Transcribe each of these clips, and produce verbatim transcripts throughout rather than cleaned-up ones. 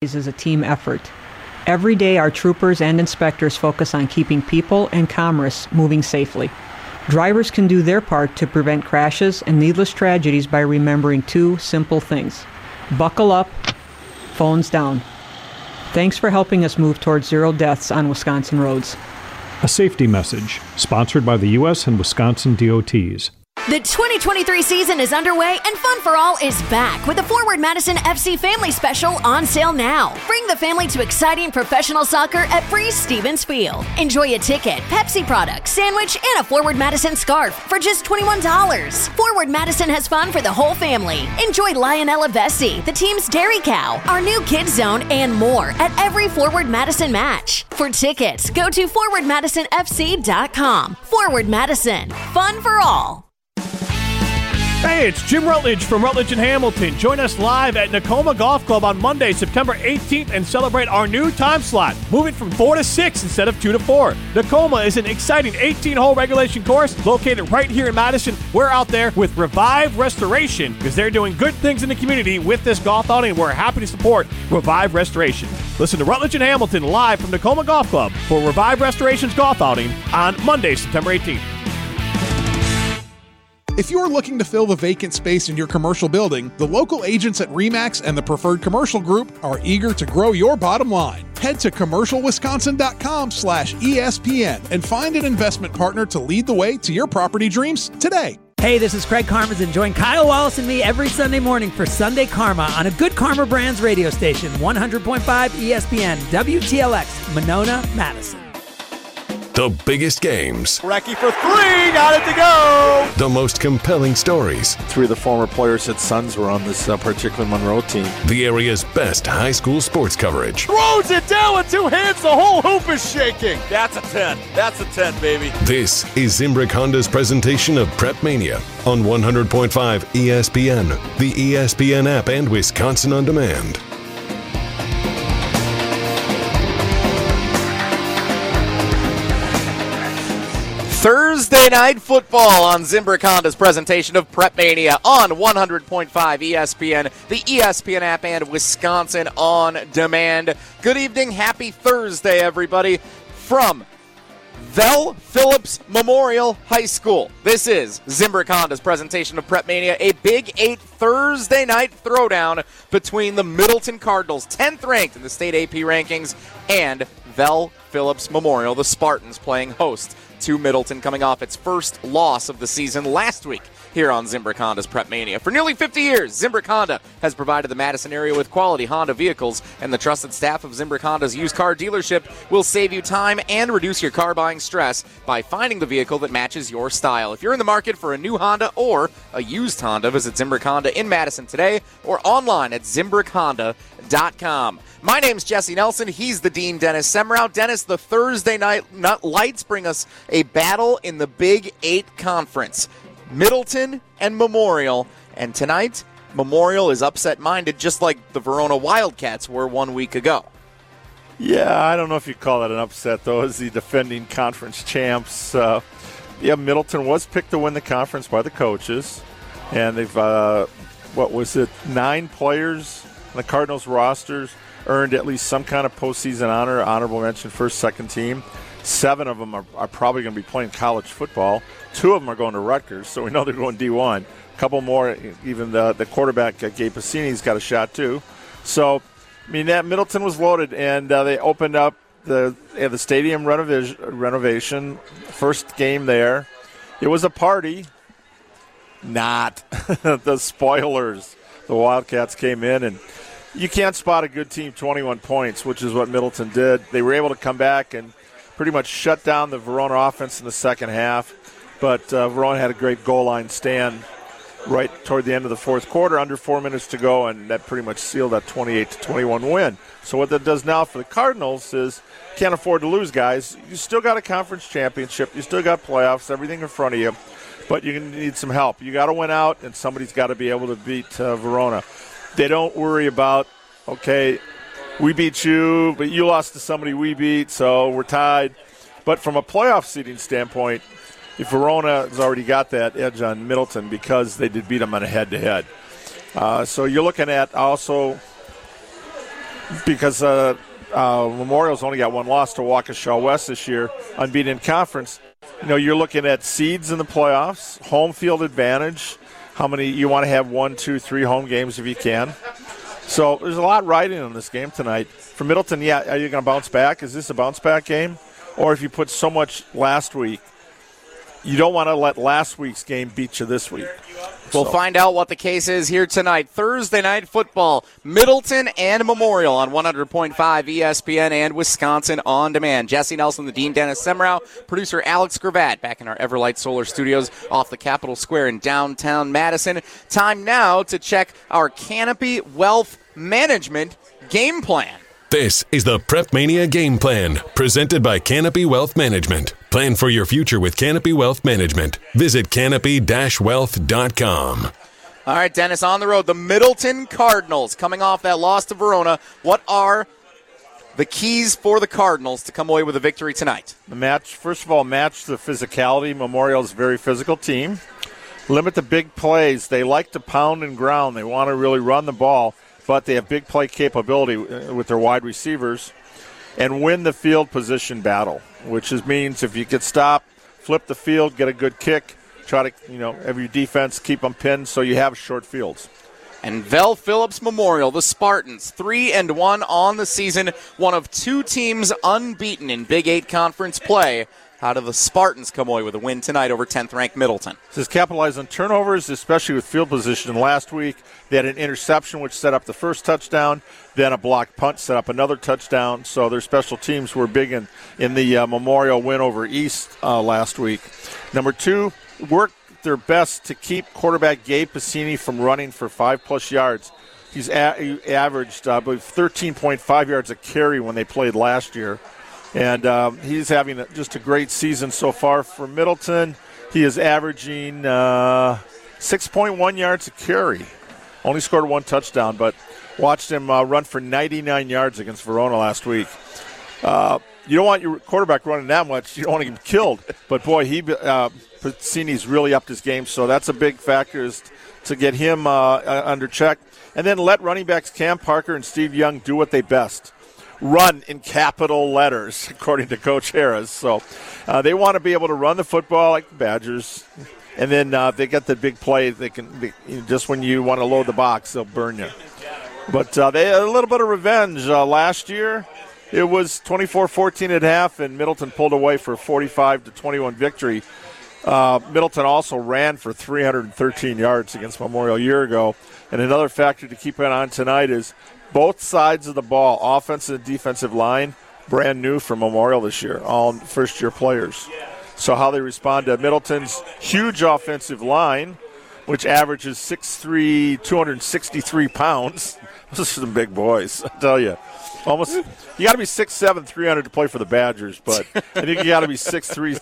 is a team effort. Every day our troopers and inspectors focus on keeping people and commerce moving safely. Drivers can do their part to prevent crashes and needless tragedies by remembering two simple things. Buckle up, phones down. Thanks for helping us move towards zero deaths on Wisconsin roads. A safety message sponsored by the U S and Wisconsin D O Ts. The twenty twenty-three season is underway and Fun for All is back with the Forward Madison F C Family Special on sale now. Bring the family to exciting professional soccer at Free Stevens Field. Enjoy a ticket, Pepsi products, sandwich, and a Forward Madison scarf for just twenty-one dollars. Forward Madison has fun for the whole family. Enjoy Lionella Vesey, the team's dairy cow, our new kids zone, and more at every Forward Madison match. For tickets, go to forward madison f c dot com. Forward Madison, fun for all. Hey, it's Jim Rutledge from Rutledge and Hamilton. Join us live at Nakoma Golf Club on Monday, September eighteenth, and celebrate our new time slot, moving from four to six instead of two to four. Nakoma is an exciting eighteen-hole regulation course located right here in Madison. We're out there with Revive Restoration because they're doing good things in the community with this golf outing, and we're happy to support Revive Restoration. Listen to Rutledge and Hamilton live from Nakoma Golf Club for Revive Restoration's golf outing on Monday, September eighteenth. If you're looking to fill the vacant space in your commercial building, the local agents at RE MAX and the Preferred Commercial Group are eager to grow your bottom line. Head to commercial wisconsin dot com slash E S P N and find an investment partner to lead the way to your property dreams today. Hey, this is Craig Karmas, and join Kyle Wallace and me every Sunday morning for Sunday Karma on a Good Karma Brands radio station, one hundred point five E S P N, W T L X, Monona, Madison. The biggest games. Recky for three, got it to go. The most compelling stories. Three of the former players at Suns were on this uh, particular Monroe team. The area's best high school sports coverage. Throws it down with two hands, the whole hoop is shaking. That's a ten, that's a ten, baby. This is Zimbrick Honda's presentation of Prep Mania on one hundred point five E S P N, the E S P N app, and Wisconsin On Demand. Thursday night football on Zimbrick Honda's presentation of Prep Mania on one hundred point five E S P N, the E S P N app, and Wisconsin On Demand. Good evening. Happy Thursday, everybody. From Vel Phillips Memorial High School, this is Zimbrick Honda's presentation of Prep Mania, a Big Eight Thursday night throwdown between the Middleton Cardinals, tenth ranked in the state A P rankings, and Vel Phillips Memorial, the Spartans, playing host to Middleton, coming off its first loss of the season last week here on Zimbrick Honda's Prep Mania. For nearly fifty years, Zimbrick Honda has provided the Madison area with quality Honda vehicles, and the trusted staff of Zimbrick Honda's used car dealership will save you time and reduce your car buying stress by finding the vehicle that matches your style. If you're in the market for a new Honda or a used Honda, visit Zimbrick Honda in Madison today or online at zimbrick honda dot com. My name's Jesse Nelson. He's the Dean, Dennis Semrau. Dennis, the Thursday night lights bring us a battle in the Big Eight Conference. Middleton and Memorial. And tonight, Memorial is upset-minded, just like the Verona Wildcats were one week ago. Yeah, I don't know if you call that an upset, though, as the defending conference champs. Uh, yeah, Middleton was picked to win the conference by the coaches. And they've, uh, what was it, nine players on the Cardinals rosters earned at least some kind of postseason honor, honorable mention, first, second team. Seven of them are, are probably going to be playing college football. Two of them are going to Rutgers, so we know they're going D one. A couple more, even the, the quarterback, Gabe Pasini, has got a shot too. So, I mean, that Middleton was loaded, and uh, they opened up the yeah, the stadium renovation, renovation. First game there. It was a party. Not. The spoilers. The Wildcats came in, and you can't spot a good team twenty-one points, which is what Middleton did. They were able to come back and pretty much shut down the Verona offense in the second half. But uh, Verona had a great goal line stand right toward the end of the fourth quarter, under four minutes to go, and that pretty much sealed that twenty-eight to twenty-one win. So what that does now for the Cardinals is can't afford to lose, guys. You still got a conference championship. You still got playoffs, everything in front of you, but you're going to need some help. You got to win out, and somebody's got to be able to beat uh, Verona. They don't worry about, okay, we beat you, but you lost to somebody we beat, so we're tied. But from a playoff seeding standpoint, if Verona has already got that edge on Middleton because they did beat them on a head-to-head. Uh, so you're looking at also because uh, uh, Memorial's only got one loss to Waukesha West this year, unbeaten in conference. You know, you're looking at seeds in the playoffs, home field advantage, how many you want to have one, two, three home games if you can. So there's a lot riding on this game tonight. For Middleton, yeah, are you going to bounce back? Is this a bounce back game? Or if you put so much last week, you don't want to let last week's game beat you this week. We'll so. find out what the case is here tonight. Thursday Night Football, Middleton and Memorial on one hundred point five E S P N and Wisconsin On Demand. Jesse Nelson, the Dean Dennis Semrau, producer Alex Gravatt back in our Everlight Solar Studios off the Capitol Square in downtown Madison. Time now to check our Canopy Wealth Management game plan. This is the Prep Mania Game Plan, presented by Canopy Wealth Management. Plan for your future with Canopy Wealth Management. Visit canopy dash wealth dot com. All right, Dennis, on the road, the Middleton Cardinals coming off that loss to Verona. What are the keys for the Cardinals to come away with a victory tonight? The match, first of all, match the physicality. Memorial's a very physical team. Limit the big plays. They like to pound and ground. They want to really run the ball, but they have big play capability with their wide receivers, and win the field position battle, which is, means if you get stopped, flip the field, get a good kick, try to, you know, have your defense keep them pinned so you have short fields. And Vel Phillips Memorial, the Spartans, three and one on the season, one of two teams unbeaten in Big Eight Conference play. How do the Spartans come away with a win tonight over tenth-ranked Middleton? This is capitalized on turnovers, especially with field position. Last week, they had an interception, which set up the first touchdown, then a blocked punt set up another touchdown. So their special teams were big in, in the uh, Memorial win over East uh, last week. Number two, work their best to keep quarterback Gabe Pasini from running for five-plus yards. He's a- he averaged, uh, I believe, thirteen point five yards a carry when they played last year. And um, he's having a, just a great season so far for Middleton. He is averaging uh, six point one yards a carry. Only scored one touchdown, but watched him uh, run for ninety-nine yards against Verona last week. Uh, you don't want your quarterback running that much. You don't want him killed. But, boy, he uh, Pacini's really upped his game, so that's a big factor is to get him uh, under check. And then let running backs Cam Parker and Steve Young do what they best. Run in capital letters, according to Coach Harris. So uh, they want to be able to run the football like the Badgers, and then uh, they get the big play. They can they, just when you want to load the box, they'll burn you. But uh, they had a little bit of revenge uh, last year. It was twenty-four fourteen at half, and Middleton pulled away for a forty-five to twenty-one victory. Uh, Middleton also ran for three hundred thirteen yards against Memorial a year ago. And another factor to keep an eye on tonight is both sides of the ball, offensive and defensive line, brand new for Memorial this year, all first-year players. So how they respond to Middleton's huge offensive line, which averages six three, two hundred sixty-three pounds. Those are some big boys, I tell you. Almost, you got to be six seven, three hundred to play for the Badgers, but I think you got to be six three,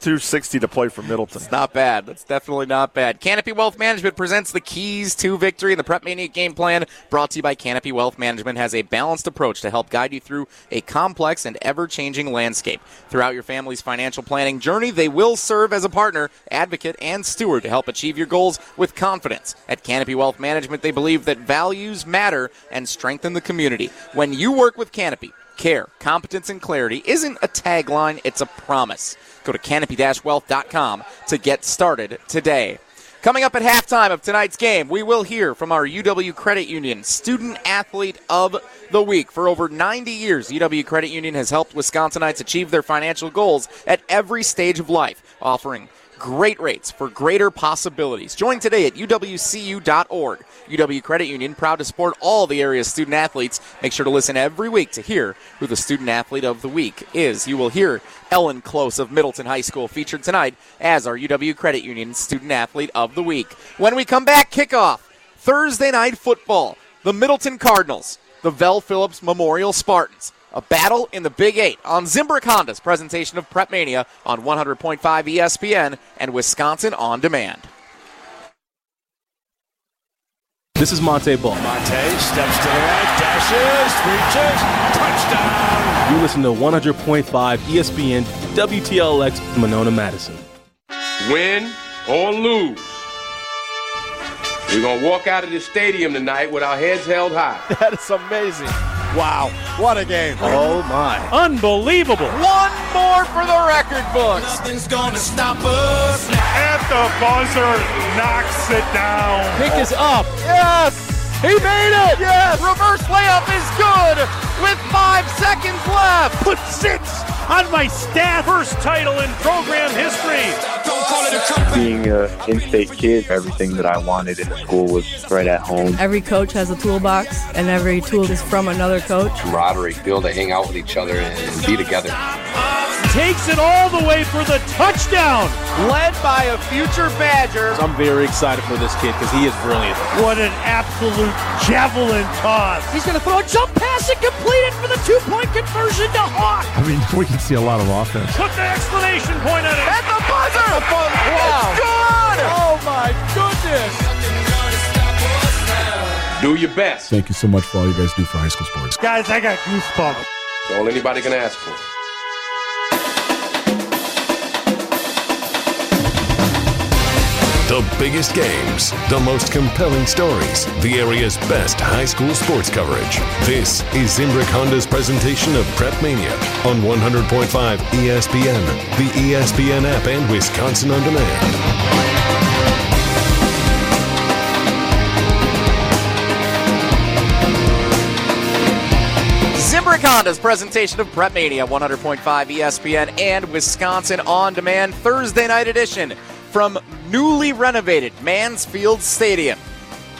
two sixty to play for Middleton. It's not bad. That's definitely not bad. Canopy Wealth Management presents the keys to victory in the Prep Mania Game Plan, brought to you by Canopy Wealth Management, has a balanced approach to help guide you through a complex and ever-changing landscape. Throughout your family's financial planning journey, they will serve as a partner, advocate, and steward to help achieve your goals with confidence. At Canopy Wealth Management, they believe that values matter and strengthen the community. When you work with Canopy, care, competence, and clarity isn't a tagline, it's a promise. Go to canopy dash wealth dot com to get started today. Coming up at halftime of tonight's game, we will hear from our U W Credit Union Student Athlete of the Week. For over ninety years, U W Credit Union has helped Wisconsinites achieve their financial goals at every stage of life, offering great rates for greater possibilities. Join today at U W C U dot org. U W Credit Union, proud to support all the area's student athletes. Make sure to listen every week to hear who the Student Athlete of the Week is. You will hear Ellen Close of Middleton High School featured tonight as our U W Credit Union Student Athlete of the Week. When we come back, kickoff, Thursday Night Football, the Middleton Cardinals, the Vel Phillips Memorial Spartans. A battle in the Big Eight on Zimbrick Honda's presentation of Prep Mania on one hundred point five E S P N and Wisconsin On Demand. This is Monte Ball. Monte steps to the right, dashes, reaches, touchdown! You listen to one hundred point five E S P N, W T L X, Monona, Madison. Win or lose, we're going to walk out of this stadium tonight with our heads held high. That is amazing. Wow, what a game. Oh, my. Unbelievable. One more for the record books. Nothing's going to stop us now. At the buzzer, knocks it down. Pick is up. Yes. He made it. Yes. Reverse layup is good with five seconds left. Put six on my stat. First title in program history. Being an in-state kid, everything that I wanted in the school was right at home. Every coach has a toolbox, and every tool is from another coach. Camaraderie, be able to hang out with each other and be together. Takes it all the way for the touchdown. Led by a future Badger. I'm very excited for this kid because he is brilliant. What an absolute javelin toss. He's going to throw a jump pass and complete it for the two-point conversion to Hawk. I mean, we can see a lot of offense. Put the exclamation point on it. At the buzzer. The buzzer. Wow. It's good. Oh, my goodness. Do your best. Thank you so much for all you guys do for high school sports. Guys, I got goosebumps. That's all anybody can ask for. The biggest games, the most compelling stories, the area's best high school sports coverage. This is Zimbrick Honda's presentation of Prep Mania on one hundred point five E S P N, the E S P N app, and Wisconsin On Demand. Zimbrick Honda's presentation of Prep Mania, one hundred point five E S P N and Wisconsin On Demand, Thursday night edition from newly renovated Mansfield Stadium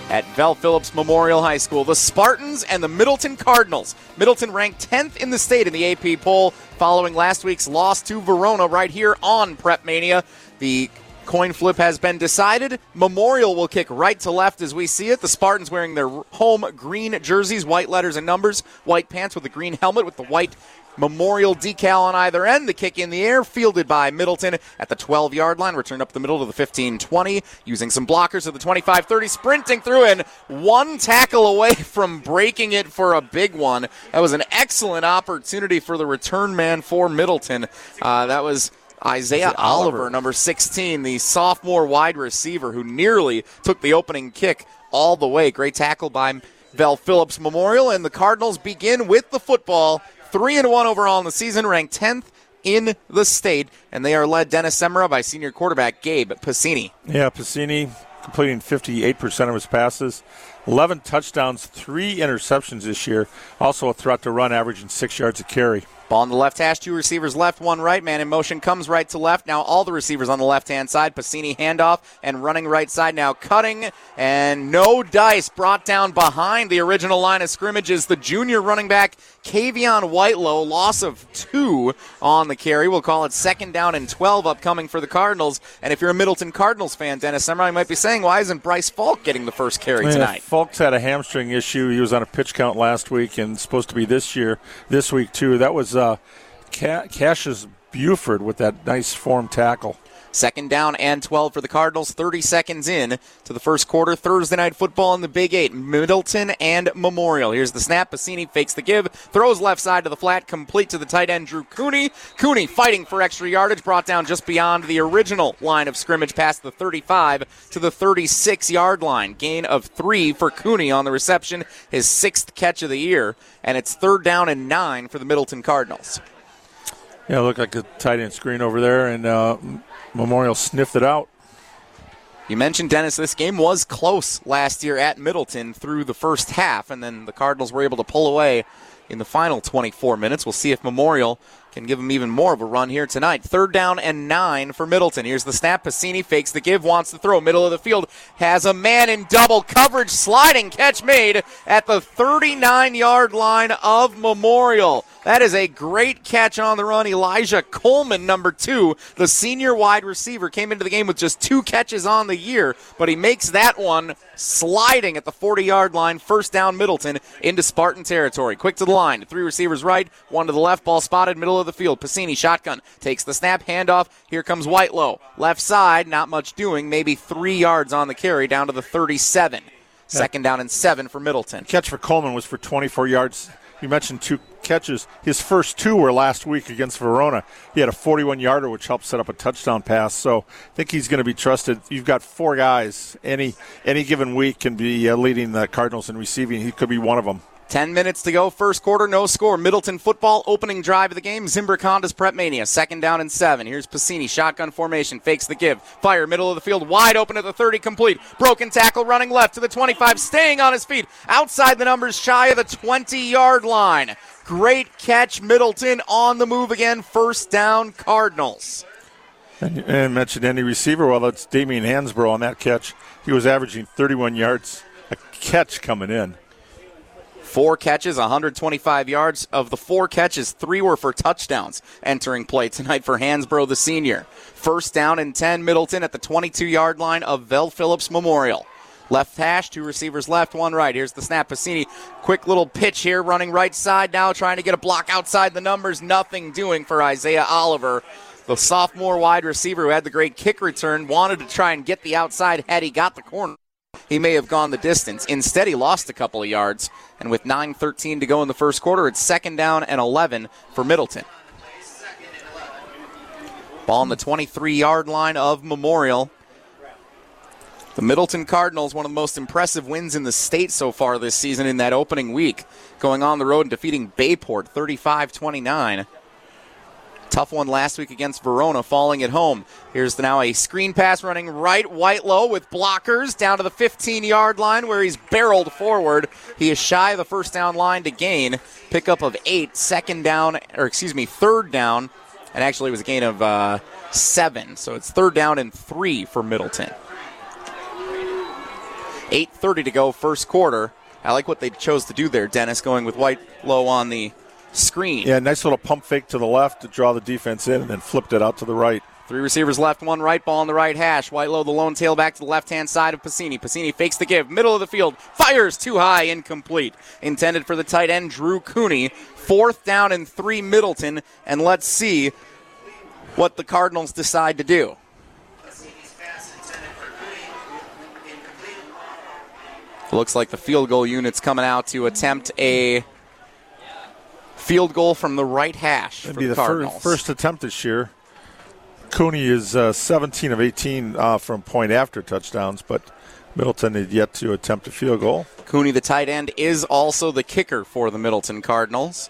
at Vel Phillips Memorial High School. The Spartans and the Middleton Cardinals. Middleton ranked tenth in the state in the A P poll following last week's loss to Verona right here on Prep Mania. The coin flip has been decided. Memorial will kick right to left as we see it. The Spartans wearing their home green jerseys, white letters and numbers, white pants with a green helmet with the white Memorial decal on either end. The kick in the air, fielded by Middleton at the twelve-yard line. Returned up the middle to the fifteen twenty, using some blockers at the twenty-five thirty, sprinting through and one tackle away from breaking it for a big one. That was an excellent opportunity for the return man for Middleton. Uh, that was Isaiah Oliver, Oliver, number sixteen, the sophomore wide receiver who nearly took the opening kick all the way. Great tackle by Vel Phillips Memorial, and the Cardinals begin with the football. Three and one overall in the season, ranked tenth in the state, and they are led, Dennis Semra, by senior quarterback Gabe Pasini. Yeah, Pasini completing fifty-eight percent of his passes, eleven touchdowns, three interceptions this year. Also a threat to run, averaging six yards a carry. Ball on the left hash, two receivers left, one right. Man in motion comes right to left. Now all the receivers on the left-hand side. Pasini handoff and running right side now. Cutting and no dice. Brought down behind the original line of scrimmage is the junior running back, Kavion Whitelow. Loss of two on the carry. We'll call it second down and twelve upcoming for the Cardinals. And if you're a Middleton Cardinals fan, Dennis Semra, you might be saying, why isn't Bryce Falk getting the first carry Man, tonight? Falk's had a hamstring issue. He was on a pitch count last week and supposed to be this year, this week too. That was... Uh, Uh, Cassius Buford with that nice form tackle. Second down and twelve for the Cardinals, thirty seconds in to the first quarter. Thursday night football in the Big Eight, Middleton and Memorial. Here's the snap. Pasini fakes the give, throws left side to the flat, complete to the tight end, Drew Cooney. Cooney fighting for extra yardage, brought down just beyond the original line of scrimmage, past the thirty-five to the thirty-six-yard line. Gain of three for Cooney on the reception, his sixth catch of the year, and it's third down and nine for the Middleton Cardinals. Yeah, looked like a tight end screen over there, and... Uh, Memorial sniffed it out. You mentioned, Dennis, this game was close last year at Middleton through the first half, and then the Cardinals were able to pull away in the final twenty-four minutes. We'll see if Memorial can give them even more of a run here tonight. Third down and nine for Middleton. Here's the snap. Pasini fakes the give, wants to throw. Middle of the field, has a man in double coverage. Sliding catch made at the thirty-nine-yard line of Memorial. That is a great catch on the run. Elijah Coleman, number two, the senior wide receiver, came into the game with just two catches on the year, but he makes that one sliding at the forty-yard line. First down, Middleton into Spartan territory. Quick to the line. Three receivers right, one to the left. Ball spotted, middle of the field. Pasini, shotgun, takes the snap, handoff. Here comes Whitelow. Left side, not much doing, maybe three yards on the carry, down to the thirty-seven. Second down and seven for Middleton. Catch for Coleman was for twenty-four yards. You mentioned two catches. His first two were last week against Verona. He had a forty-one-yarder, which helped set up a touchdown pass. So I think he's going to be trusted. You've got four guys. Any any given week can be uh, leading the Cardinals in receiving. He could be one of them. Ten minutes to go, first quarter, no score. Middleton football, opening drive of the game. Zimbrick Honda's Prep Mania, second down and seven. Here's Pasini, shotgun formation, fakes the give. Fire, middle of the field, wide open at the thirty, complete. Broken tackle, running left to the twenty-five, staying on his feet. Outside the numbers, shy of the twenty-yard line. Great catch, Middleton on the move again, first down, Cardinals. And mentioned any receiver, well, that's Damian Hansbrough on that catch. He was averaging thirty-one yards a catch coming in. Four catches, one hundred twenty-five yards. Of the four catches, three were for touchdowns entering play tonight for Hansbrough, the senior. First down and ten, Middleton at the twenty-two-yard line of Vel Phillips Memorial. Left hash, two receivers left, one right. Here's the snap, Pasini. Quick little pitch here, running right side now, trying to get a block outside the numbers. Nothing doing for Isaiah Oliver. The sophomore wide receiver who had the great kick return wanted to try and get the outside had he got the corner. He may have gone the distance. Instead, he lost a couple of yards. And with nine thirteen to go in the first quarter, it's second down and eleven for Middleton. Ball on the twenty-three-yard line of Memorial. The Middleton Cardinals, one of the most impressive wins in the state so far this season in that opening week, going on the road and defeating Bayport thirty-five twenty-nine. Tough one last week against Verona, falling at home. Here's the, now a screen pass running right, Whitelow with blockers down to the fifteen-yard line where he's barreled forward. He is shy of the first down line to gain. Pickup of eight, second down, or excuse me, third down, and actually it was a gain of uh, seven. So it's third down and three for Middleton. eight thirty to go, first quarter. I like what they chose to do there, Dennis, going with Whitelow on the screen. Yeah, nice little pump fake to the left to draw the defense in and then flipped it out to the right. Three receivers left, one right, ball on the right hash. Whitelow, the lone tailback to the left-hand side of Pasini. Pasini fakes the give, middle of the field, fires too high, incomplete. Intended for the tight end, Drew Cooney. Fourth down and three, Middleton, and let's see what the Cardinals decide to do. Looks like the field goal unit's coming out to attempt a field goal from the right hash. That'd for be the Cardinals. Fir- first attempt this year. Cooney is uh, seventeen of eighteen uh, from point after touchdowns, but Middleton had yet to attempt a field goal. Cooney, the tight end, is also the kicker for the Middleton Cardinals.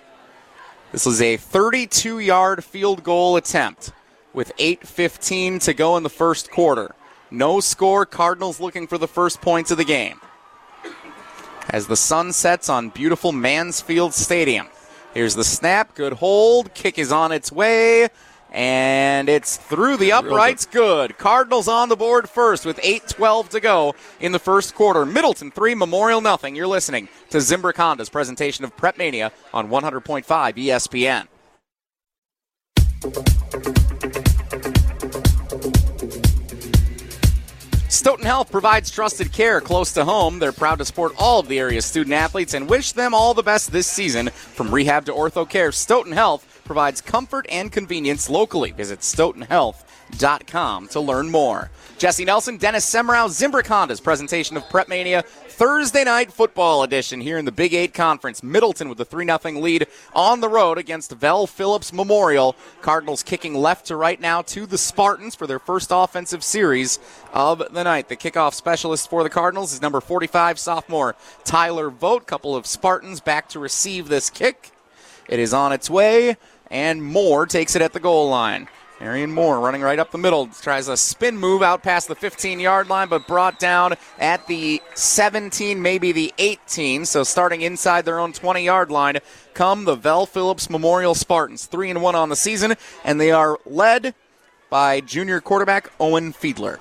This is a thirty-two-yard field goal attempt with eight fifteen to go in the first quarter. No score. Cardinals looking for the first points of the game as the sun sets on beautiful Mansfield Stadium. Here's the snap, good hold, kick is on its way, and it's through the uprights, good. Cardinals on the board first with eight twelve to go in the first quarter. Middleton three, Memorial nothing. You're listening to Zimbrick Honda's presentation of Prep Mania on one hundred point five E S P N. Stoughton Health provides trusted care close to home. They're proud to support all of the area's student-athletes and wish them all the best this season. From rehab to ortho care, Stoughton Health provides comfort and convenience locally. Visit stoughton health dot com to learn more. Jesse Nelson, Dennis Semrau, Zimbrick Honda's presentation of Prep Mania Thursday Night Football Edition here in the Big Eight Conference. Middleton with a three nothing lead on the road against Vel Phillips Memorial. Cardinals kicking left to right now to the Spartans for their first offensive series of the night. The kickoff specialist for the Cardinals is number forty-five, sophomore Tyler Vogt. Couple of Spartans back to receive this kick. It is on its way, and Moore takes it at the goal line. Marion Moore running right up the middle, tries a spin move out past the fifteen-yard line, but brought down at the seventeen, maybe the eighteen. So starting inside their own twenty-yard line come the Vel Phillips Memorial Spartans, three and one on the season, and they are led by junior quarterback Owen Fiedler.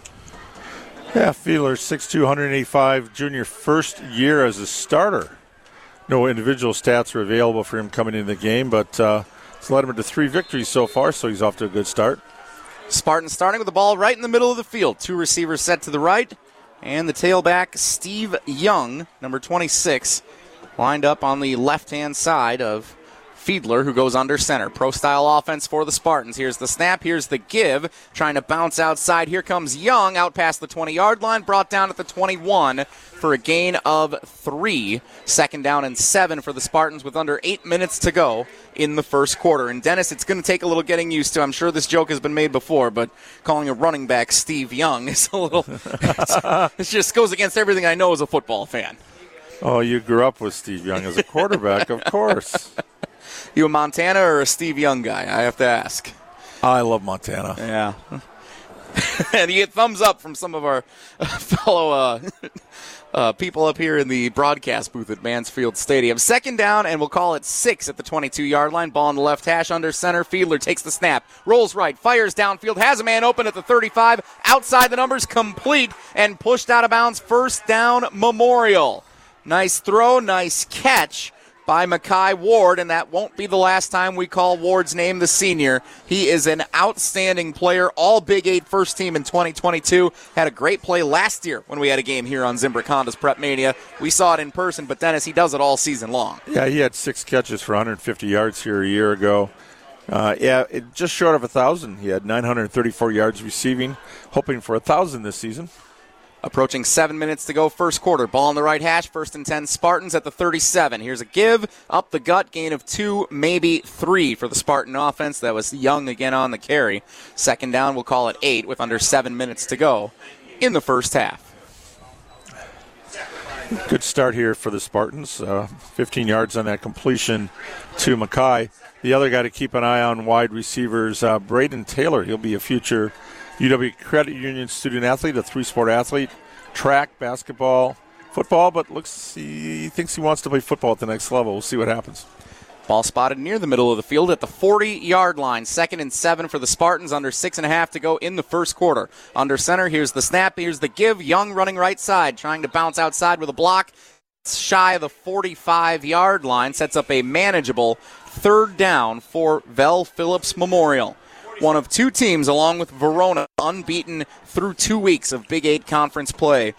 Yeah, Fiedler, six two, one eighty-five, junior first year as a starter. No individual stats are available for him coming into the game, but Uh, it's led him to three victories so far, so he's off to a good start. Spartans starting with the ball right in the middle of the field. Two receivers set to the right, and the tailback, Steve Young, number twenty-six, lined up on the left-hand side of Fiedler, who goes under center. Pro-style offense for the Spartans. Here's the snap. Here's the give. Trying to bounce outside. Here comes Young out past the twenty-yard line. Brought down at the twenty-one for a gain of three. Second down and seven for the Spartans with under eight minutes to go in the first quarter. And, Dennis, it's going to take a little getting used to. I'm sure this joke has been made before, but calling a running back Steve Young is a little – it just goes against everything I know as a football fan. Oh, you grew up with Steve Young as a quarterback, of course. You a Montana or a Steve Young guy? I have to ask. I love Montana. Yeah. And you get thumbs up from some of our fellow uh, uh, people up here in the broadcast booth at Mansfield Stadium. Second down, and we'll call it six at the twenty-two-yard line. Ball on the left hash, under center. Fiedler takes the snap, rolls right, fires downfield, has a man open at the thirty-five. Outside the numbers, complete, and pushed out of bounds. First down, Memorial. Nice throw, nice catch by Makai Ward, and that won't be the last time we call Ward's name, the senior. He is an outstanding player, all Big Eight first team in twenty twenty-two. Had a great play last year when we had a game here on Zimbrick Honda's Prep Mania. We saw it in person, but Dennis, he does it all season long. Yeah, he had six catches for one hundred fifty yards here a year ago. Uh, yeah, it just short of one thousand. He had nine hundred thirty-four yards receiving, hoping for one thousand this season. Approaching seven minutes to go, first quarter. Ball on the right hash, first and ten, Spartans at the thirty-seven. Here's a give, up the gut, gain of two, maybe three for the Spartan offense. That was Young again on the carry. Second down, we'll call it eight with under seven minutes to go in the first half. Good start here for the Spartans. Uh, fifteen yards on that completion to Makai. The other guy to keep an eye on, wide receivers, uh, Braden Taylor. He'll be a future U W Credit Union student athlete, a three-sport athlete, track, basketball, football, but looks he thinks he wants to play football at the next level. We'll see what happens. Ball spotted near the middle of the field at the forty-yard line. Second and seven for the Spartans, under six and a half to go in the first quarter. Under center, here's the snap, here's the give. Young running right side, trying to bounce outside with a block. Shy of the forty-five-yard line, sets up a manageable third down for Vel Phillips Memorial. One of two teams, along with Verona, unbeaten through two weeks of Big Eight Conference play.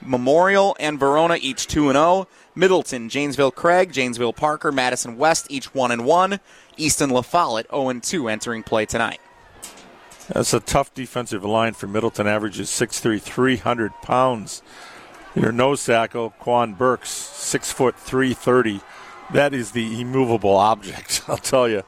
Memorial and Verona each two and oh. Middleton, Janesville Craig, Janesville Parker, Madison West each one and one. Easton La Follette oh and two entering play tonight. That's a tough defensive line for Middleton. Averages six three, three hundred pounds. Your nose tackle, Quan Burks, six foot, three thirty. That is the immovable object, I'll tell you.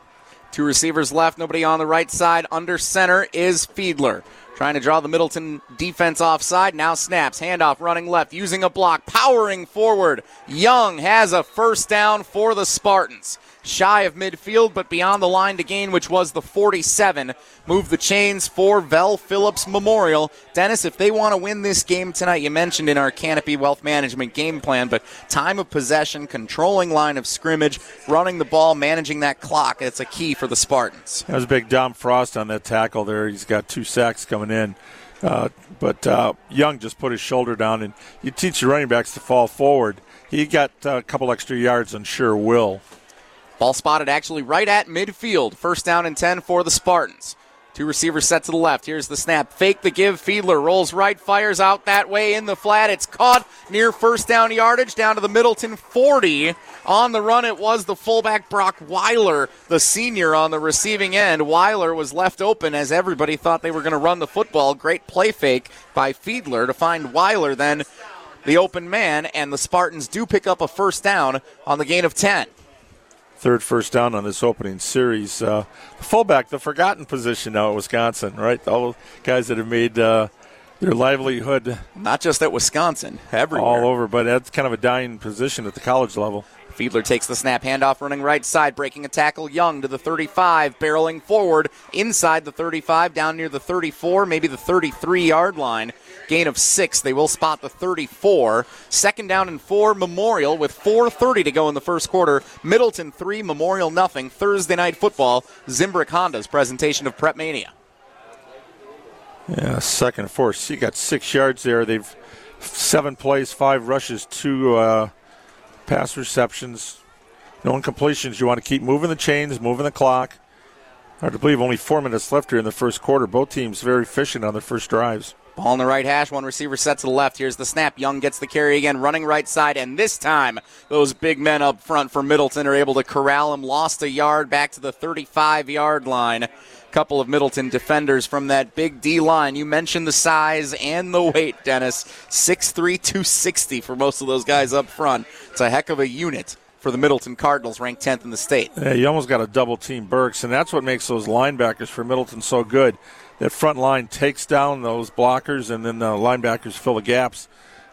Two receivers left, nobody on the right side. Under center is Fiedler, trying to draw the Middleton defense offside. Now snaps, handoff, running left, using a block, powering forward. Young has a first down for the Spartans. Shy of midfield, but beyond the line to gain, which was the forty-seven. Move the chains for Vel Phillips Memorial. Dennis, if they want to win this game tonight, you mentioned in our Canopy Wealth Management game plan, but time of possession, controlling line of scrimmage, running the ball, managing that clock, it's a key for the Spartans. That was big Dom Frost on that tackle there. He's got two sacks coming in. Uh, but uh, Young just put his shoulder down, and you teach your running backs to fall forward. He got uh, a couple extra yards and sure will. Ball spotted actually right at midfield. First down and ten for the Spartans. Two receivers set to the left. Here's the snap. Fake the give. Fiedler rolls right, fires out that way in the flat. It's caught near first down yardage, down to the Middleton forty. On the run, it was the fullback Brock Weiler, the senior, on the receiving end. Weiler was left open as everybody thought they were going to run the football. Great play fake by Fiedler to find Weiler then the open man, and the Spartans do pick up a first down on the gain of ten. Third first down on this opening series. Uh, fullback, the forgotten position now at Wisconsin, right? All the guys that have made uh, their livelihood. Not just at Wisconsin, everywhere. All over, but that's kind of a dying position at the college level. Fiedler takes the snap, handoff, running right side, breaking a tackle. Young to the thirty-five, barreling forward, inside the thirty-five, down near the thirty-four, maybe the thirty-three-yard line. Gain of six. They will spot the thirty-four. Second down and four, Memorial, with four thirty to go in the first quarter. Middleton three, Memorial nothing. Thursday Night Football, Zimbrick Honda's presentation of Prep Mania. Yeah, second and four. So you got six yards there. They've seven plays, five rushes, two uh, pass receptions, no incompletions. You want to keep moving the chains, moving the clock. Hard to believe only four minutes left here in the first quarter. Both teams very efficient on their first drives. Ball on the right hash, one receiver set to the left. Here's the snap. Young gets the carry again, running right side, and this time those big men up front for Middleton are able to corral him. Lost a yard back to the thirty-five-yard line. Couple of Middleton defenders from that big D line. You mentioned the size and the weight, Dennis. six three, two sixty for most of those guys up front. It's a heck of a unit for the Middleton Cardinals, ranked tenth in the state. Yeah, you almost got a double-team Burks, and that's what makes those linebackers for Middleton so good. That front line takes down those blockers, and then the linebackers fill the gaps.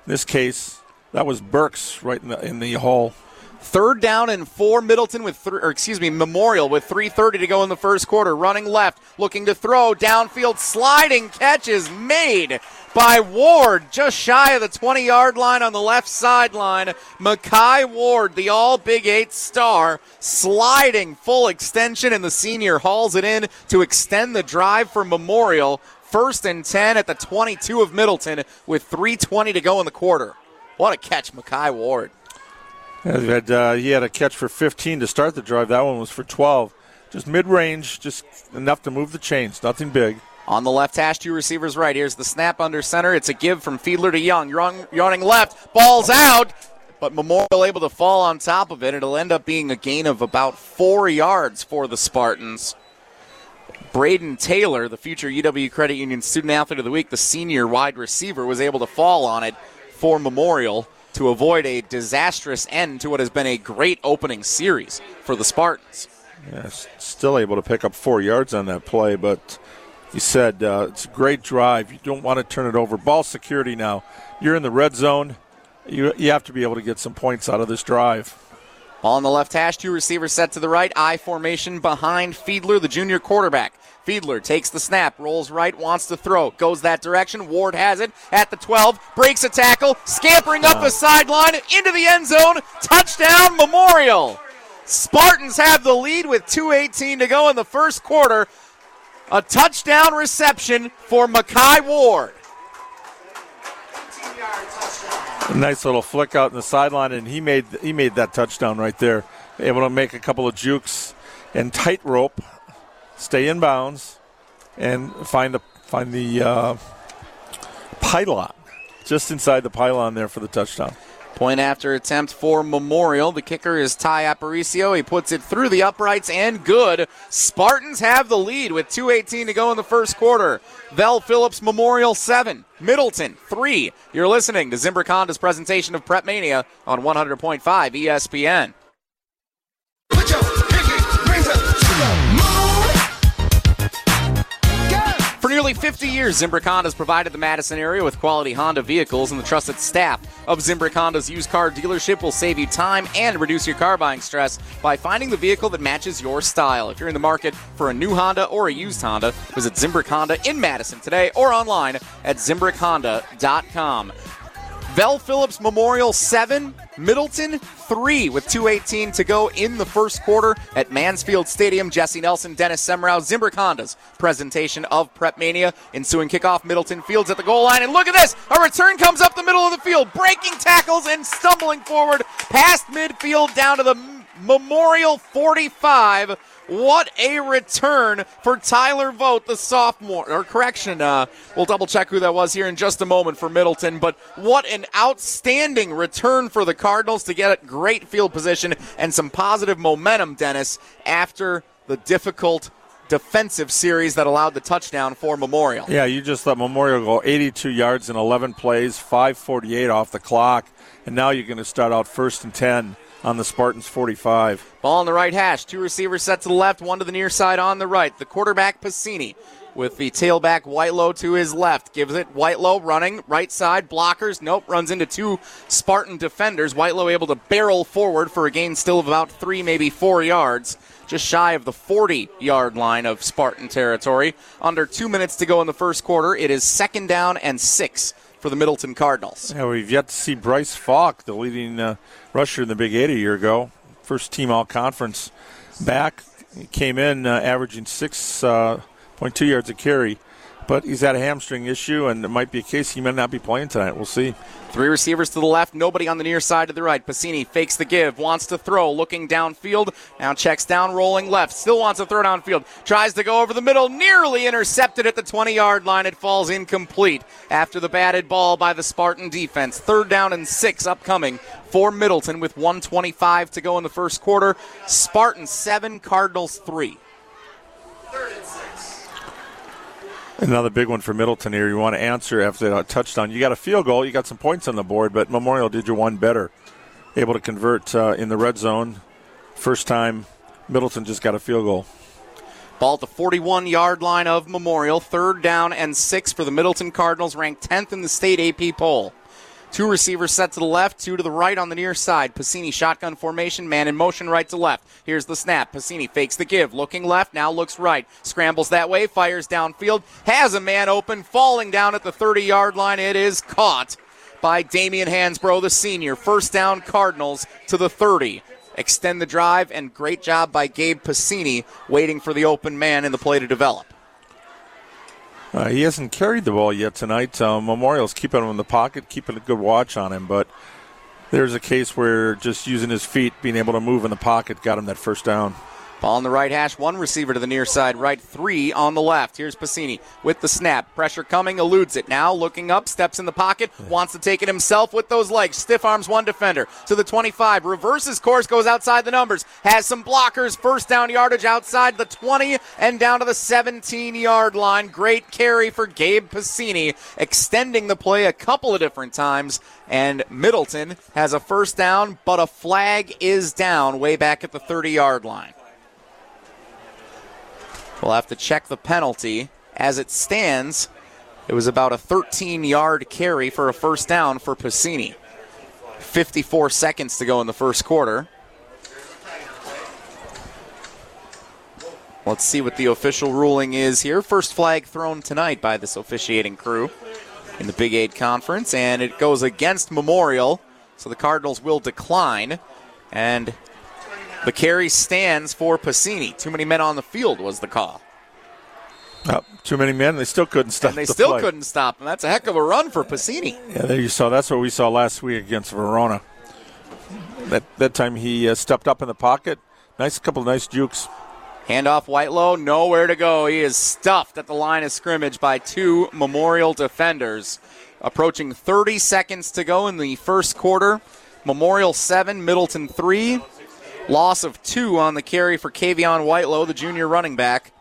In this case, That was Burks right in the, in the hole. Third down and four, Middleton with three, or excuse me, Memorial with three thirty to go in the first quarter. Running left, looking to throw, downfield, sliding catch is made by Ward, just shy of the twenty-yard line on the left sideline. Makai Ward, the all-Big Eight star, sliding full extension, and the senior hauls it in to extend the drive for Memorial. First and ten at the twenty-two of Middleton with three twenty to go in the quarter. What a catch, Makai Ward. Yeah, he, had, uh, he had a catch for fifteen to start the drive. That one was for twelve. Just mid-range, just enough to move the chains, nothing big. On the left hash, two receivers right. Here's the snap under center. It's a give from Fiedler to Young. Young running left, ball's out, but Memorial able to fall on top of it. It'll end up being a gain of about four yards for the Spartans. Braden Taylor, the future U W Credit Union Student Athlete of the Week, the senior wide receiver, was able to fall on it for Memorial to avoid a disastrous end to what has been a great opening series for the Spartans. Yeah, still able to pick up four yards on that play, but you said uh, it's a great drive. You don't want to turn it over. Ball security now. You're in the red zone. You you have to be able to get some points out of this drive. Ball on the left hash, two receivers set to the right, I formation behind Fiedler, the junior quarterback. Fiedler takes the snap, rolls right, wants to throw, goes that direction, Ward has it at the twelve, breaks a tackle, scampering up the sideline, into the end zone, touchdown Memorial! Spartans have the lead with two eighteen to go in the first quarter. A touchdown reception for Makai Ward. Nice little flick out in the sideline, and he made he made that touchdown right there. Able to make a couple of jukes and tightrope, stay in bounds, and find the find the uh, pylon, just inside the pylon there for the touchdown. Point after attempt for Memorial. The kicker is Ty Aparicio. He puts it through the uprights and good. Spartans have the lead with two eighteen to go in the first quarter. Vel Phillips Memorial seven, Middleton three. You're listening to Zimbrick Honda's presentation of Prep Mania on one hundred point five E S P N. For nearly fifty years, Zimbrick Honda has provided the Madison area with quality Honda vehicles, and the trusted staff of Zimbrick Honda's used car dealership will save you time and reduce your car buying stress by finding the vehicle that matches your style. If you're in the market for a new Honda or a used Honda, visit Zimbrick Honda in Madison today or online at zimbrick honda dot com. Vel Phillips Memorial seven, Middleton three with two eighteen to go in the first quarter at Mansfield Stadium. Jesse Nelson, Dennis Semrau, Zimbrick Honda's presentation of Prep Mania. Ensuing kickoff, Middleton fields at the goal line, and look at this! A return comes up the middle of the field, breaking tackles and stumbling forward past midfield down to the Memorial forty-five. What a return for Tyler Vogt, the sophomore, or correction, uh, we'll double-check who that was here in just a moment for Middleton, but what an outstanding return for the Cardinals to get a great field position and some positive momentum, Dennis, after the difficult defensive series that allowed the touchdown for Memorial. Yeah, you just let Memorial go eighty-two yards in eleven plays, five forty-eight off the clock, and now you're going to start out first and ten on the Spartans forty-five. Ball on the right hash. Two receivers set to the left, one to the near side on the right. The quarterback, Pasini, with the tailback, Whitelow, to his left. Gives it Whitelow running, right side, blockers. Nope, runs into two Spartan defenders. Whitelow able to barrel forward for a gain still of about three, maybe four yards. Just shy of the forty-yard line of Spartan territory. Under two minutes to go in the first quarter. It is second down and six for the Middleton Cardinals. Yeah, we've yet to see Bryce Falk, the leading uh, rusher in the Big Eight a year ago. First team all-conference back. He came in uh, averaging six point two uh, yards a carry, but he's had a hamstring issue, and it might be a case he may not be playing tonight. We'll see. Three receivers to the left, nobody on the near side to the right. Pasini fakes the give, wants to throw, looking downfield, now checks down, rolling left, still wants to throw downfield, tries to go over the middle, nearly intercepted at the twenty-yard line. It falls incomplete after the batted ball by the Spartan defense. Third down and six upcoming for Middleton with one twenty-five to go in the first quarter. Spartans seven, Cardinals three. Third and six. Another big one for Middleton here. You want to answer after that touchdown. You got a field goal. You got some points on the board, but Memorial did your one better. Able to convert uh, in the red zone. First time Middleton just got a field goal. Ball at the forty-one-yard line of Memorial. Third down and six for the Middleton Cardinals, ranked tenth in the state A P poll. Two receivers set to the left, two to the right on the near side. Pasini shotgun formation, man in motion right to left. Here's the snap. Pasini fakes the give, looking left, now looks right. Scrambles that way, fires downfield, has a man open, falling down at the thirty-yard line. It is caught by Damian Hansbrough, the senior. First down, Cardinals to the thirty. Extend the drive, and great job by Gabe Pasini waiting for the open man in the play to develop. Uh, he hasn't carried the ball yet tonight. Uh, Memorial's keeping him in the pocket, keeping a good watch on him, but there's a case where just using his feet, being able to move in the pocket, got him that first down. Ball on the right hash, one receiver to the near side, right three on the left. Here's Pasini with the snap. Pressure coming, eludes it. Now looking up, steps in the pocket, wants to take it himself with those legs. Stiff arms one defender to the twenty-five. Reverses course, goes outside the numbers. Has some blockers. First down yardage outside the twenty and down to the seventeen-yard line. Great carry for Gabe Pasini, extending the play a couple of different times. And Middleton has a first down, but a flag is down way back at the thirty-yard line. We'll have to check the penalty. As it stands, it was about a thirteen-yard carry for a first down for Pasini. fifty-four seconds to go in the first quarter. Let's see what the official ruling is here. First flag thrown tonight by this officiating crew in the Big Eight Conference, and it goes against Memorial, so the Cardinals will decline. And the carry stands for Pasini. Too many men on the field was the call. Oh, too many men. They still couldn't stop and they the still play. couldn't stop him. That's a heck of a run for Pasini. Yeah, there you saw. That's what we saw last week against Verona. That that time he uh, stepped up in the pocket. Nice, couple of nice jukes. Handoff Whitelow, nowhere to go. He is stuffed at the line of scrimmage by two Memorial defenders. Approaching thirty seconds to go in the first quarter. Memorial seven, Middleton three. Loss of two on the carry for Kavion Whitelow, the junior running back,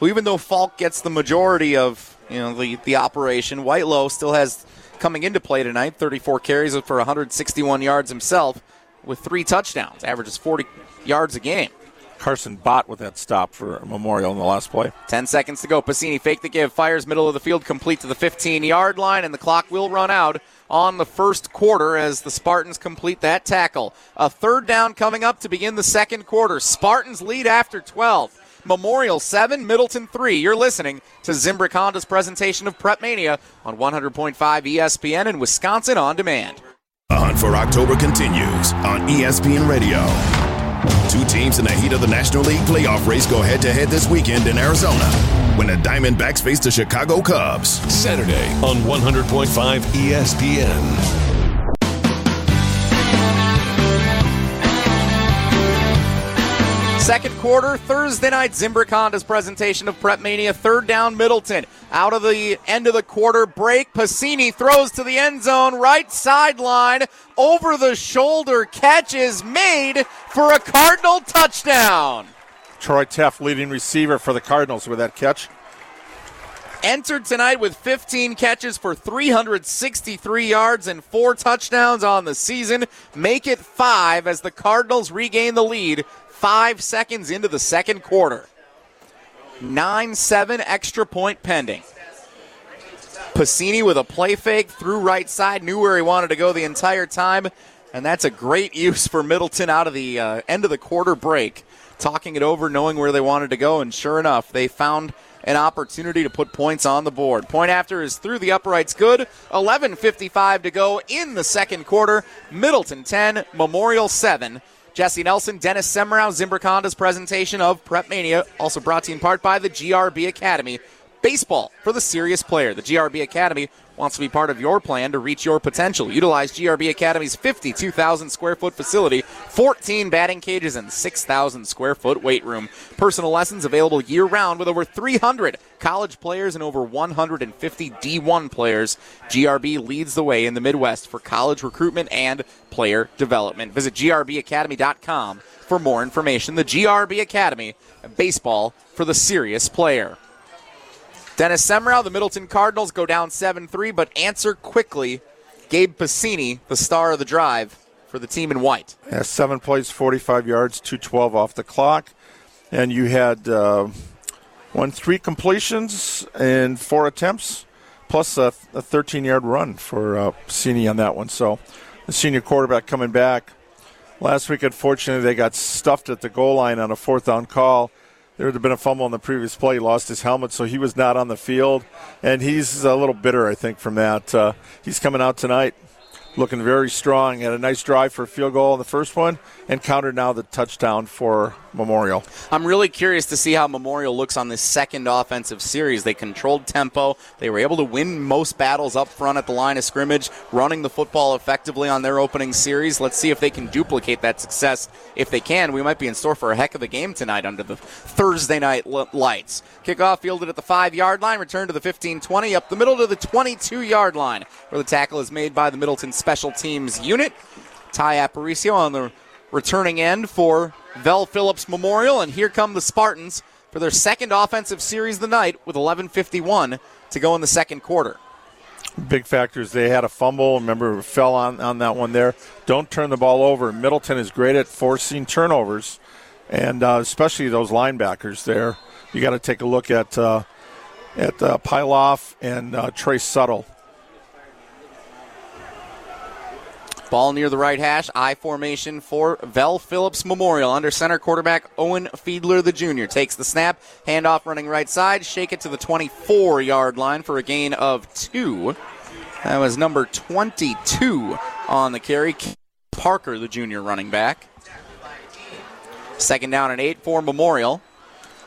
who even though Falk gets the majority of you know the, the operation, Whitelow still has, coming into play tonight, thirty-four carries for one hundred sixty-one yards himself with three touchdowns, averages forty yards a game. Carson Bott with that stop for Memorial in the last play. Ten seconds to go. Pasini fake the give, fires middle of the field, complete to the fifteen-yard line, and the clock will run out on the first quarter as the Spartans complete that tackle. A third down coming up to begin the second quarter. Spartans lead after twelve. Memorial seven, Middleton three. You're listening to Zimbrick Honda's presentation of Prep Mania on one hundred point five E S P N and Wisconsin On Demand. The hunt for October continues on E S P N Radio. Two teams in the heat of the National League playoff race go head-to-head this weekend in Arizona when the Diamondbacks face the Chicago Cubs. Saturday on one hundred point five E S P N. Second quarter, Thursday night, Zimbrick Honda's presentation of Prep Mania. Third down, Middleton. Out of the end of the quarter break, Pasini throws to the end zone, right sideline, over the shoulder catch is made for a Cardinal touchdown. Troy Teff, leading receiver for the Cardinals with that catch. Entered tonight with fifteen catches for three hundred sixty-three yards and four touchdowns on the season. Make it five as the Cardinals regain the lead five seconds into the second quarter. nine seven, extra point pending. Pasini with a play fake, through right side, knew where he wanted to go the entire time, and that's a great use for Middleton out of the uh, end of the quarter break, talking it over, knowing where they wanted to go, and sure enough, they found an opportunity to put points on the board. Point after is through the uprights good, eleven fifty-five to go in the second quarter, Middleton ten, Memorial seven. Jesse Nelson, Dennis Semrau, Zimbrick Honda's presentation of Prep Mania, also brought to you in part by the G R B Academy. Baseball for the serious player. The G R B Academy wants to be part of your plan to reach your potential. Utilize G R B Academy's fifty-two thousand square foot facility, fourteen batting cages, and six thousand square foot weight room. Personal lessons available year-round with over three hundred college players and over one hundred fifty D one players. G R B leads the way in the Midwest for college recruitment and player development. Visit G R B academy dot com for more information. The G R B Academy, baseball for the serious player. Dennis Semrau, the Middleton Cardinals go down seven three, but answer quickly. Gabe Pasini, the star of the drive for the team in white. Yeah, seven plays, forty-five yards, two twelve off the clock. And you had uh, won three completions and four attempts. plus a thirteen-yard run for uh, Pasini on that one. So the senior quarterback coming back. Last week, unfortunately, they got stuffed at the goal line on a fourth-down call. There would have been a fumble on the previous play. He lost his helmet, so he was not on the field. And he's a little bitter, I think, from that. Uh, he's coming out tonight looking very strong. Had a nice drive for a field goal on the first one and countered now the touchdown for Memorial. I'm really curious to see how Memorial looks on this second offensive series. They controlled tempo. They were able to win most battles up front at the line of scrimmage, running the football effectively on their opening series. Let's see if they can duplicate that success. If they can, we might be in store for a heck of a game tonight under the Thursday night lights. Kickoff fielded at the five-yard line, returned to the fifteen twenty, up the middle to the twenty-two-yard line, where the tackle is made by the Middleton Special Teams unit. Ty Aparicio on the returning end for Vel Phillips Memorial, and here come the Spartans for their second offensive series of the night with eleven fifty-one to go in the second quarter. Big factors. They had a fumble. Remember, fell on, on that one there. Don't turn the ball over. Middleton is great at forcing turnovers, and uh, especially those linebackers there. You got to take a look at uh, at uh, Pyloff and uh, Trey Suttle. Ball near the right hash, I formation for Vel Phillips Memorial. Under center, quarterback Owen Fiedler, the junior, takes the snap. Handoff running right side, shake it to the twenty-four-yard line for a gain of two. That was number twenty-two on the carry. Parker, the junior running back. Second down and eight for Memorial.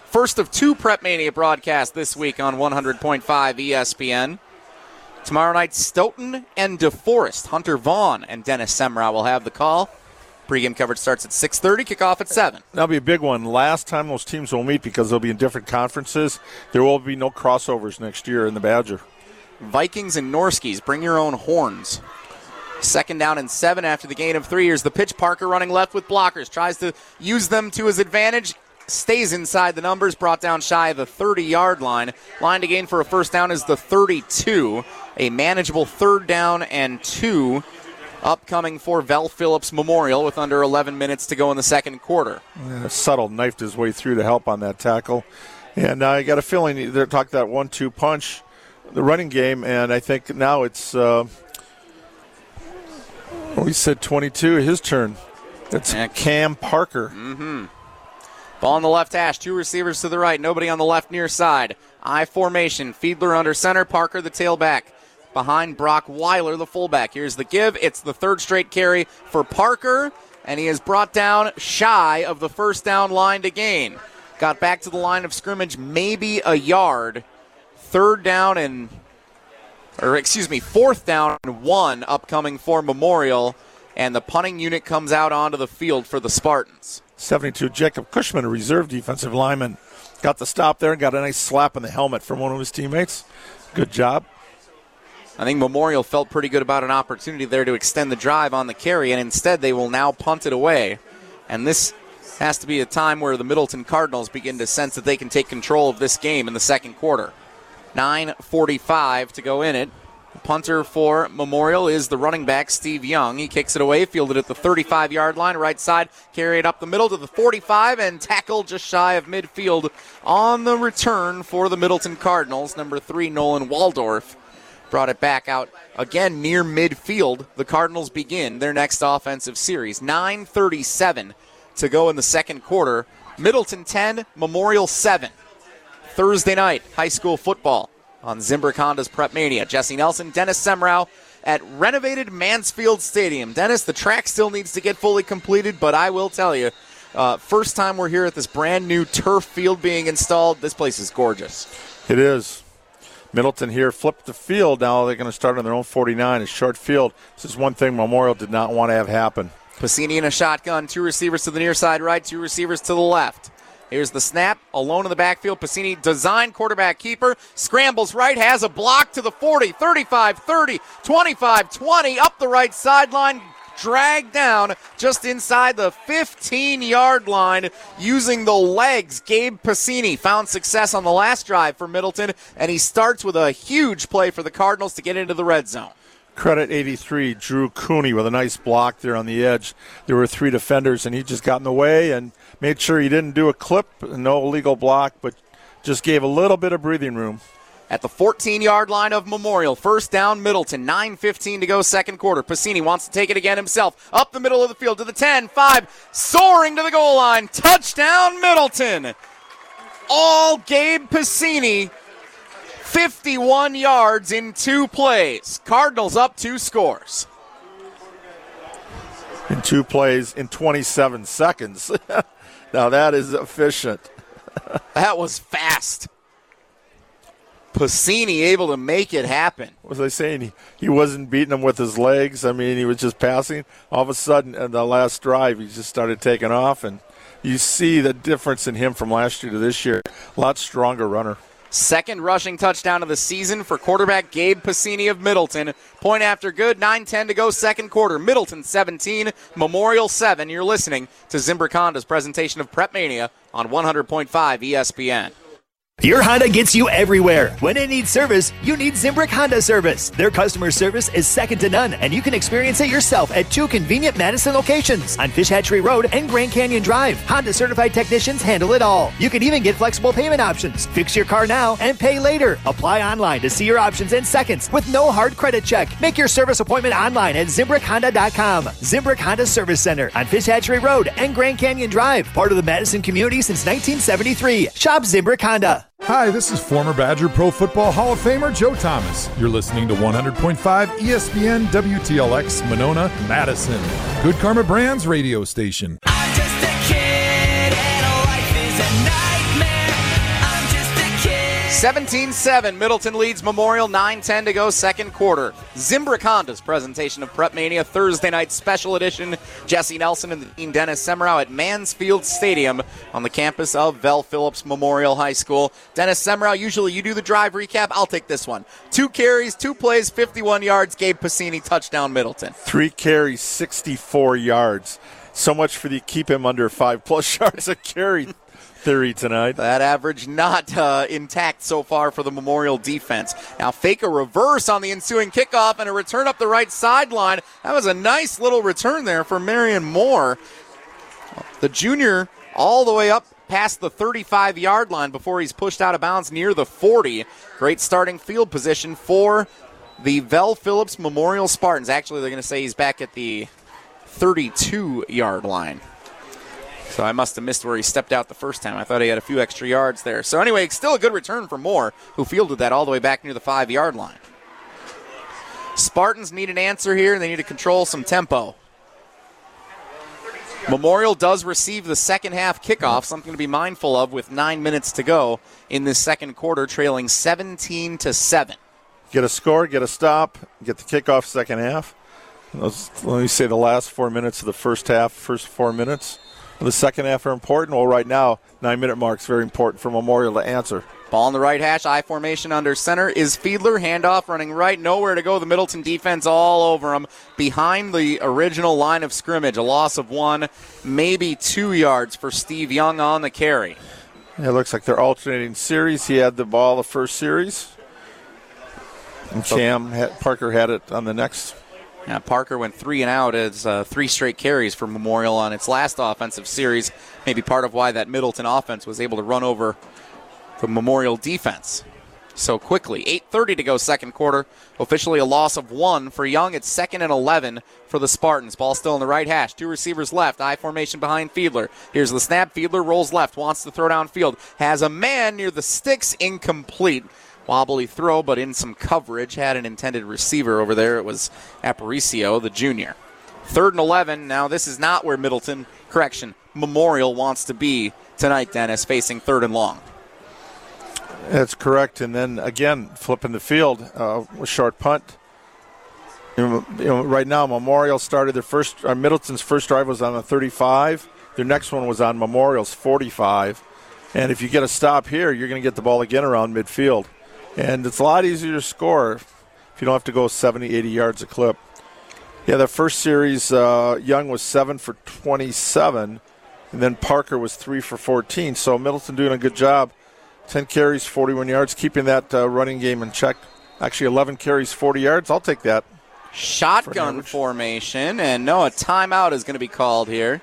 First of two Prep Mania broadcasts this week on one hundred point five E S P N. Tomorrow night, Stoughton and DeForest. Hunter Vaughn and Dennis Semrau will have the call. Pre-game coverage starts at six thirty, kickoff at seven. That'll be a big one. Last time those teams will meet because they'll be in different conferences. There will be no crossovers next year in the Badger. Vikings and Norskis, bring your own horns. Second down and seven after the gain of three. Here's the pitch. Parker running left with blockers. Tries to use them to his advantage. Stays inside the numbers. Brought down shy of the thirty-yard line. Line to gain for a first down is the thirty-two. A manageable third down and two upcoming for Vel Phillips Memorial with under eleven minutes to go in the second quarter. Yeah, Suttle knifed his way through to help on that tackle. And I got a feeling they're talking that one two punch, the running game, and I think now it's, uh, we said twenty-two, his turn. That's Cam Parker. Mm-hmm. Ball on the left hash, two receivers to the right, nobody on the left near side. I formation, Fiedler under center, Parker the tailback. Behind Brock Weiler, the fullback. Here's the give. It's the third straight carry for Parker, and he is brought down shy of the first down line to gain. Got back to the line of scrimmage maybe a yard. Third down and, or excuse me, fourth down and one upcoming for Memorial, and the punting unit comes out onto the field for the Spartans. seventy-two, Jacob Cushman, a reserve defensive lineman. Got the stop there and got a nice slap in the helmet from one of his teammates. Good job. I think Memorial felt pretty good about an opportunity there to extend the drive on the carry, and instead they will now punt it away. And this has to be a time where the Middleton Cardinals begin to sense that they can take control of this game in the second quarter. nine forty-five to go in it. The punter for Memorial is the running back, Steve Young. He kicks it away, fielded at the thirty-five-yard line, right side, carry it up the middle to the forty-five, and tackled just shy of midfield on the return for the Middleton Cardinals. Number three, Nolan Waldorf. Brought it back out again near midfield. The Cardinals begin their next offensive series. nine thirty-seven to go in the second quarter. Middleton ten, Memorial seven. Thursday night, high school football on Zimbrick Honda's Prep Mania. Jesse Nelson, Dennis Semrau at renovated Mansfield Stadium. Dennis, the track still needs to get fully completed, but I will tell you, uh, first time we're here at this brand new turf field being installed. This place is gorgeous. It is. Middleton here flipped the field. Now they're going to start on their own forty-nine. A short field. This is one thing Memorial did not want to have happen. Pasini in a shotgun. Two receivers to the near side right. Two receivers to the left. Here's the snap. Alone in the backfield. Pasini design quarterback keeper. Scrambles right. Has a block to the forty. thirty-five, thirty, twenty-five, twenty. Up the right sideline. Dragged down just inside the fifteen-yard line using the legs. Gabe Pasini found success on the last drive for Middleton, and he starts with a huge play for the Cardinals to get into the red zone. Credit eighty-three, Drew Cooney with a nice block there on the edge. There were three defenders, and he just got in the way and made sure he didn't do a clip. No illegal block, but just gave a little bit of breathing room. at the fourteen-yard line of Memorial. First down, Middleton. nine fifteen to go, second quarter. Pasini wants to take it again himself. Up the middle of the field to the ten, five, soaring to the goal line. Touchdown, Middleton. All Gabe Pasini, fifty-one yards in two plays. Cardinals up two scores. In two plays in twenty-seven seconds. Now that is efficient. That was fast. Pasini able to make it happen. What was I saying? He, he wasn't beating him with his legs. I mean, he was just passing. All of a sudden, in the last drive, he just started taking off, and you see the difference in him from last year to this year. A lot stronger runner. Second rushing touchdown of the season for quarterback Gabe Pasini of Middleton. Point after good, nine ten to go, second quarter. Middleton seventeen, Memorial seven. You're listening to Zimbrick Honda's presentation of Prep Mania on one hundred point five E S P N. Your Honda gets you everywhere. When it needs service, you need Zimbrick Honda service. Their customer service is second to none, and you can experience it yourself at two convenient Madison locations on Fish Hatchery Road and Grand Canyon Drive. Honda certified technicians handle it all. You can even get flexible payment options. Fix your car now and pay later. Apply online to see your options in seconds with no hard credit check. Make your service appointment online at Zimbrick Honda dot com. Zimbrick Honda Service Center on Fish Hatchery Road and Grand Canyon Drive. Part of the Madison community since nineteen seventy-three. Shop Zimbrick Honda. Hi, this is former Badger Pro Football Hall of Famer Joe Thomas. You're listening to one hundred point five E S P N W T L X Monona, Madison. Good Karma Brands radio station. I'm just a kid and life is a nightmare. I'm just a kid. seventeen seven, Middleton leads Memorial, nine ten to go, second quarter. Zimbrick Honda's presentation of Prep Mania Thursday night special edition. Jesse Nelson and Dean Dennis Semrau at Mansfield Stadium on the campus of Vel Phillips Memorial High School. Dennis Semrau, usually you do the drive recap. I'll take this one. Two carries, two plays, fifty-one yards. Gabe Pasini, touchdown Middleton. Three carries, sixty-four yards. So much for the keep him under five-plus yards a carry theory tonight. That average not uh, intact so far for the Memorial defense. Now fake a reverse on the ensuing kickoff and a return up the right sideline. That was a nice little return there for Marion Moore. The junior all the way up past the thirty-five-yard line before he's pushed out of bounds near the forty. Great starting field position for the Vel Phillips Memorial Spartans. Actually, they're going to say he's back at the thirty-two-yard line. So I must have missed where he stepped out the first time. I thought he had a few extra yards there. So anyway, still a good return for Moore, who fielded that all the way back near the five-yard line. Spartans need an answer here, and they need to control some tempo. Memorial does receive the second-half kickoff, something to be mindful of with nine minutes to go in this second quarter, trailing seventeen to seven. Get a score, get a stop, get the kickoff second half. Let me say the last four minutes of the first half, first four minutes. The second half are important. Well, right now, nine-minute mark's very important for Memorial to answer. Ball on the right hash, I formation under center is Fiedler. Handoff running right, nowhere to go. The Middleton defense all over him behind the original line of scrimmage. A loss of one, maybe two yards for Steve Young on the carry. It looks like they're alternating series. He had the ball the first series, and Cam Parker had it on the next. Now, Parker went three and out as uh, three straight carries for Memorial on its last offensive series. Maybe part of why that Middleton offense was able to run over the Memorial defense so quickly. eight thirty to go second quarter. Officially a loss of one for Young. It's second and eleven for the Spartans. Ball still in the right hash. Two receivers left. I formation behind Fiedler. Here's the snap. Fiedler rolls left. Wants to throw downfield. Has a man near the sticks. Incomplete. Wobbly throw, but in some coverage. Had an intended receiver over there. It was Aparicio, the junior. Third and eleven. Now, this is not where Middleton, correction, Memorial wants to be tonight, Dennis, facing third and long. That's correct. And then, again, flipping the field, uh, a short punt. You know, right now, Memorial started their first, uh, Middleton's first drive was on the thirty-five. Their next one was on Memorial's forty-five. And if you get a stop here, you're going to get the ball again around midfield. And it's a lot easier to score if you don't have to go seventy, eighty yards a clip. Yeah, the first series, uh, Young was seven for twenty-seven, and then Parker was three for fourteen. So Middleton doing a good job. ten carries, forty-one yards, keeping that uh, running game in check. Actually, eleven carries, forty yards. I'll take that. Shotgun formation, and no, a timeout is going to be called here.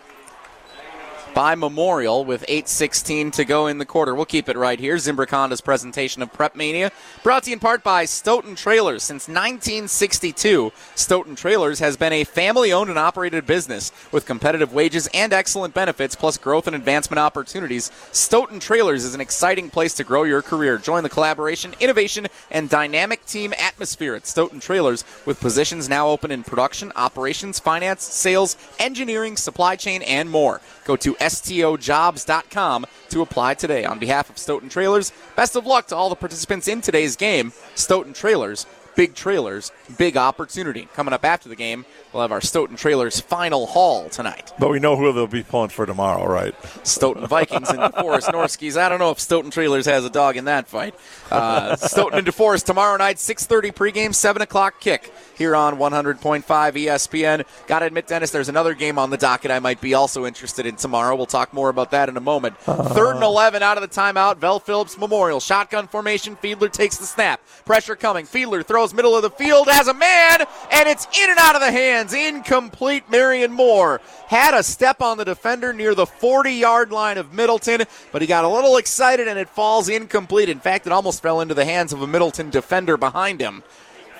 by Memorial with eight sixteen to go in the quarter. We'll keep it right here. Zimbrick Honda's presentation of Prep Mania, brought to you in part by Stoughton Trailers. Since nineteen sixty-two, Stoughton Trailers has been a family-owned and operated business with competitive wages and excellent benefits, plus growth and advancement opportunities. Stoughton Trailers is an exciting place to grow your career. Join the collaboration, innovation, and dynamic team atmosphere at Stoughton Trailers, with positions now open in production, operations, finance, sales, engineering, supply chain, and more. Go to S T O jobs dot com to apply today. On behalf of Stoughton Trailers, best of luck to all the participants in today's game. Stoughton Trailers, big trailers, big opportunity. Coming up after the game, we'll have our Stoughton Trailers final haul tonight. But we know who they'll be pulling for tomorrow, right? Stoughton Vikings and DeForest Norskis. I don't know if Stoughton Trailers has a dog in that fight. Uh, Stoughton and DeForest tomorrow night, six thirty pregame, seven o'clock kick here on one hundred point five E S P N. Got to admit, Dennis, there's another game on the docket I might be also interested in tomorrow. We'll talk more about that in a moment. Uh-huh. Third and eleven out of the timeout, Vel Phillips Memorial. Shotgun formation, Fiedler takes the snap. Pressure coming. Fiedler throws middle of the field, has a man, and it's in and out of the hands. Incomplete. Marion Moore had a step on the defender near the forty-yard line of Middleton, but he got a little excited and it falls incomplete. In fact, it almost fell into the hands of a Middleton defender behind him.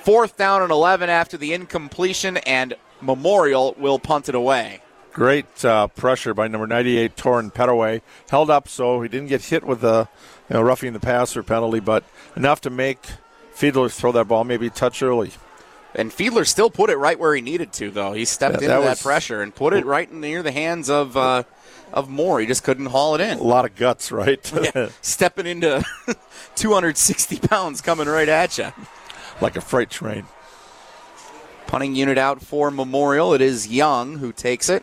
Fourth down and eleven after the incompletion, and Memorial will punt it away. Great uh, pressure by number ninety-eight, Torin Petaway. Held up, so he didn't get hit with a you know, roughing the passer penalty, but enough to make Fiedler throw that ball maybe a touch early. And Fiedler still put it right where he needed to, though. He stepped yeah, that into was, that pressure and put it right near the hands of uh, of Moore. He just couldn't haul it in. A lot of guts, right? Yeah, stepping into two hundred sixty pounds coming right at you. Like a freight train. Punting unit out for Memorial. It is Young who takes it.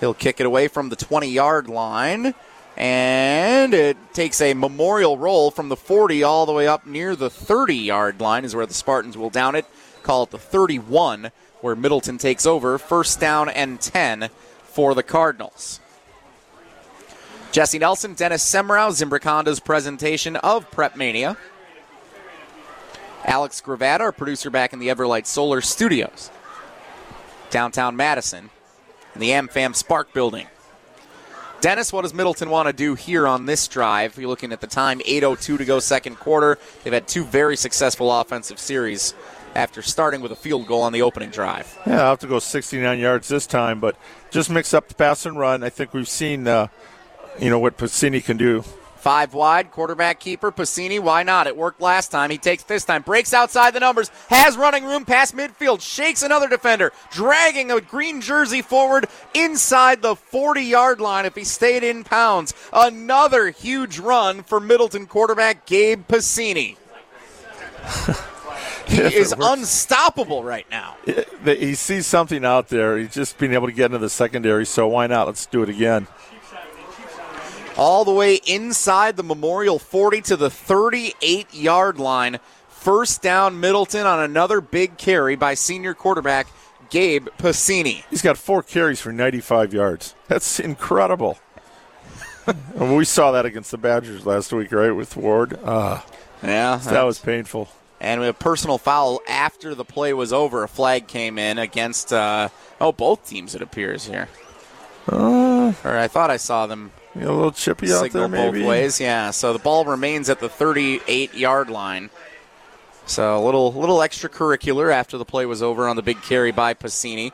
He'll kick it away from the twenty-yard line. And it takes a Memorial roll from the forty all the way up near the thirty-yard line is where the Spartans will down it. Call it the thirty-one, where Middleton takes over. First down and ten for the Cardinals. Jesse Nelson, Dennis Semrau, Zimbrick Honda's presentation of Prep Mania. Alex Gravata, our producer back in the Everlight Solar Studios. Downtown Madison in the AmFam Spark building. Dennis, what does Middleton want to do here on this drive? We're looking at the time, eight oh two to go second quarter. They've had two very successful offensive series after starting with a field goal on the opening drive. Yeah, I'll have to go sixty-nine yards this time, but just mix up the pass and run. I think we've seen uh, you know, what Pasini can do. Five wide, quarterback keeper, Pasini, why not? It worked last time. He takes this time, breaks outside the numbers, has running room past midfield, shakes another defender, dragging a green jersey forward inside the forty-yard line if he stayed in bounds. Another huge run for Middleton quarterback Gabe Pasini. He is unstoppable right now. He sees something out there. He's just been able to get into the secondary, so why not? Let's do it again. All the way inside the Memorial forty to the thirty-eight-yard line. First down, Middleton, on another big carry by senior quarterback Gabe Pasini. He's got four carries for ninety-five yards. That's incredible. We saw that against the Badgers last week, right, with Ward? Uh, yeah. That was painful. And we have a personal foul after the play was over. A flag came in against, uh, oh, both teams, it appears, here. Uh, or I thought I saw them. You know, a little chippy out there, maybe. Signal both ways, yeah. So the ball remains at the thirty-eight-yard line. So a little, little extracurricular after the play was over on the big carry by Pasini.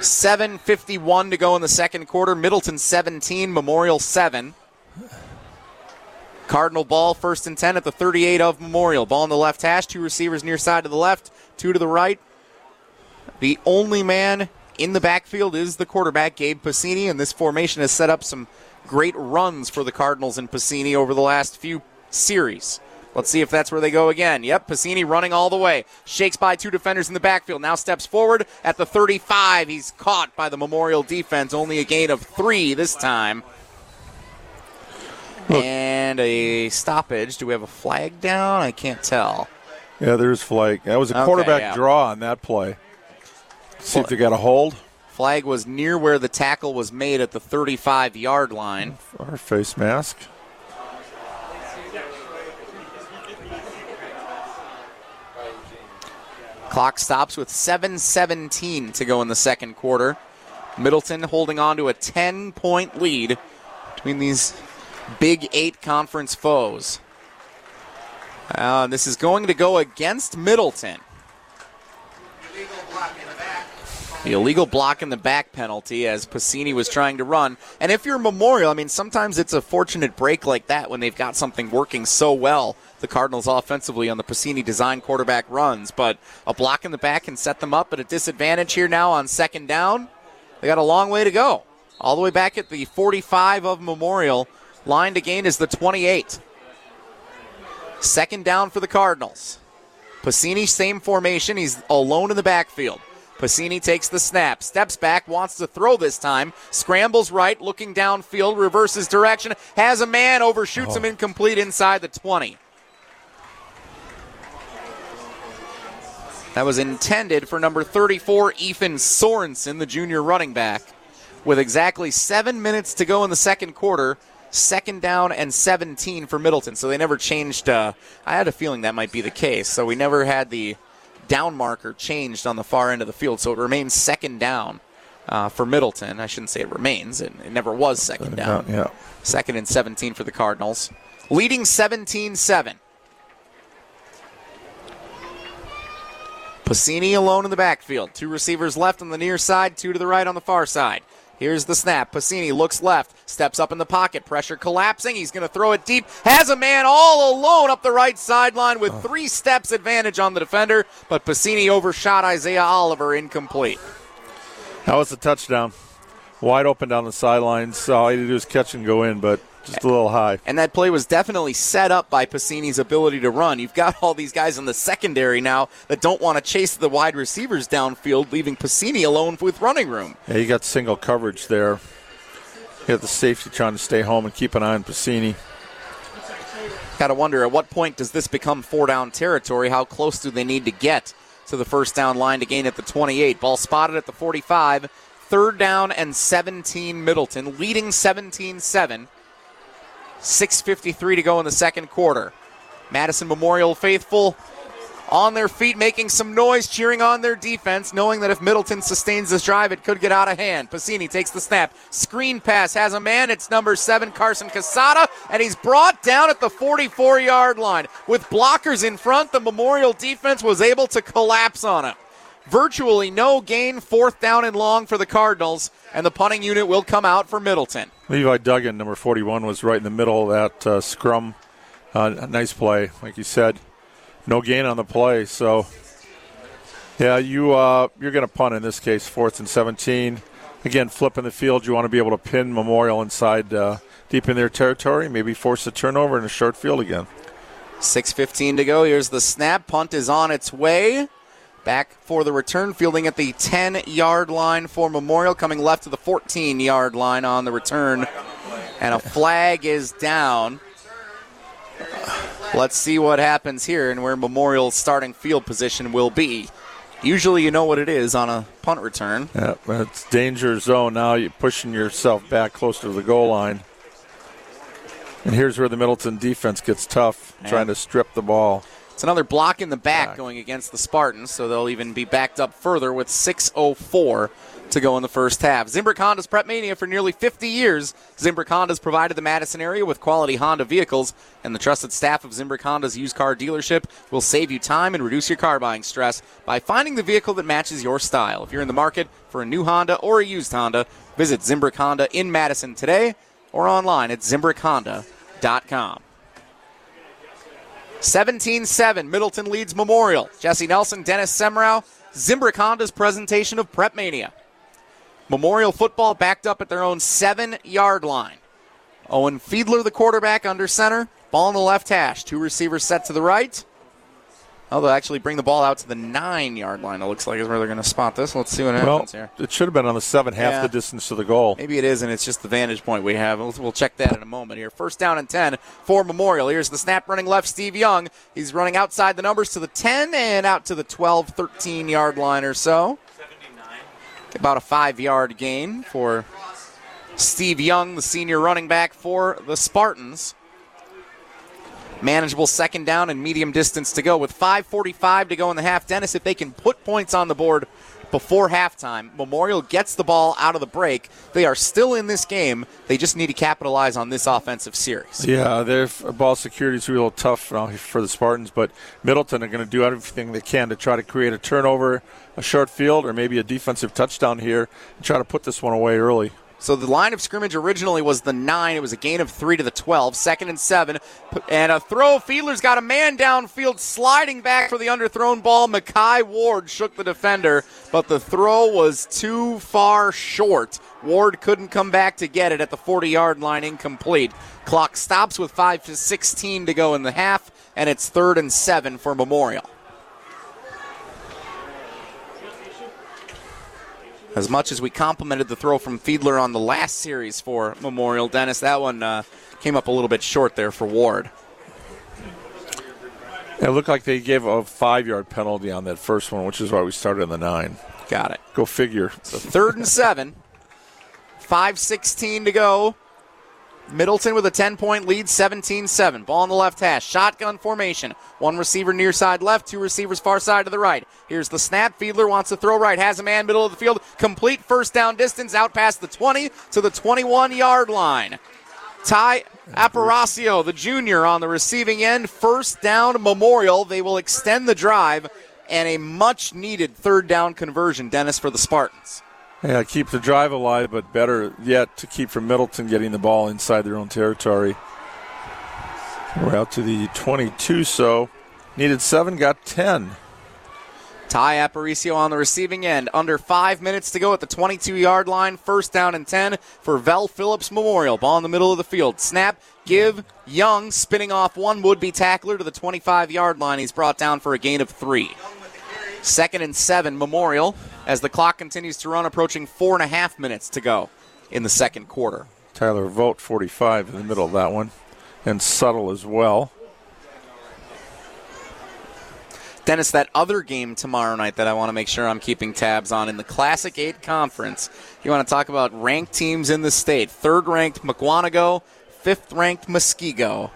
seven fifty-one to go in the second quarter. Middleton seventeen, Memorial seven. Cardinal ball, first and ten at the thirty-eight of Memorial. Ball in the left hash, two receivers near side to the left, two to the right. The only man in the backfield is the quarterback, Gabe Pasini, and this formation has set up some great runs for the Cardinals and Pasini over the last few series. Let's see if that's where they go again. Yep, Pasini running all the way. Shakes by two defenders in the backfield. Now steps forward at the thirty-five. He's caught by the Memorial defense. Only a gain of three this time. Look. And a stoppage. Do we have a flag down? I can't tell. Yeah, there's flag. That was a quarterback okay, yeah. draw on that play. See well, if they got a hold. Flag was near where the tackle was made at the thirty-five-yard line. Our face mask. Clock stops with seven seventeen to go in the second quarter. Middleton holding on to a ten-point lead between these Big Eight conference foes. Uh, this is going to go against Middleton. The illegal block in the back penalty as Pasini was trying to run. And if you're Memorial, I mean, sometimes it's a fortunate break like that when they've got something working so well, the Cardinals offensively on the Pasini design quarterback runs. But a block in the back can set them up at a disadvantage here now on second down. They got a long way to go. All the way back at the forty-five of Memorial. Line to gain is the twenty-eight. Second down for the Cardinals. Pasini, same formation. He's alone in the backfield. Pasini takes the snap, steps back, wants to throw this time, scrambles right, looking downfield, reverses direction, has a man, overshoots oh. him incomplete inside the twenty. That was intended for number thirty-four, Ethan Sorensen, the junior running back. With exactly seven minutes to go in the second quarter, second down and seventeen for Middleton. So they never changed. Uh, I had a feeling that might be the case. So we never had the down marker changed on the far end of the field. So it remains second down uh, for Middleton. I shouldn't say it remains. It, it never was second down. Yeah, yeah. Second and seventeen for the Cardinals. Leading seventeen seven. Pasini alone in the backfield. Two receivers left on the near side, two to the right on the far side. Here's the snap. Pasini looks left, steps up in the pocket. Pressure collapsing. He's going to throw it deep. Has a man all alone up the right sideline with three steps advantage on the defender, but Pasini overshot Isaiah Oliver, incomplete. That was a touchdown. Wide open down the sidelines. All he had to do was catch and go in, but just a little high. And that play was definitely set up by Pasini's ability to run. You've got all these guys in the secondary now that don't want to chase the wide receivers downfield, leaving Pasini alone with running room. Yeah, you got single coverage there. You got the safety trying to stay home and keep an eye on Pasini. Got to wonder, at what point does this become four-down territory? How close do they need to get to the first-down line to gain at the twenty-eight? Ball spotted at the forty-five. Third down and seventeen, Middleton, leading seventeen seven. six fifty-three to go in the second quarter. Madison Memorial faithful on their feet, making some noise, cheering on their defense, knowing that if Middleton sustains this drive, it could get out of hand. Pasini takes the snap. Screen pass, has a man. It's number seven, Carson Casada, and he's brought down at the forty-four-yard line. With blockers in front, the Memorial defense was able to collapse on him. Virtually no gain, fourth down and long for the Cardinals, and the punting unit will come out for Middleton. Levi Duggan, number forty-one, was right in the middle of that uh, scrum. Uh, nice play, like you said. No gain on the play, so yeah, you, uh, you're going to punt in this case, fourth and seventeen. Again, flipping the field, you want to be able to pin Memorial inside uh, deep in their territory, maybe force a turnover in a short field again. six fifteen to go. Here's the snap. Punt is on its way. Back for the return, fielding at the ten-yard line for Memorial, coming left to the fourteen-yard line on the return, and a flag is down. Let's see what happens here and where Memorial's starting field position will be. Usually you know what it is on a punt return. Yeah, it's danger zone now. You're pushing yourself back closer to the goal line. And here's where the Middleton defense gets tough, yeah. trying to strip the ball. It's another block in the back, back going against the Spartans, so they'll even be backed up further with six oh four to go in the first half. Zimbrick Honda's Prep Mania for nearly fifty years. Zimbrick Honda's provided the Madison area with quality Honda vehicles, and the trusted staff of Zimbrick Honda's used car dealership will save you time and reduce your car buying stress by finding the vehicle that matches your style. If you're in the market for a new Honda or a used Honda, visit Zimbrick Honda in Madison today or online at zimbrick honda dot com. seventeen seven, Middleton leads Memorial. Jesse Nelson, Dennis Semrau, Zimbrick Honda's presentation of Prep Mania. Memorial football backed up at their own seven-yard line. Owen Fiedler, the quarterback, under center. Ball in the left hash. Two receivers set to the right. Oh, they'll actually bring the ball out to the nine-yard line, it looks like, is where they're going to spot this. Let's see what happens well, here. It should have been on the seven, half yeah. the distance to the goal. Maybe it is, and it's just the vantage point we have. We'll, we'll check that in a moment here. First down and ten for Memorial. Here's the snap running left, Steve Young. He's running outside the numbers to the ten and out to the twelve, thirteen-yard line or so. seventy-nine. About a five-yard gain for Steve Young, the senior running back for the Spartans. Manageable second down and medium distance to go with five forty-five to go in the half. Dennis, if they can put points on the board, before halftime. Memorial gets the ball out of the break. They are still in this game. They just need to capitalize on this offensive series. Yeah, their ball security is real tough for the Spartans, but Middleton are going to do everything they can to try to create a turnover, a short field, or maybe a defensive touchdown here and try to put this one away early. So the line of scrimmage originally was the nine. It was a gain of three to the twelve. Second and seven. And a throw. Fiedler's got a man downfield sliding back for the underthrown ball. Makai Ward shook the defender, but the throw was too far short. Ward couldn't come back to get it at the forty-yard line, incomplete. Clock stops with five sixteen to go in the half, and it's third and seven for Memorial. As much as we complimented the throw from Fiedler on the last series for Memorial, Dennis, that one uh, came up a little bit short there for Ward. It looked like they gave a five-yard penalty on that first one, which is why we started on the nine. Got it. Go figure. So third and seven, five sixteen to go. Middleton with a ten-point lead, seventeen seven. Ball on the left hash. Shotgun formation. One receiver near side left, two receivers far side to the right. Here's the snap. Fiedler wants to throw right. Has a man middle of the field. Complete first down distance out past the twenty to the twenty-one-yard line. Ty Aparicio, the junior, on the receiving end. First down Memorial. They will extend the drive and a much-needed third down conversion, Dennis, for the Spartans. Yeah, keep the drive alive, but better yet to keep from Middleton getting the ball inside their own territory. We're out to the twenty-two, so needed seven, got ten. Ty Aparicio on the receiving end. Under five minutes to go at the twenty-two-yard line. First down and ten for Vel Phillips Memorial. Ball in the middle of the field. Snap, give, Young spinning off one would-be tackler to the twenty-five-yard line. He's brought down for a gain of three. Second and seven, Memorial, as the clock continues to run, approaching four and a half minutes to go in the second quarter. Tyler Vogt, forty-five, in the middle of that one, and Suttle as well. Dennis, that other game tomorrow night that I want to make sure I'm keeping tabs on in the Classic eight Conference, you want to talk about ranked teams in the state. Third-ranked McGuanago, fifth-ranked Muskego.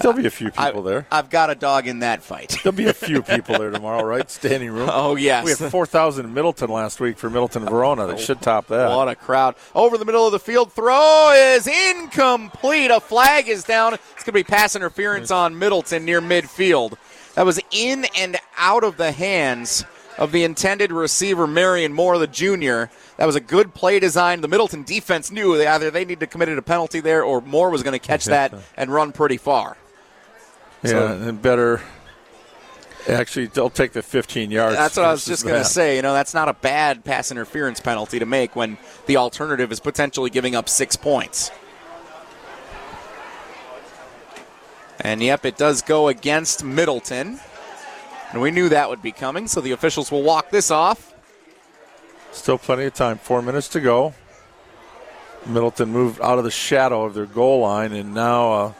There'll be a few people I, there. I've got a dog in that fight. There'll be a few people there tomorrow, right? Standing room. Oh, yes. We had four thousand in Middleton last week for Middleton Verona. That should top that. What a crowd. Over the middle of the field. Throw is incomplete. A flag is down. It's going to be pass interference on Middleton near midfield. That was in and out of the hands of the intended receiver, Marion Moore, the junior. That was a good play design. The Middleton defense knew they either they needed to commit a penalty there or Moore was going to catch that and run pretty far. Yeah, so, and better actually they'll take the fifteen yards. That's what I was just going to say. You know, that's not a bad pass interference penalty to make when the alternative is potentially giving up six points. And, yep, it does go against Middleton. And we knew that would be coming, so the officials will walk this off. Still plenty of time, four minutes to go. Middleton moved out of the shadow of their goal line, and now... Uh,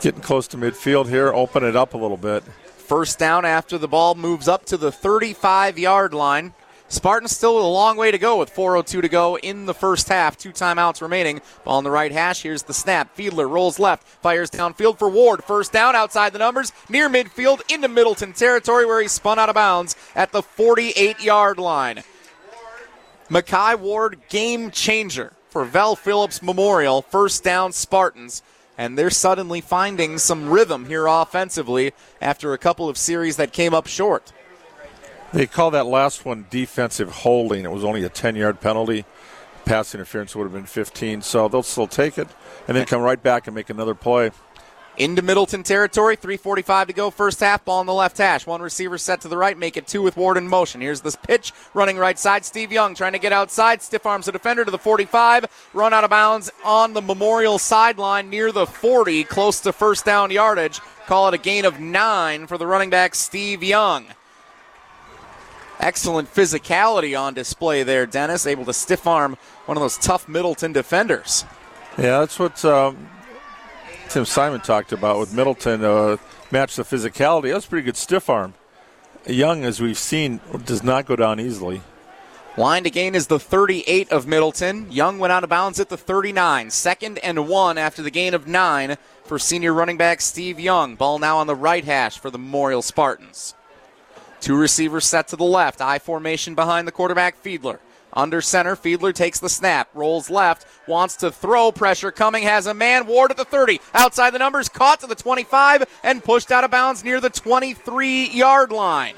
Getting close to midfield here. Open it up a little bit. First down after the ball moves up to the thirty-five-yard line. Spartans still a long way to go with four oh two to go in the first half. Two timeouts remaining. Ball on the right hash. Here's the snap. Fiedler rolls left. Fires downfield for Ward. First down outside the numbers. Near midfield into Middleton territory where he spun out of bounds at the forty-eight-yard line. Makai Ward, game changer for Vel Phillips Memorial. First down Spartans. And they're suddenly finding some rhythm here offensively after a couple of series that came up short. They call that last one defensive holding. It was only a ten-yard penalty. Pass interference would have been fifteen, so they'll still take it and then come right back and make another play. Into Middleton territory, three forty-five to go, first half, ball on the left hash. One receiver set to the right, make it two with Ward in motion. Here's this pitch, running right side, Steve Young trying to get outside, stiff arms the defender to the forty-five, run out of bounds on the Memorial sideline near the forty, close to first down yardage. Call it a gain of nine for the running back, Steve Young. Excellent physicality on display there, Dennis, able to stiff arm one of those tough Middleton defenders. Yeah, that's what... Um Tim Simon talked about with Middleton, uh, match the physicality. That was a pretty good stiff arm. Young, as we've seen, does not go down easily. Line to gain is the thirty-eight of Middleton. Young went out of bounds at the thirty-nine. Second and one after the gain of nine for senior running back Steve Young. Ball now on the right hash for the Memorial Spartans. Two receivers set to the left. I formation behind the quarterback, Fiedler. Under center, Fiedler takes the snap, rolls left, wants to throw, pressure coming, has a man, Ward at the thirty, outside the numbers, caught to the twenty-five, and pushed out of bounds near the twenty-three-yard line.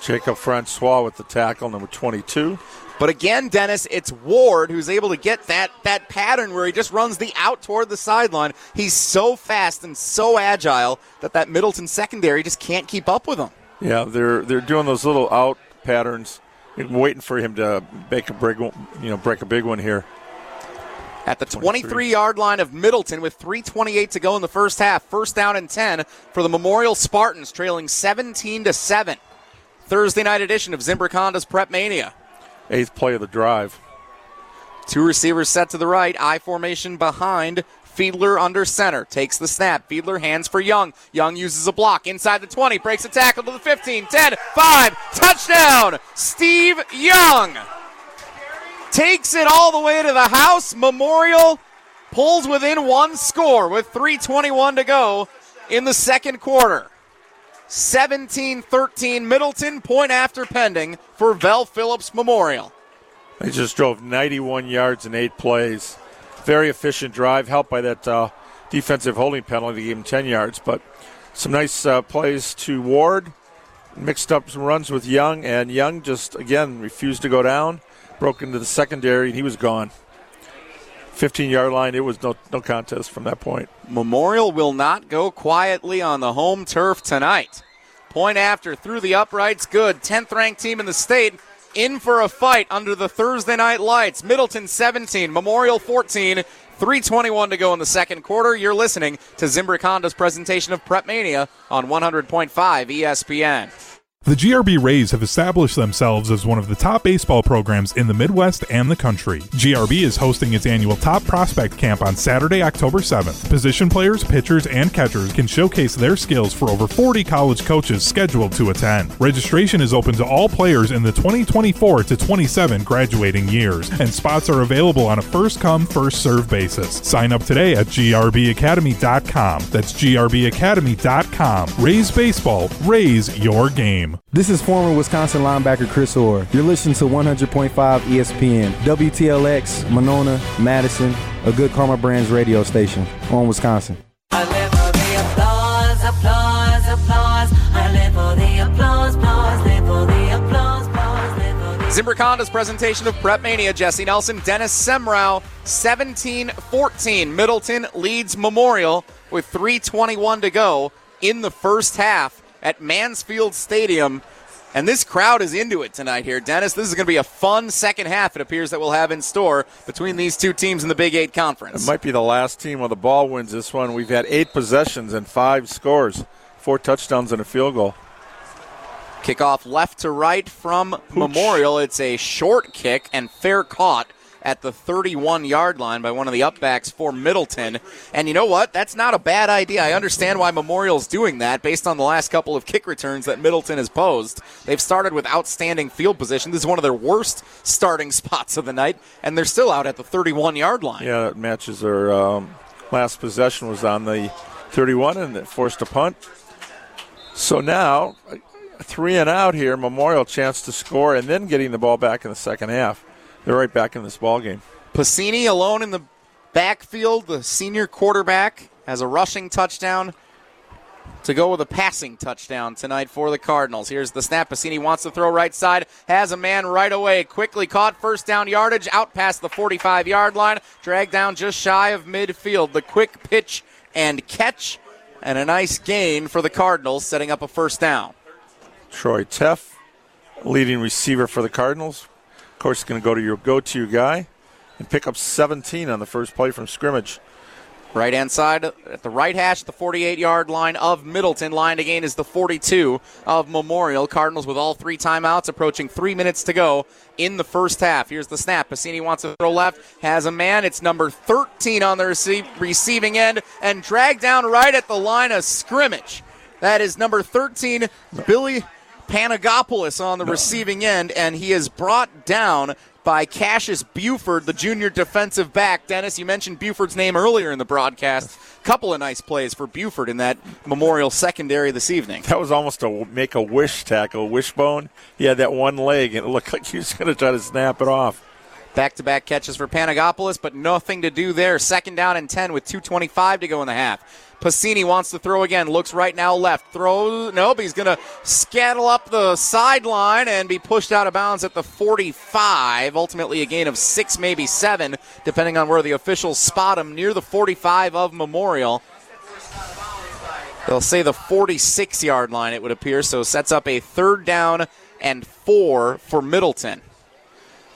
Jacob Francois with the tackle, number twenty-two. But again, Dennis, it's Ward who's able to get that, that pattern where he just runs the out toward the sideline. He's so fast and so agile that that Middleton secondary just can't keep up with him. Yeah, they're they're doing those little out patterns, waiting for him to make a break, you know, break a big one here. At the twenty-three-yard line of Middleton with three twenty-eight to go in the first half. First down and ten for the Memorial Spartans, trailing seventeen to seven. Thursday night edition of Zimbrick Honda's Prep Mania. Eighth play of the drive. Two receivers set to the right. I formation behind. Fiedler under center. Takes the snap. Fiedler hands for Young. Young uses a block. Inside the twenty. Breaks a tackle to the fifteen. ten, five. Touchdown! Steve Young takes it all the way to the house. Memorial pulls within one score with three twenty-one to go in the second quarter. seventeen thirteen Middleton, point after pending for Vel Phillips Memorial. They just drove ninety-one yards in eight plays. Very efficient drive, helped by that uh, defensive holding penalty that gave him ten yards. But some nice uh, plays to Ward, mixed up some runs with Young, and Young just, again, refused to go down, broke into the secondary, and he was gone. fifteen-yard line, it was no, no contest from that point. Memorial will not go quietly on the home turf tonight. Point after, through the uprights, good. tenth-ranked team in the state, in for a fight under the Thursday night lights. Middleton seventeen, Memorial fourteen, three twenty-one to go in the second quarter. You're listening to Zimbrick Honda's presentation of Prep Mania on one hundred point five E S P N. The G R B Rays have established themselves as one of the top baseball programs in the Midwest and the country. G R B is hosting its annual Top Prospect Camp on Saturday, October seventh. Position players, pitchers, and catchers can showcase their skills for over forty college coaches scheduled to attend. Registration is open to all players in the twenty twenty-four to twenty-seven graduating years, and spots are available on a first-come, first-served basis. Sign up today at G R B academy dot com. That's G R B academy dot com. Raise baseball. Raise your game. This is former Wisconsin linebacker Chris Orr. You're listening to one hundred point five E S P N, W T L X, Monona, Madison, a Good Karma Brands radio station on Wisconsin. I live for the applause, applause, applause. I live for the applause, applause, live for the applause, applause, live for the applause. Zimbrick Honda's presentation of Prep Mania. Jesse Nelson, Dennis Semrau, seventeen fourteen. Middleton leads Memorial with three twenty-one to go in the first half at Mansfield Stadium, and this crowd is into it tonight here. Dennis, this is going to be a fun second half, it appears, that we'll have in store between these two teams in the Big Eight Conference. It might be the last team where the ball wins this one. We've had eight possessions and five scores, four touchdowns and a field goal. Kickoff left to right from Pooch. Memorial. It's a short kick and fair caught at the thirty-one-yard line by one of the upbacks for Middleton. And you know what? That's not a bad idea. I understand why Memorial's doing that based on the last couple of kick returns that Middleton has posed. They've started with outstanding field position. This is one of their worst starting spots of the night, and they're still out at the thirty-one-yard line. Yeah, that matches their um, last possession was on the thirty-one, and it forced a punt. So now, three and out here, Memorial chance to score and then getting the ball back in the second half. They're right back in this ballgame. Pasini alone in the backfield, the senior quarterback, has a rushing touchdown to go with a passing touchdown tonight for the Cardinals. Here's the snap. Pasini wants to throw right side, has a man right away. Quickly caught, first down yardage, out past the forty-five-yard line, dragged down just shy of midfield. The quick pitch and catch, and a nice gain for the Cardinals, setting up a first down. Troy Teff, leading receiver for the Cardinals. Of course, going to go to your go-to guy and pick up seventeen on the first play from scrimmage. Right-hand side at the right hash, the forty-eight-yard line of Middleton. Line again is the forty-two of Memorial. Cardinals with all three timeouts, approaching three minutes to go in the first half. Here's the snap. Pasini wants to throw left, has a man. It's number thirteen on the rece- receiving end and dragged down right at the line of scrimmage. That is number thirteen, Billy Panagopoulos on the no. receiving end, and he is brought down by Cassius Buford, the junior defensive back. Dennis, you mentioned Buford's name earlier in the broadcast. Couple of nice plays for Buford in that Memorial secondary this evening. That was almost a make-a-wish tackle, wishbone. He had that one leg, and it looked like he was going to try to snap it off. Back-to-back catches for Panagopoulos, but nothing to do there. Second down and ten with two twenty-five to go in the half. Pasini wants to throw again, looks right now left, throws, nope, he's going to scuttle up the sideline and be pushed out of bounds at the forty-five, ultimately a gain of six, maybe seven, depending on where the officials spot him, near the forty-five of Memorial. They'll say the forty-six-yard line, it would appear, so sets up a third down and four for Middleton.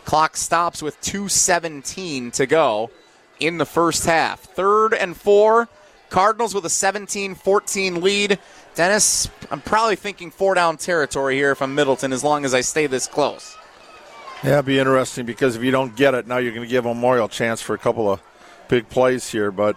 Clock stops with two seventeen to go in the first half. Third and four. Cardinals with a seventeen fourteen lead. Dennis, I'm probably thinking four-down territory here if I'm Middleton, as long as I stay this close. Yeah, it'll be interesting because if you don't get it, now you're going to give Memorial a chance for a couple of big plays here, but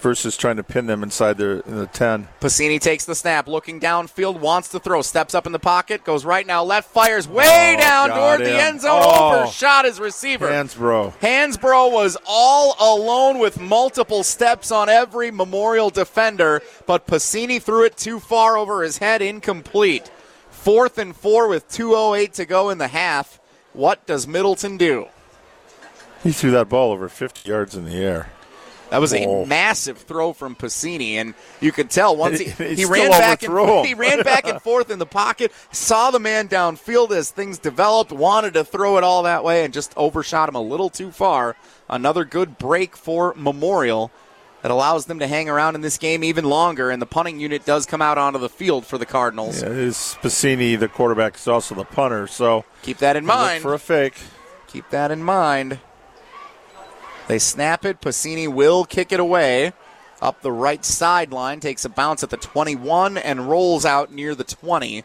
versus trying to pin them inside their in the ten. Pasini takes the snap, looking downfield, wants to throw, steps up in the pocket, goes right now left, fires way oh, down toward him. the end zone, oh. overshot his receiver. Hansbrough. Hansbrough was all alone with multiple steps on every Memorial defender, but Pasini threw it too far over his head, incomplete. Fourth and four with two oh eight to go in the half. What does Middleton do? He threw that ball over fifty yards in the air. That was a oh. massive throw from Pasini, and you could tell once he, he, ran back and, he ran back and forth in the pocket, saw the man downfield as things developed, wanted to throw it all that way, and just overshot him a little too far. Another good break for Memorial that allows them to hang around in this game even longer, and the punting unit does come out onto the field for the Cardinals. Yeah, it is Pasini, the quarterback, is also the punter, so keep that in mind. Look for a fake. Keep that in mind. They snap it. Pasini will kick it away up the right sideline. Takes a bounce at the twenty-one and rolls out near the twenty.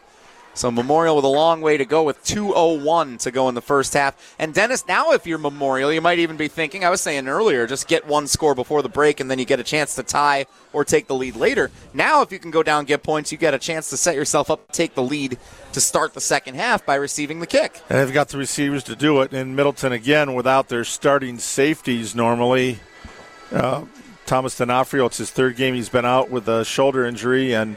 So Memorial with a long way to go with two oh one to go in the first half. And Dennis, now if you're Memorial, you might even be thinking, I was saying earlier, just get one score before the break and then you get a chance to tie or take the lead later. Now if you can go down, get points, you get a chance to set yourself up, take the lead to start the second half by receiving the kick. And they've got the receivers to do it. And Middleton, again, without their starting safeties normally. Uh, Thomas D'Onofrio, it's his third game he's been out with a shoulder injury, and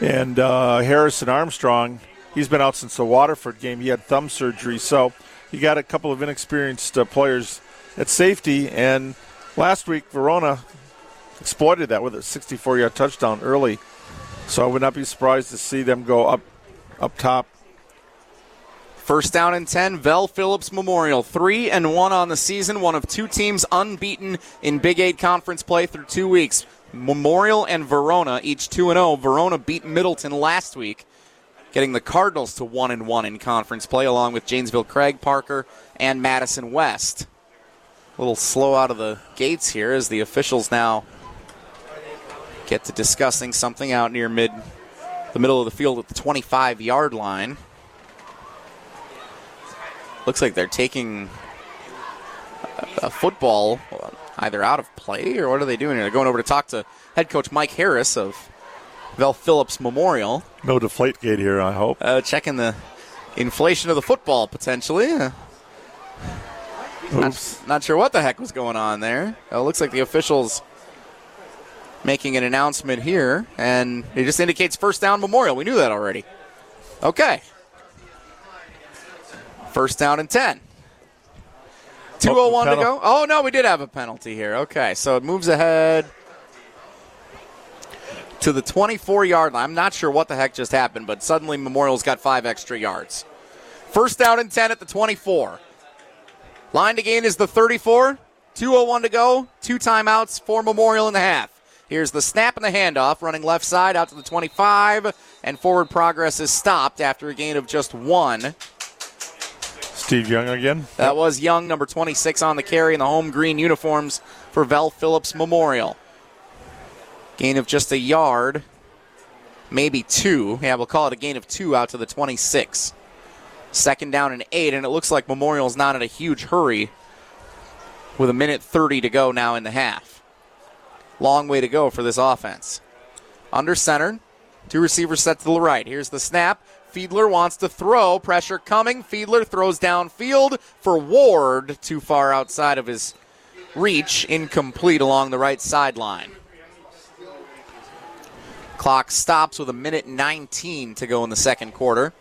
And uh, Harrison Armstrong, he's been out since the Waterford game. He had thumb surgery. So you got a couple of inexperienced uh, players at safety. And last week, Verona exploited that with a sixty-four-yard touchdown early. So I would not be surprised to see them go up, up top. First down and ten, Vel Phillips Memorial, three and one on the season, one of two teams unbeaten in Big Eight Conference play through two weeks. Memorial and Verona, each two and oh. Verona beat Middleton last week, getting the Cardinals to one and one in conference play, along with Janesville Craig, Parker, and Madison West. A little slow out of the gates here as the officials now get to discussing something out near mid, the middle of the field at the twenty-five-yard line. Looks like they're taking a, a football either out of play or what are they doing here? They're going over to talk to head coach Mike Harris of Vel Phillips Memorial. No deflate gate here, I hope. Uh, checking the inflation of the football, potentially. Uh, not, not sure what the heck was going on there. It uh, looks like the officials making an announcement here, and it just indicates first down Memorial. We knew that already. Okay. First down and ten. two oh one to go. Oh, no, we did have a penalty here. Okay, so it moves ahead to the twenty-four-yard line. I'm not sure what the heck just happened, but suddenly Memorial's got five extra yards. First down and ten at the twenty-four. Line to gain is the thirty-four. two oh one to go. Two timeouts for Memorial in the half. Here's the snap and the handoff, running left side out to the twenty-five, and forward progress is stopped after a gain of just one. Steve Young again. That was Young, number twenty-six on the carry in the home green uniforms for Vel Phillips Memorial. Gain of just a yard, maybe two. Yeah, we'll call it a gain of two out to the twenty-six. Second down and eight, and it looks like Memorial's not in a huge hurry with a minute thirty to go now in the half. Long way to go for this offense. Under center, two receivers set to the right. Here's the snap. Fiedler wants to throw. Pressure coming. Fiedler throws downfield for Ward. Too far outside of his reach. Incomplete along the right sideline. Clock stops with a minute nineteen to go in the second quarter.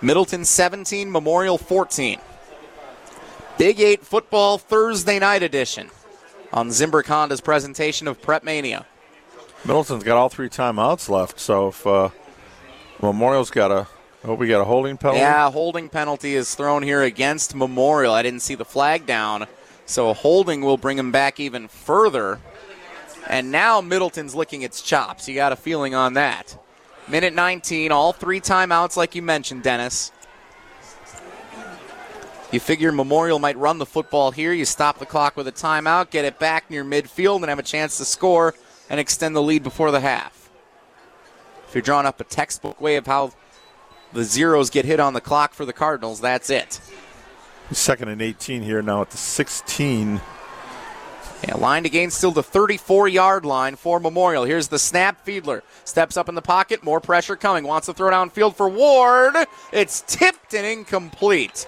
Middleton seventeen, Memorial fourteen. Big eight football Thursday night edition on Zimbrick Honda's presentation of Prep Mania. Middleton's got all three timeouts left, so if uh, Memorial's got a, oh, we got a holding penalty. Yeah, a holding penalty is thrown here against Memorial. I didn't see the flag down, so a holding will bring him back even further. And now Middleton's licking its chops. You got a feeling on that. Minute nineteen, all three timeouts like you mentioned, Dennis. You figure Memorial might run the football here. You stop the clock with a timeout, get it back near midfield, and have a chance to score and extend the lead before the half. If you're drawing up a textbook way of how the zeros get hit on the clock for the Cardinals, that's it. Second and eighteen here now at the sixteen. Yeah, line to gain still the thirty-four-yard line for Memorial. Here's the snap. Fiedler steps up in the pocket. More pressure coming. Wants to throw downfield for Ward. It's tipped and incomplete.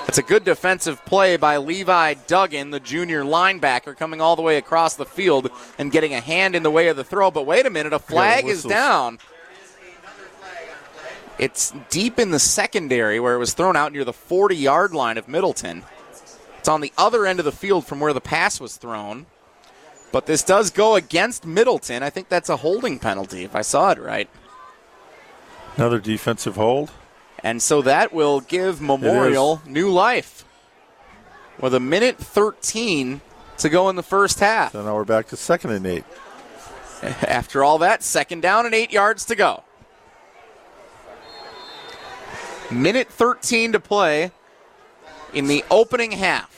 That's a good defensive play by Levi Duggan, the junior linebacker, coming all the way across the field and getting a hand in the way of the throw. But wait a minute, a flag is down. It's deep in the secondary where it was thrown out near the forty-yard line of Middleton. It's on the other end of the field from where the pass was thrown. But this does go against Middleton. I think that's a holding penalty, if I saw it right. Another defensive hold. And so that will give Memorial new life with a minute thirteen to go in the first half. So now we're back to second and eight. After all that, second down and eight yards to go. Minute thirteen to play in the opening half.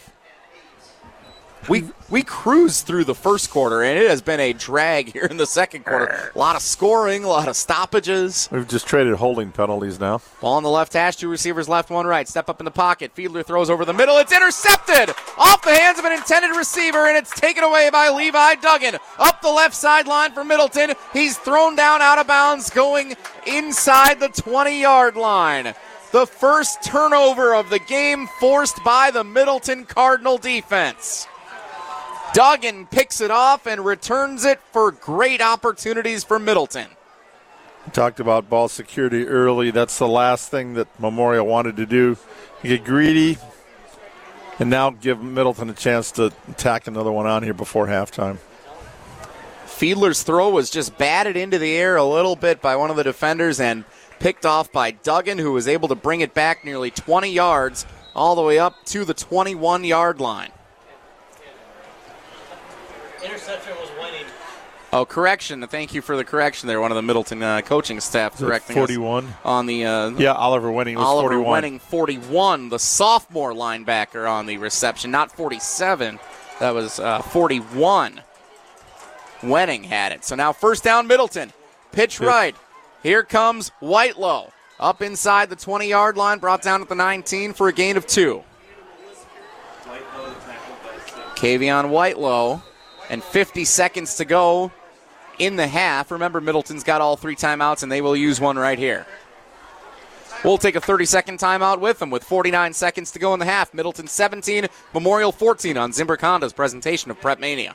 We we cruised through the first quarter, and it has been a drag here in the second quarter. A lot of scoring, a lot of stoppages. We've just traded holding penalties now. Ball on the left hash, two receivers left, one right. Step up in the pocket. Fiedler throws over the middle. It's intercepted off the hands of an intended receiver, and it's taken away by Levi Duggan. Up the left sideline for Middleton. He's thrown down out of bounds, going inside the twenty-yard line. The first turnover of the game forced by the Middleton Cardinal defense. Duggan picks it off and returns it for great opportunities for Middleton. Talked about ball security early. That's the last thing that Memorial wanted to do. Get greedy and now give Middleton a chance to tack another one on here before halftime. Fiedler's throw was just batted into the air a little bit by one of the defenders and picked off by Duggan, who was able to bring it back nearly twenty yards all the way up to the twenty-one-yard line. Interception was Wenning. Oh, correction. Thank you for the correction there. One of the Middleton uh, coaching staff correcting forty-one. Us. forty-one. On the, uh, yeah, Oliver Wenning was Oliver forty-one. Oliver Wenning, forty-one, the sophomore linebacker on the reception. Not forty-seven. That was uh, forty-one. Wenning had it. So now first down, Middleton. Pitch Hit. right. Here comes Whitelow. Up inside the twenty-yard line, brought down at the nineteen for a gain of two. Kavion Whitelow. And fifty seconds to go in the half. Remember, Middleton's got all three timeouts, and they will use one right here. We'll take a thirty-second timeout with them with forty-nine seconds to go in the half. Middleton seventeen, Memorial fourteen on Zimbrick Honda's presentation of Prep Mania.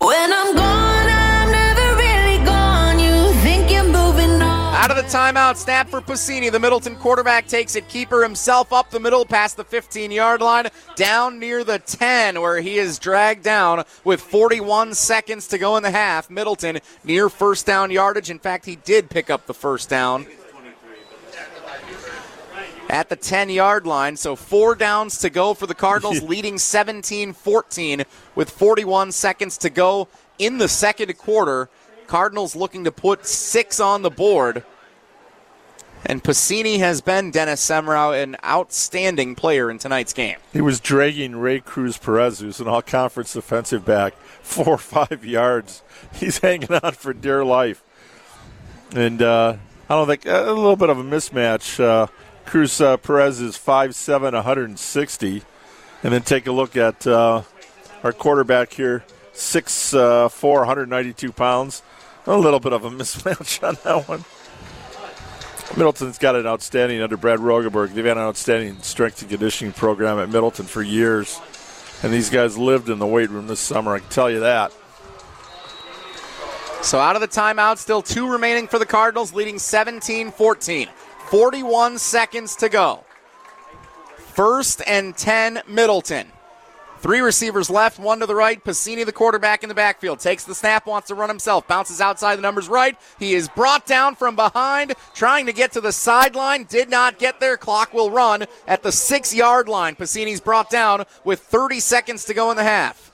When I'm gone, I'm never really gone. You think you're moving on. Out of the timeout, snap for Pasini. The Middleton quarterback takes it. Keeper himself up the middle past the fifteen-yard line, down near the ten, where he is dragged down with forty-one seconds to go in the half. Middleton near first down yardage. In fact, he did pick up the first down at the ten-yard line. So four downs to go for the Cardinals, leading seventeen fourteen with forty-one seconds to go in the second quarter. Cardinals looking to put six on the board. And Pasini has been, Dennis Semrau, an outstanding player in tonight's game. He was dragging Ray Cruz Perez, who's an all-conference defensive back, four or five yards. He's hanging on for dear life. And uh, I don't think, a little bit of a mismatch. Uh, Cruz uh, Perez is five seven, one sixty. And then take a look at uh, our quarterback here. six foot four, uh, one hundred ninety-two pounds. A little bit of a mismatch on that one. Middleton's got an outstanding, under Brad Rogenberg, they've had an outstanding strength and conditioning program at Middleton for years. And these guys lived in the weight room this summer, I can tell you that. So out of the timeout, still two remaining for the Cardinals, leading seventeen fourteen. forty-one seconds to go. First and ten, Middleton. Three receivers left, one to the right. Pasini, the quarterback in the backfield, takes the snap, wants to run himself, bounces outside the numbers right. He is brought down from behind, trying to get to the sideline, did not get there. Clock will run at the six-yard line. Pasini's brought down with thirty seconds to go in the half.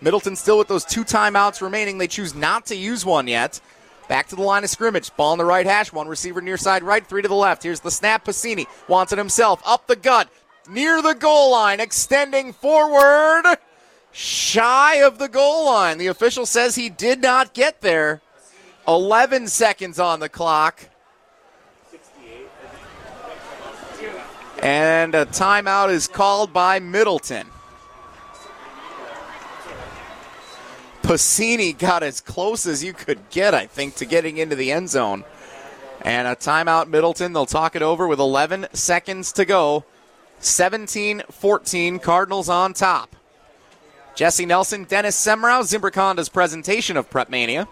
Middleton still with those two timeouts remaining. They choose not to use one yet. Back to the line of scrimmage. Ball in the right hash. One receiver near side right, three to the left. Here's the snap. Pasini wants it himself. Up the gut. Near the goal line, extending forward, shy of the goal line. The official says he did not get there. eleven seconds on the clock. And a timeout is called by Middleton. Pasini got as close as you could get, I think, to getting into the end zone. And a timeout, Middleton. They'll talk it over with eleven seconds to go. seventeen fourteen, Cardinals on top. Jesse Nelson, Dennis Semrau, Zimbrick Honda's presentation of Prep Mania.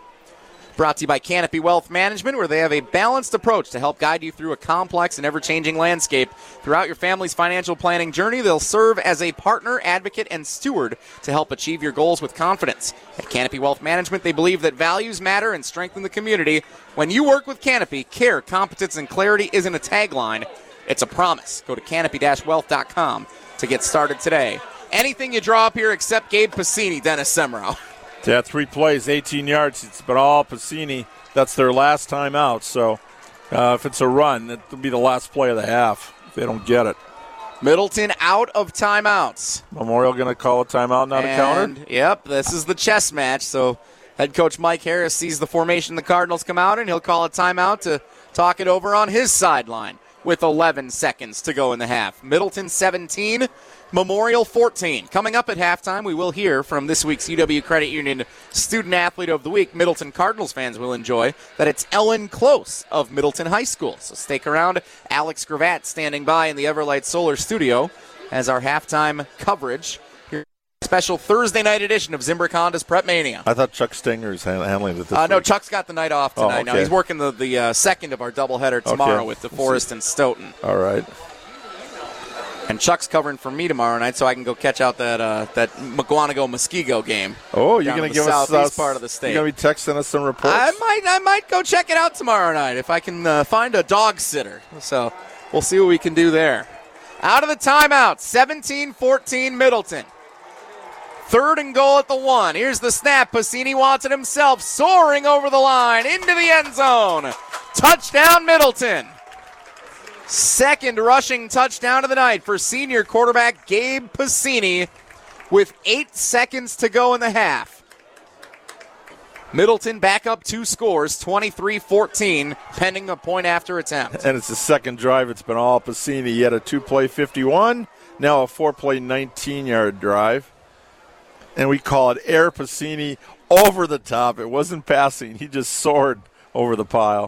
Brought to you by Canopy Wealth Management, where they have a balanced approach to help guide you through a complex and ever-changing landscape. Throughout your family's financial planning journey, they'll serve as a partner, advocate, and steward to help achieve your goals with confidence. At Canopy Wealth Management, they believe that values matter and strengthen the community. When you work with Canopy, care, competence, and clarity isn't a tagline. It's a promise. Go to canopy dash wealth dot com to get started today. Anything you draw up here except Gabe Pasini, Dennis Semrau. Yeah, three plays, eighteen yards. It's been all Pasini. That's their last time out. So uh, if it's a run, it'll be the last play of the half if they don't get it. Middleton out of timeouts. Memorial going to call a timeout, not and, a counter? Yep, this is the chess match. So head coach Mike Harris sees the formation the Cardinals come out, and he'll call a timeout to talk it over on his sideline. With eleven seconds to go in the half. Middleton seventeen, Memorial fourteen. Coming up at halftime, we will hear from this week's U W Credit Union Student Athlete of the Week. Middleton Cardinals fans will enjoy that it's Ellen Close of Middleton High School. So stick around. Alex Gravatt standing by in the Everlight Solar Studio as our halftime coverage. Special Thursday night edition of Zimbrick Honda's Prep Mania. I thought Chuck Stinger's handling it this uh, No, week. Chuck's got the night off tonight. Oh, okay. Now he's working the, the uh, second of our doubleheader tomorrow okay. with DeForest and Stoughton. All right. And Chuck's covering for me tomorrow night, so I can go catch out that uh, that McGuanago-Muskego game. Oh, you're going to give us the southeast part of the state. You're going to be texting us some reports? I might, I might go check it out tomorrow night if I can uh, find a dog sitter. So we'll see what we can do there. Out of the timeout, seventeen fourteen Middleton. Third and goal at the one. Here's the snap. Pasini wants it himself. Soaring over the line into the end zone. Touchdown, Middleton. Second rushing touchdown of the night for senior quarterback Gabe Pasini with eight seconds to go in the half. Middleton back up two scores, twenty-three fourteen, pending a point after attempt. And it's the second drive. It's been all Pasini. He had a two-play fifty-one, now a four-play nineteen-yard drive. And we call it air Pasini over the top. It wasn't passing. He just soared over the pile.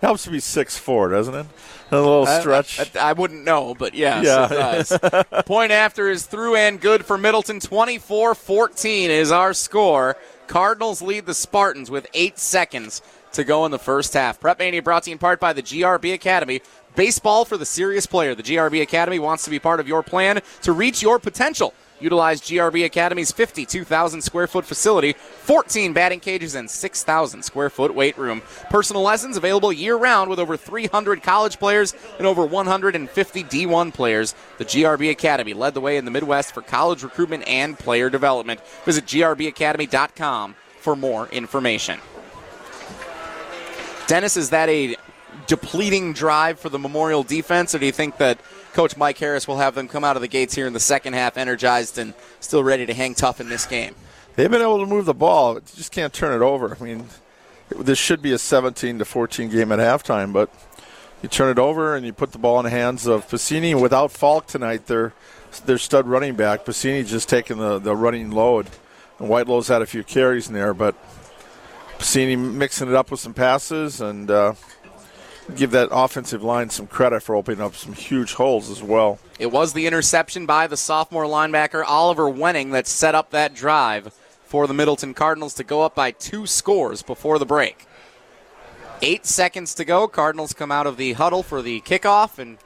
It helps to be six foot four, doesn't it? A little stretch. I, I, I wouldn't know, but yes, yeah, it does. Point after is through and good for Middleton. twenty-four fourteen is our score. Cardinals lead the Spartans with eight seconds to go in the first half. Prep Mania brought to you in part by the G R B Academy. Baseball for the serious player. The G R B Academy wants to be part of your plan to reach your potential. Utilize G R B Academy's fifty-two thousand square foot facility, fourteen batting cages, and six thousand square foot weight room. Personal lessons available year-round with over three hundred college players and over one hundred fifty D one players. The G R B Academy led the way in the Midwest for college recruitment and player development. Visit G R B academy dot com for more information. Dennis, is that a depleting drive for the Memorial defense, or do you think that Coach Mike Harris will have them come out of the gates here in the second half energized and still ready to hang tough in this game? They've been able to move the ball. It just can't turn it over. I mean, it, this should be a seventeen to fourteen game at halftime, but you turn it over and you put the ball in the hands of Pasini. Without Falk tonight, their, their stud running back, Pasini just taking the, the running load And Whitelow's had a few carries in there, but Pasini mixing it up with some passes and uh, give that offensive line some credit for opening up some huge holes as well. It was the interception by the sophomore linebacker Oliver Wenning that set up that drive for the Middleton Cardinals to go up by two scores before the break. Eight seconds to go. Cardinals come out of the huddle for the kickoff, and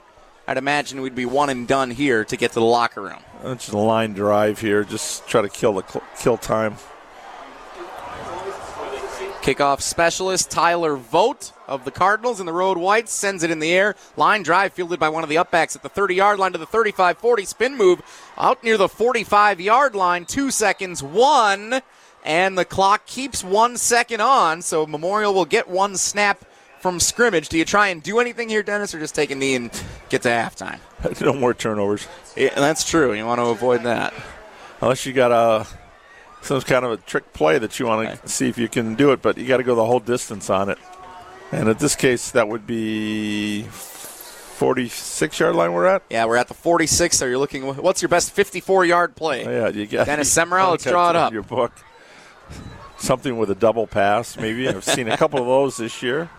I'd imagine we'd be one and done here to get to the locker room. It's just a line drive here. Just try to kill the cl- kill time. Kickoff specialist Tyler Vogt of the Cardinals and the Road Whites sends it in the air. Line drive fielded by one of the upbacks at the thirty-yard line to the thirty-five forty. Spin move out near the forty-five-yard line. Two seconds, one, and the clock keeps one second on, so Memorial will get one snap from scrimmage. Do you try and do anything here, Dennis, or just take a knee and get to halftime? No more turnovers. Yeah, that's true. You want to avoid that. Unless you got a, some kind of a trick play that you want to okay. see if you can do it, but you got to go the whole distance on it. And in this case, that would be forty-six-yard line we're at? Yeah, we're at the forty-six, so you're looking, what's your best fifty-four-yard play? Oh, yeah, you got Dennis Semrau, let's draw it up. Your book. Something with a double pass, maybe. I've seen a couple of those this year.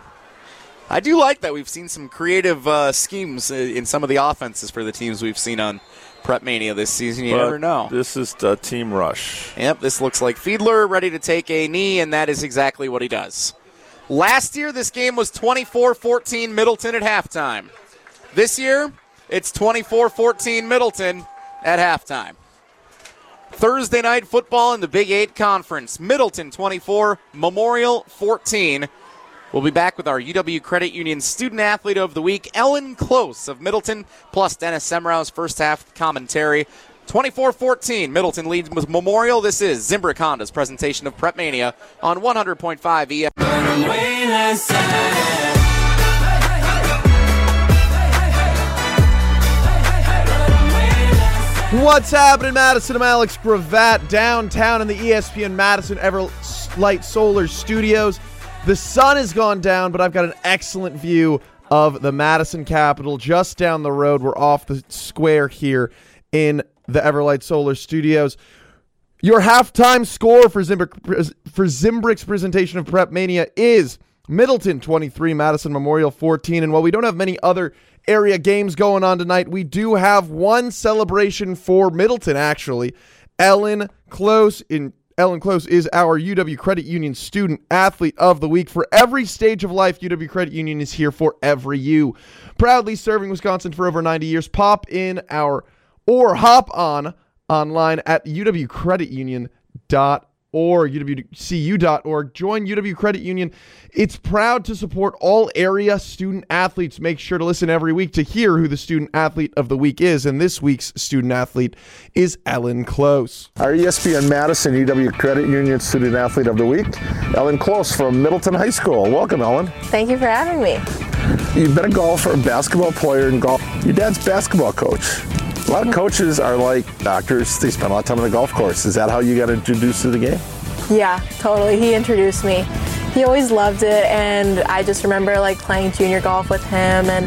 I do like that we've seen some creative uh, schemes in some of the offenses for the teams we've seen on Prep Mania this season. You but never know. This is the team rush. Yep, this looks like Fiedler ready to take a knee, and that is exactly what he does. Last year, this game was twenty-four fourteen Middleton at halftime. This year, it's twenty-four fourteen Middleton at halftime. Thursday night football in the Big Eight Conference. Middleton twenty-four, Memorial fourteen. We'll be back with our U W Credit Union Student Athlete of the Week, Ellen Close of Middleton, plus Dennis Semrau's first half commentary. twenty-four fourteen, Middleton leads with Memorial. This is Zimbrick Honda's presentation of Prep Mania on one hundred point five E F M. What's happening, Madison? I'm Alex Gravatt, downtown in the E S P N Madison Everlight Solar Studios. The sun has gone down, but I've got an excellent view of the Madison Capitol just down the road. We're off the square here in the Everlight Solar Studios. Your halftime score for Zimbrick, for Zimbrick's presentation of Prep Mania is Middleton twenty-three, Madison Memorial fourteen. And while we don't have many other area games going on tonight, we do have one celebration for Middleton, actually. Ellen Close in... Ellen Close is our U W Credit Union Student Athlete of the Week. For every stage of life, U W Credit Union is here for every you. Proudly serving Wisconsin for over ninety years. Pop in our or hop on online at u w credit union dot org, u w c u dot org. Join U W Credit Union. It's proud to support all area student athletes. Make sure to listen every week to hear who the Student Athlete of the Week is, and this week's Student Athlete is Ellen Close. Our E S P N Madison U W Credit Union Student Athlete of the Week, Ellen Close from Middleton High School. Welcome, Ellen. Thank you for having me. You've been a golfer, a basketball player, and golf. Your dad's basketball coach. A lot of coaches are like doctors. They spend a lot of time on the golf course. Is that how you got introduced to the game? Yeah, totally. He introduced me. He always loved it, and I just remember like playing junior golf with him, and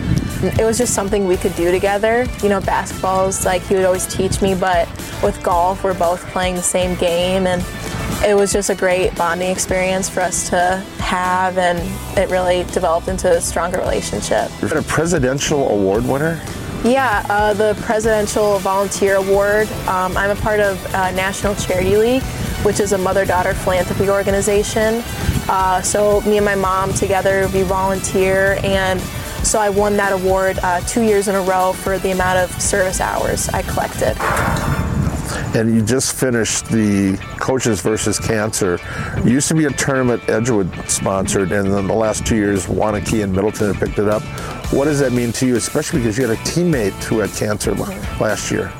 it was just something we could do together. You know, basketball is like he would always teach me, but with golf, we're both playing the same game, and it was just a great bonding experience for us to have, and it really developed into a stronger relationship. You're a presidential award winner? Yeah, uh, the Presidential Volunteer Award. Um, I'm a part of uh, National Charity League, which is a mother-daughter philanthropy organization. Uh, so me and my mom together, we volunteer, and so I won that award uh, two years in a row for the amount of service hours I collected. And you just finished the Coaches versus Cancer. It used to be a tournament Edgewood sponsored, and then the last two years, Wanakee and Middleton have picked it up. What does that mean to you, especially because you had a teammate who had cancer last year?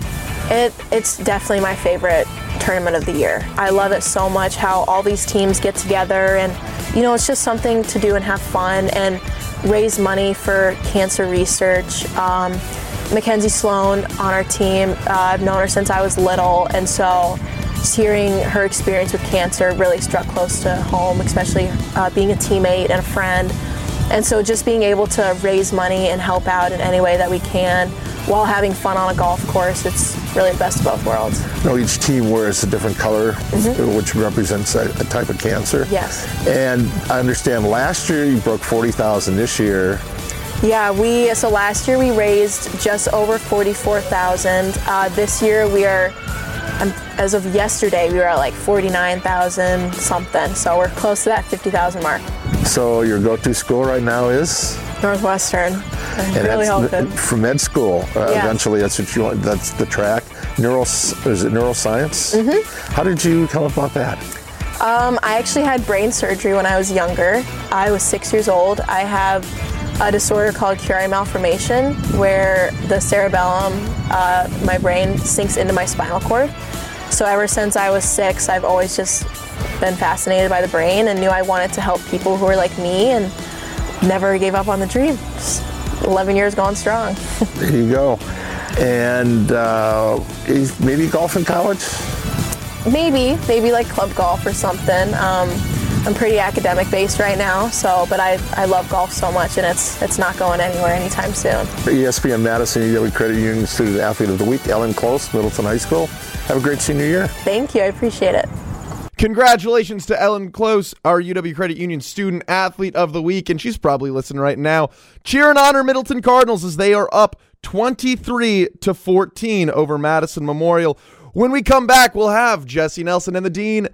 It, it's definitely my favorite tournament of the year. I love it so much how all these teams get together, and you know, it's just something to do and have fun and raise money for cancer research. Um, Mackenzie Sloan on our team, uh, I've known her since I was little, and so just hearing her experience with cancer really struck close to home, especially uh, being a teammate and a friend. And so just being able to raise money and help out in any way that we can while having fun on a golf course. It's really the best of both worlds. You know, each team wears a different color, mm-hmm. which represents a, a type of cancer. Yes. And I understand last year you broke forty thousand dollars this year. Yeah, we so last year we raised just over forty-four thousand dollars. Uh, this year we are, as of yesterday, we were at like forty-nine thousand something. So we're close to that fifty thousand mark. So your go-to school right now is? Northwestern. I'm and really hoping. For med school, uh, yeah. eventually that's what you want, that's the track. Neuro, is it neuroscience? Mm-hmm. How did you come about that? Um, I actually had brain surgery when I was younger. I was six years old. I have a disorder called Curry malformation, where the cerebellum, uh, my brain, sinks into my spinal cord. So ever since I was six, I've always just been fascinated by the brain and knew I wanted to help people who were like me, and never gave up on the dream. Just eleven years gone strong. There you go. And uh, maybe golf in college? Maybe, maybe like club golf or something. Um, I'm pretty academic based right now, so but I, I love golf so much, and it's it's not going anywhere anytime soon. E S P N Madison, U W Credit Union Student Athlete of the Week, Ellen Close, Middleton High School. Have a great senior year. Thank you, I appreciate it. Congratulations to Ellen Close, our U W Credit Union Student Athlete of the Week, and she's probably listening right now. Cheer and honor Middleton Cardinals as they are up twenty-three to fourteen over Madison Memorial. When we come back, we'll have Jesse Nelson and the Dean,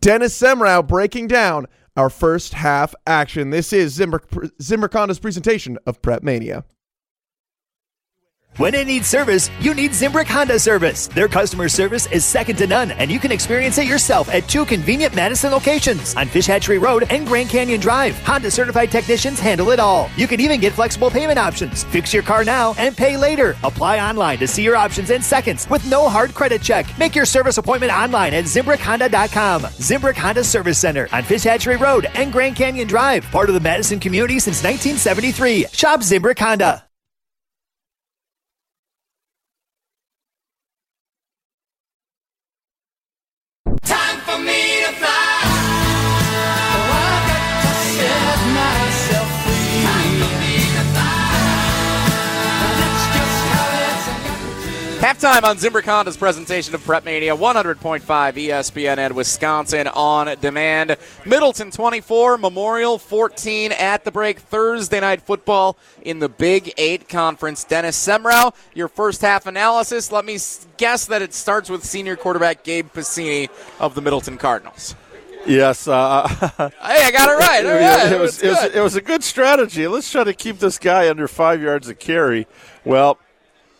Dennis Semrau, breaking down our first half action. This is Zimbrick, Zimbrick Honda's presentation of Prep Mania. When it needs service, you need Zimbrick Honda service. Their customer service is second to none, and you can experience it yourself at two convenient Madison locations on Fish Hatchery Road and Grand Canyon Drive. Honda certified technicians handle it all. You can even get flexible payment options. Fix your car now and pay later. Apply online to see your options in seconds with no hard credit check. Make your service appointment online at Zimbrick Honda dot com. Zimbrick Honda Service Center on Fish Hatchery Road and Grand Canyon Drive. Part of the Madison community since nineteen seventy-three. Shop Zimbrick Honda. Halftime on Zimbrick Honda's presentation of Prep Mania, one hundred point five E S P N and Wisconsin on demand. Middleton twenty-four, Memorial fourteen at the break. Thursday night football in the Big Eight Conference. Dennis Semrau, your first half analysis. Let me guess that it starts with senior quarterback Gabe Pasini of the Middleton Cardinals. Yes. Uh, hey, I got it right. All right. It, was, it, was, it was a good strategy. Let's try to keep this guy under five yards of carry. Well,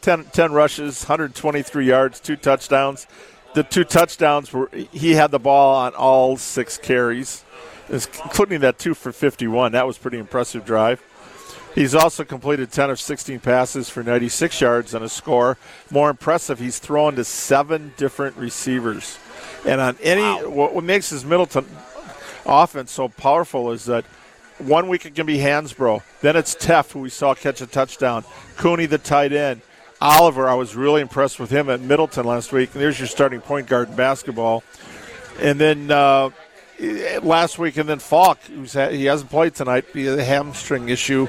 ten, ten rushes, one hundred twenty-three yards, two touchdowns. The two touchdowns were he had the ball on all six carries, including that two for fifty-one. That was pretty impressive drive. He's also completed ten of sixteen passes for ninety-six yards and a score. More impressive, he's thrown to seven different receivers. And on any wow. what, what makes his Middleton offense so powerful is that one week it can be Hansbrough, then it's Teff, who we saw catch a touchdown, Cooney the tight end, Oliver. I was really impressed with him at Middleton last week. There's your starting point guard in basketball. And then uh, last week, and then Falk, who's ha- he hasn't played tonight. He had a hamstring issue.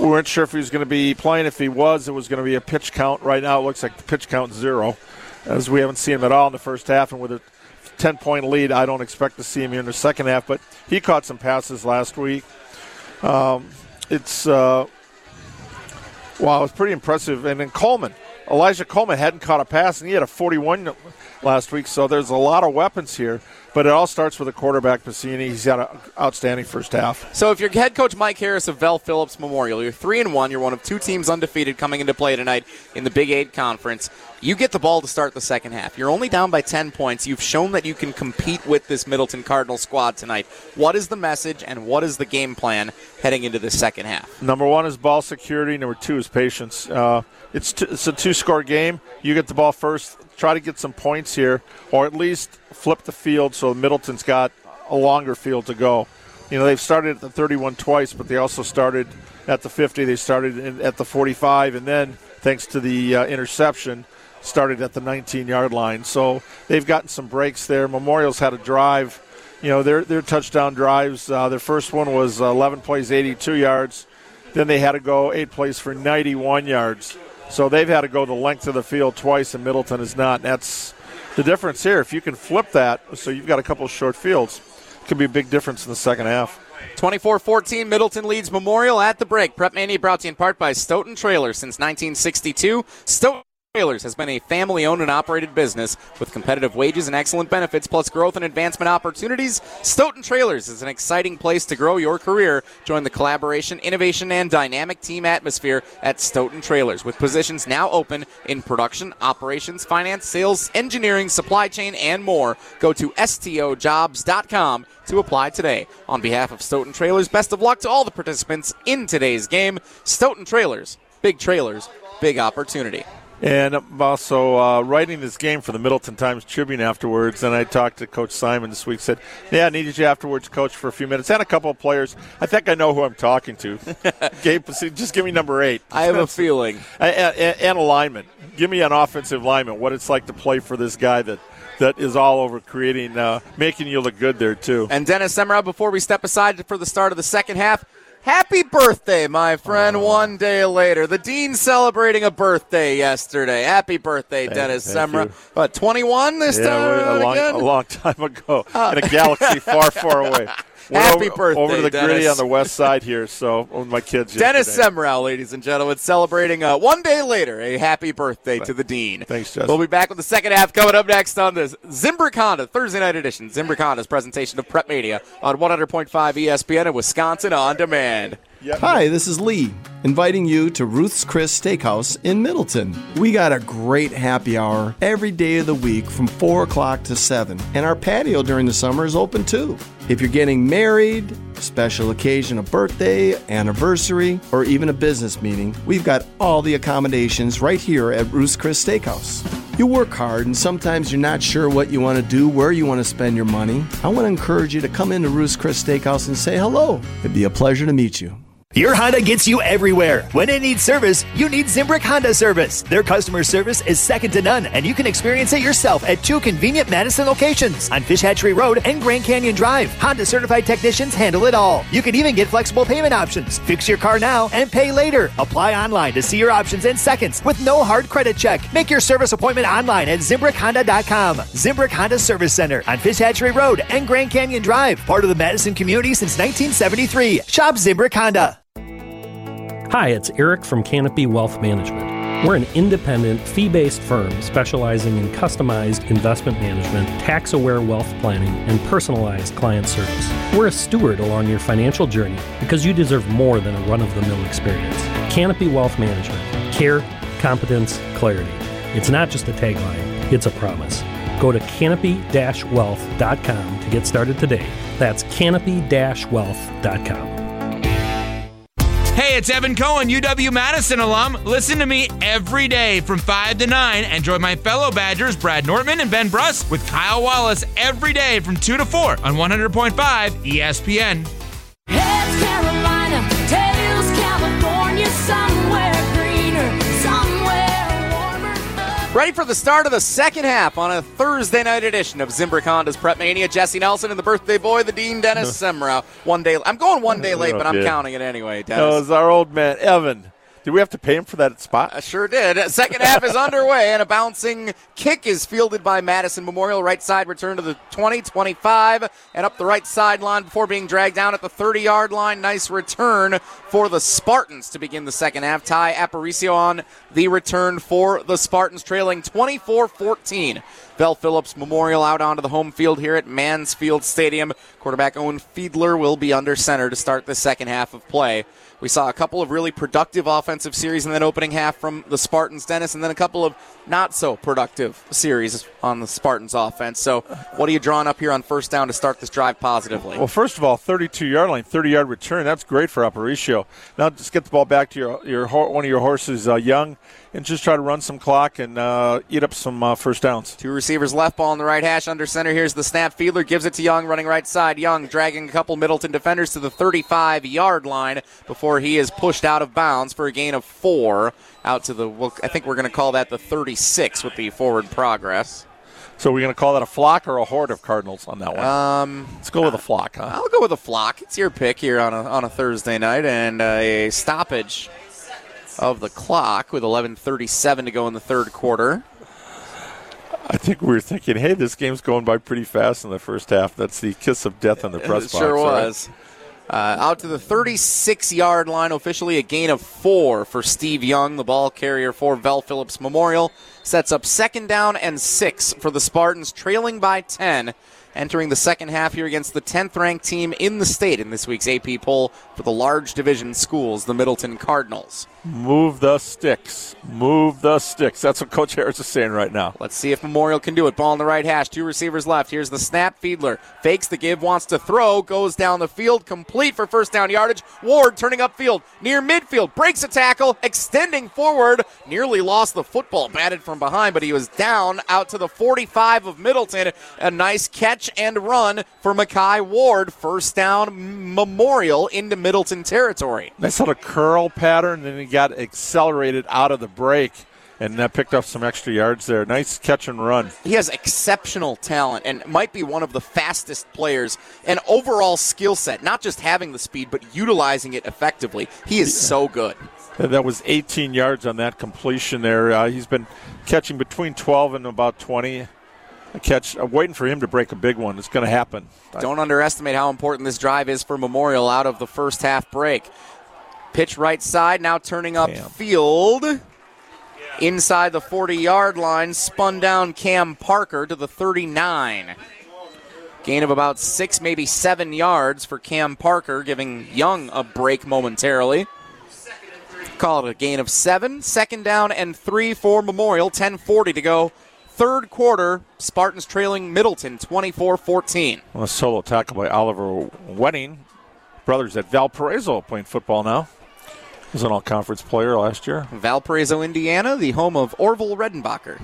We weren't sure if he was going to be playing. If he was, it was going to be a pitch count. Right now it looks like the pitch count zero, as we haven't seen him at all in the first half. And with a ten-point lead, I don't expect to see him here in the second half. But he caught some passes last week. Um, it's... Uh, Wow, it was pretty impressive. And then Coleman, Elijah Coleman hadn't caught a pass, and he had a forty-one last week. So there's a lot of weapons here, but it all starts with a quarterback, Pasini. He's got an outstanding first half. So if you're head coach Mike Harris of Vel Phillips Memorial, you're three and one. You're one of two teams undefeated coming into play tonight in the Big Eight Conference. You get the ball to start the second half. You're only down by ten points. You've shown that you can compete with this Middleton Cardinal squad tonight. What is the message and what is the game plan heading into the second half? Number one is ball security. Number two is patience. Uh, it's, t- it's a two-score game. You get the ball first. Try to get some points here, or at least flip the field so Middleton's got a longer field to go. You know, they've started at the thirty-one twice, but they also started at the fifty. They started in, at the forty-five, and then, thanks to the uh, interception, started at the nineteen-yard line. So they've gotten some breaks there. Memorial's had a drive. You know, their their touchdown drives, uh, their first one was eleven plays, eighty-two yards. Then they had to go eight plays for ninety-one yards. So they've had to go the length of the field twice, and Middleton is not. And that's the difference here. If you can flip that, so you've got a couple of short fields, it could be a big difference in the second half. twenty-four fourteen, Middleton leads Memorial at the break. Prep Mania brought to you in part by Stoughton Trailers since nineteen sixty-two. Stoughton Trailers has been a family-owned and operated business with competitive wages and excellent benefits, plus growth and advancement opportunities. Stoughton Trailers is an exciting place to grow your career. Join the collaboration, innovation, and dynamic team atmosphere at Stoughton Trailers, with positions now open in production, operations, finance, sales, engineering, supply chain, and more. Go to S T O jobs dot com to apply today. On behalf of Stoughton Trailers, best of luck to all the participants in today's game. Stoughton Trailers, big trailers, big opportunity. And I'm also uh, writing this game for the Middleton Times-Tribune afterwards, and I talked to Coach Simon this week, said, yeah, I needed you afterwards, Coach, for a few minutes. And a couple of players. I think I know who I'm talking to. Gabe Pasini, just give me number eight. I have a feeling. And a lineman. Give me an offensive lineman, what it's like to play for this guy that that is all over creating, uh, making you look good there, too. And Dennis Semrau, before we step aside for the start of the second half, happy birthday, my friend, oh. One day later. The Dean celebrating a birthday yesterday. Happy birthday, thank, Dennis Semrau. What, twenty-one this yeah, time? A long, again? a long time ago uh. in a galaxy far, far away. We're happy over, birthday, over to the Dennis. Gritty on the west side here, so oh, my kids. Dennis yesterday. Semrau, ladies and gentlemen, celebrating uh, one day later a happy birthday to the Dean. Thanks, Justin. We'll be back with the second half coming up next on this Zimbrick Honda Thursday night edition. Zimbrick Honda's presentation of Prep Mania on one hundred point five E S P N and Wisconsin On Demand. Yep. Hi, this is Lee, inviting you to Ruth's Chris Steakhouse in Middleton. We got a great happy hour every day of the week from four o'clock to seven, and our patio during the summer is open too. If you're getting married, special occasion, a birthday, anniversary, or even a business meeting, we've got all the accommodations right here at Ruth's Chris Steakhouse. You work hard, and sometimes you're not sure what you want to do, where you want to spend your money. I want to encourage you to come into Ruth's Chris Steakhouse and say hello. It'd be a pleasure to meet you. Your Honda gets you everywhere. When it needs service, you need Zimbrick Honda service. Their customer service is second to none, and you can experience it yourself at two convenient Madison locations on Fish Hatchery Road and Grand Canyon Drive. Honda certified technicians handle it all. You can even get flexible payment options. Fix your car now and pay later. Apply online to see your options in seconds with no hard credit check. Make your service appointment online at Zimbrick Honda dot com. Zimbrick Honda Service Center on Fish Hatchery Road and Grand Canyon Drive. Part of the Madison community since nineteen seventy-three. Shop Zimbrick Honda. Hi, it's Eric from Canopy Wealth Management. We're an independent, fee-based firm specializing in customized investment management, tax-aware wealth planning, and personalized client service. We're a steward along your financial journey because you deserve more than a run-of-the-mill experience. Canopy Wealth Management. Care, competence, clarity. It's not just a tagline, it's a promise. Go to canopy dash wealth dot com to get started today. That's canopy dash wealth dot com. Hey, it's Evan Cohen, U W-Madison alum. Listen to me every day from five to nine and join my fellow Badgers Brad Nortman and Ben Bruss with Kyle Wallace every day from two to four on one hundred point five E S P N. Heads Carolina, tails California, somewhere greener, somewhere warmer. Ready for the start of the second half on a Thursday night edition of Zimbrick Honda's Prep Mania. Jesse Nelson and the birthday boy, the Dean, Dennis Semrau. One day, I'm going one day late, but I'm counting it anyway, Dennis. No, it was our old man, Evan. Did we have to pay him for that spot? I sure did. Second half is underway, and a bouncing kick is fielded by Madison Memorial. Right side return to the twenty, twenty-five, and up the right sideline before being dragged down at the thirty-yard line. Nice return for the Spartans to begin the second half. Ty Aparicio on the return for the Spartans, trailing twenty-four fourteen. Vel Phillips Memorial out onto the home field here at Mansfield Stadium. Quarterback Owen Fiedler will be under center to start the second half of play. We saw a couple of really productive offensive series in that opening half from the Spartans, Dennis, and then a couple of not-so-productive series on the Spartans' offense. So what are you drawing up here on first down to start this drive positively? Well, first of all, thirty-two-yard line, thirty-yard return. That's great for Aparicio. Now just get the ball back to your your one of your horses, uh, Young, and just try to run some clock and uh, eat up some uh, first downs. Two receivers left, ball in the right hash, under center. Here's the snap. Fiedler gives it to Young, running right side. Young dragging a couple Middleton defenders to the thirty-five-yard line before he is pushed out of bounds for a gain of four out to the, I think we're going to call that the thirty-six with the forward progress. So we're going to call that a flock or a horde of Cardinals on that one? Um, Let's go with a flock, huh? I'll go with a flock. It's your pick here on a, on a Thursday night, and a stoppage of the clock with eleven thirty-seven to go in the third quarter. I think we were thinking, hey, this game's going by pretty fast in the first half. That's the kiss of death on the press it box. It sure was. Right? Uh, out to the thirty-six-yard line, officially a gain of four for Steve Young, the ball carrier for Vel Phillips Memorial. Sets up second down and six for the Spartans, trailing by ten, entering the second half here against the tenth-ranked team in the state in this week's A P poll for the large division schools, the Middleton Cardinals. Move the sticks. Move the sticks. That's what Coach Harris is saying right now. Let's see if Memorial can do it. Ball in the right hash. Two receivers left. Here's the snap. Fiedler fakes the give, wants to throw, goes down the field, complete for first down yardage. Ward turning upfield, near midfield, breaks a tackle, extending forward, nearly lost the football, batted from behind, but he was down out to the forty-five of Middleton. A nice catch and run for Makai Ward. First down Memorial into Middleton territory. Nice little curl pattern, then he got accelerated out of the break and that picked up some extra yards there. Nice catch and run. He has exceptional talent and might be one of the fastest players and overall skill set, not just having the speed but utilizing it effectively. He is so good. That was eighteen yards on that completion there. Uh, he's been catching between twelve and about twenty. A catch. I'm waiting for him to break a big one. It's going to happen. Don't I- underestimate how important this drive is for Memorial out of the first half break. Pitch right side, now turning up Damn. field. Inside the forty-yard line, spun down Cam Parker to the thirty-nine. Gain of about six, maybe seven yards for Cam Parker, giving Young a break momentarily. Call it a gain of seven. Second down and three for Memorial. ten forty to go. Third quarter, Spartans trailing Middleton twenty-four fourteen. Well, a solo tackle by Oliver Wenning. Brothers at Valparaiso playing football now. Was an all-conference player last year. Valparaiso, Indiana, the home of Orville Redenbacher.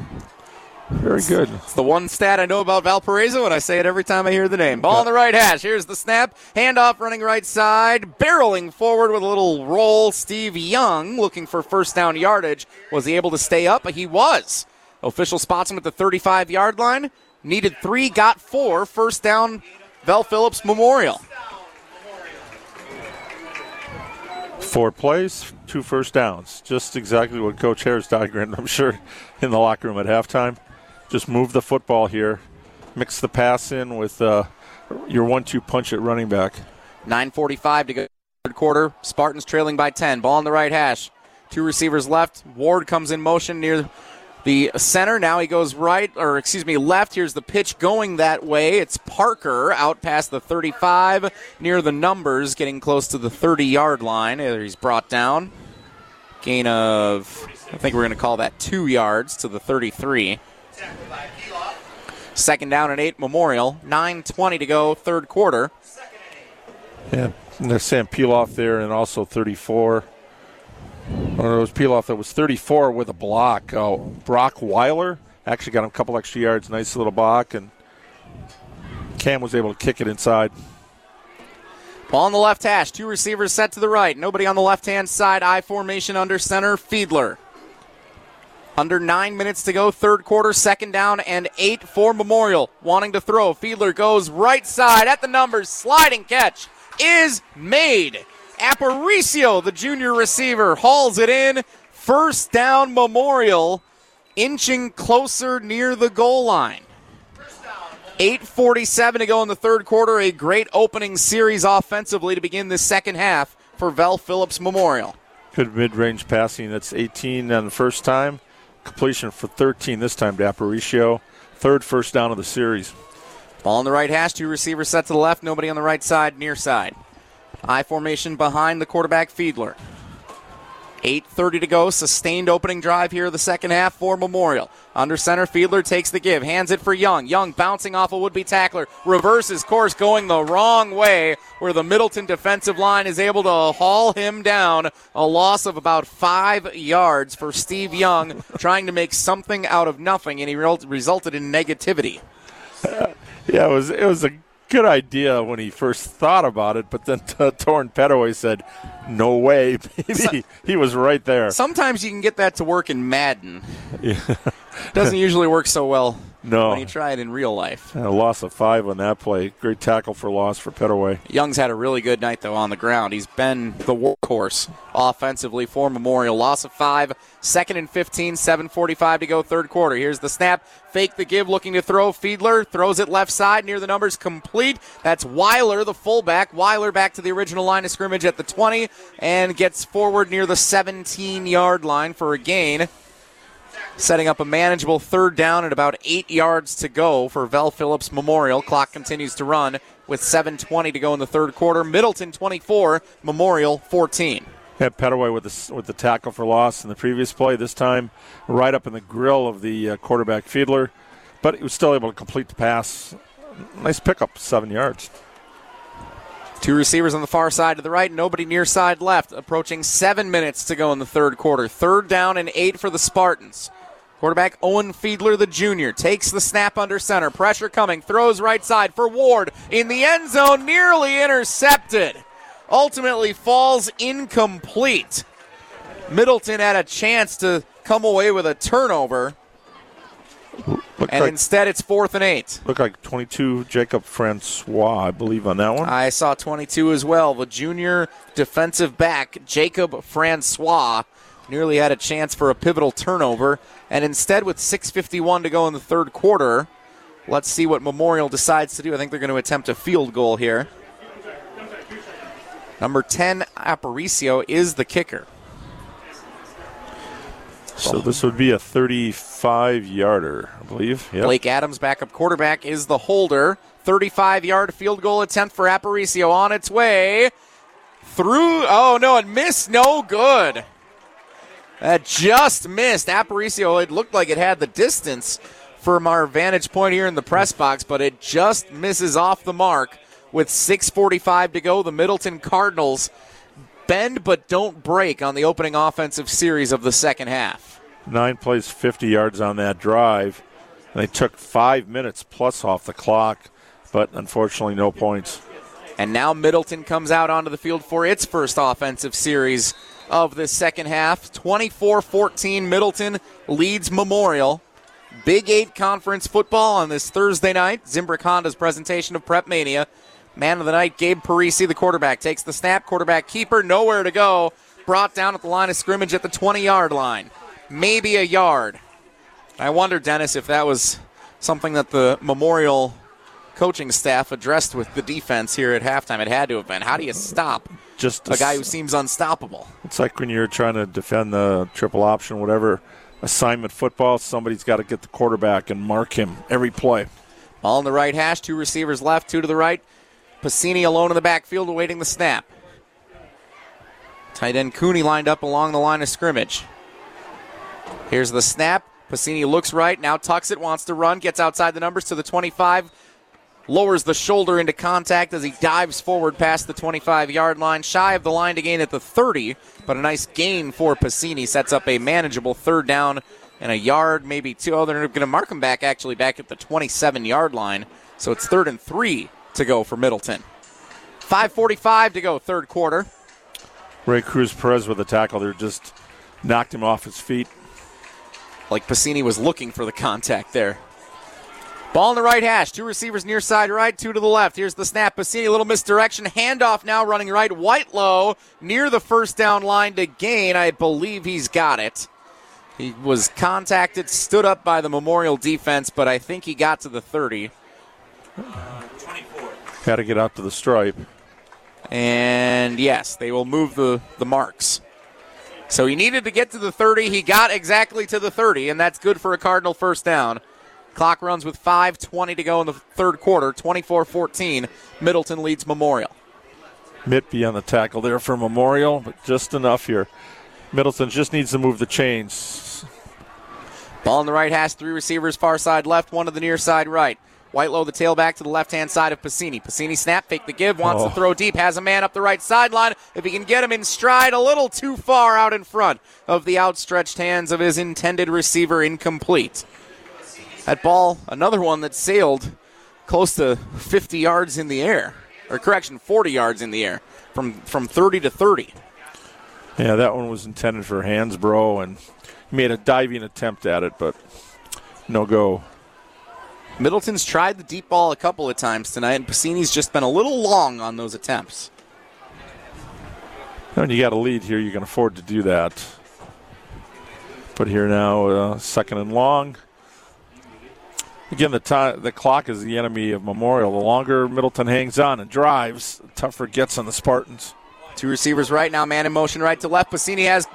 Very good. It's the one stat I know about Valparaiso, and I say it every time I hear the name. Ball on the right hash. Here's the snap. Handoff running right side. Barreling forward with a little roll. Steve Young looking for first down yardage. Was he able to stay up? He was. Official spots him at the thirty-five-yard line. Needed three, got four. First down, Vel Phillips Memorial. Four plays, two first downs. Just exactly what Coach Harris diagrammed, I'm sure, in the locker room at halftime. Just move the football here. Mix the pass in with uh, your one two punch at running back. nine forty-five to go. Third quarter, Spartans trailing by ten. Ball on the right hash. Two receivers left. Ward comes in motion near the center. Now he goes right, or excuse me, left. Here's the pitch going that way. It's Parker out past the thirty-five, near the numbers, getting close to the thirty-yard line. He's brought down. Gain of, I think we're going to call that two yards to the thirty-three. Second down and eight, Memorial. nine twenty to go, third quarter. Yeah, and they're saying Pilaf there and also thirty-four. One of those peel-off that was thirty-four with a block. Oh, Brock Weiler actually got him a couple extra yards. Nice little block, and Cam was able to kick it inside. Ball on the left hash. Two receivers set to the right. Nobody on the left-hand side. I formation under center. Fiedler. Under nine minutes to go, third quarter, second down and eight for Memorial. Wanting to throw. Fiedler goes right side at the numbers. Sliding catch is made. Aparicio, the junior receiver, hauls it in. First down, Memorial, inching closer near the goal line. eight forty-seven to go in the third quarter. A great opening series offensively to begin this second half for Vel Phillips Memorial. Good mid-range passing. That's eighteen on the first time. Completion for thirteen this time to Aparicio. Third first down of the series. Ball on the right hash. Two receivers set to the left. Nobody on the right side, near side. I formation behind the quarterback, Fiedler. eight thirty to go. Sustained opening drive here the second half for Memorial. Under center, Fiedler takes the give. Hands it for Young. Young bouncing off a would-be tackler. Reverses course, going the wrong way, where the Middleton defensive line is able to haul him down. A loss of about five yards for Steve Young, trying to make something out of nothing, and he re- resulted in negativity. Uh, yeah, it was, it was a good idea when he first thought about it, but then uh, Torin Petaway said, no way, baby. He was right there. Sometimes you can get that to work in Madden. Yeah. Doesn't usually work so well no. when you try it in real life. And a loss of five on that play. Great tackle for loss for Petaway. Young's had a really good night, though, on the ground. He's been the workhorse offensively for Memorial. Loss of five, second and fifteen, seven forty-five to go third quarter. Here's the snap. Fake the give, looking to throw. Fiedler throws it left side, near the numbers, complete. That's Weiler, the fullback. Weiler back to the original line of scrimmage at the twenty and gets forward near the seventeen-yard line for a gain, setting up a manageable third down at about eight yards to go for Vel Phillips Memorial. Clock continues to run with seven twenty to go in the third quarter. Middleton twenty-four, Memorial fourteen. Had Petaway with the, with the tackle for loss in the previous play. This time right up in the grill of the uh, quarterback Fiedler, but he was still able to complete the pass. Nice pickup, seven yards. Two receivers on the far side to the right, nobody near side left. Approaching seven minutes to go in the third quarter. Third down and eight for the Spartans. Quarterback Owen Fiedler, the junior, takes the snap under center. Pressure coming, throws right side for Ward in the end zone, nearly intercepted. Ultimately falls incomplete. Middleton had a chance to come away with a turnover, Looked and like, instead it's fourth and eight. Looked like twenty-two Jacob Francois, I believe, on that one. I saw twenty-two as well. The junior defensive back, Jacob Francois, nearly had a chance for a pivotal turnover. And instead, with six fifty-one to go in the third quarter, let's see what Memorial decides to do. I think they're going to attempt a field goal here. Number ten, Aparicio, is the kicker. So this would be a thirty-five-yarder, I believe. Yep. Blake Adams, backup quarterback, is the holder. thirty-five-yard field goal attempt for Aparicio on its way. Through, oh, no, it missed. No good. That just missed. Aparicio, it looked like it had the distance from our vantage point here in the press box, but it just misses off the mark with six forty-five to go. The Middleton Cardinals bend but don't break on the opening offensive series of the second half. Nine plays, fifty yards on that drive. They took five minutes plus off the clock, but unfortunately no points. And now Middleton comes out onto the field for its first offensive series of the second half. twenty-four fourteen, Middleton leads Memorial. Big Eight Conference football on this Thursday night. Zimbrick Honda's presentation of Prep Mania. Man of the night, Gabe Parisi, the quarterback, takes the snap. Quarterback keeper, nowhere to go. Brought down at the line of scrimmage at the twenty-yard line. Maybe a yard. I wonder, Dennis, if that was something that the Memorial coaching staff addressed with the defense here at halftime. It had to have been. How do you stop just a, a guy who seems unstoppable? It's like when you're trying to defend the triple option, whatever assignment football, somebody's got to get the quarterback and mark him every play. Ball in the right hash, two receivers left, two to the right. Pasini alone in the backfield awaiting the snap. Tight end Cooney lined up along the line of scrimmage. Here's the snap. Pasini looks right, now tucks it, wants to run, gets outside the numbers to the twenty-five, lowers the shoulder into contact as he dives forward past the twenty-five-yard line, shy of the line to gain at the thirty, but a nice gain for Pasini. Sets up a manageable third down and a yard, maybe two. Oh, they're going to mark him back, actually, back at the twenty-seven-yard line, so it's third and three to go for Middleton. five forty-five to go, third quarter. Ray Cruz Perez with a tackle there just knocked him off his feet. Like Pasini was looking for the contact there. Ball in the right hash, two receivers near side right, two to the left. Here's the snap. Pasini, a little misdirection, handoff now running right. Whitelow near the first down line to gain. I believe he's got it. He was contacted, stood up by the Memorial defense, but I think he got to the thirty. Had to get out to the stripe. And, yes, they will move the, the marks. So he needed to get to the thirty. He got exactly to the thirty, and that's good for a Cardinal first down. Clock runs with five twenty to go in the third quarter. twenty-four fourteen, Middleton leads Memorial. Mitby on the tackle there for Memorial, but just enough here. Middleton just needs to move the chains. Ball on the right hash, three receivers, far side left, one to the near side right. Whitelow, the tailback, to the left-hand side of Pasini. Pasini snap, fake the give, wants oh. to throw deep, has a man up the right sideline. If he can get him in stride, a little too far out in front of the outstretched hands of his intended receiver, incomplete. That ball, another one that sailed close to fifty yards in the air. Or correction, forty yards in the air, from, from thirty to thirty. Yeah, that one was intended for Hansbrough, and he made a diving attempt at it, but no go. Middleton's tried the deep ball a couple of times tonight, and Pasini's just been a little long on those attempts. When you got a lead here, you can afford to do that. But here now, uh, second and long. Again, the t- the clock is the enemy of Memorial. The longer Middleton hangs on and drives, the tougher it gets on the Spartans. Two receivers right now, man in motion right to left. Pasini has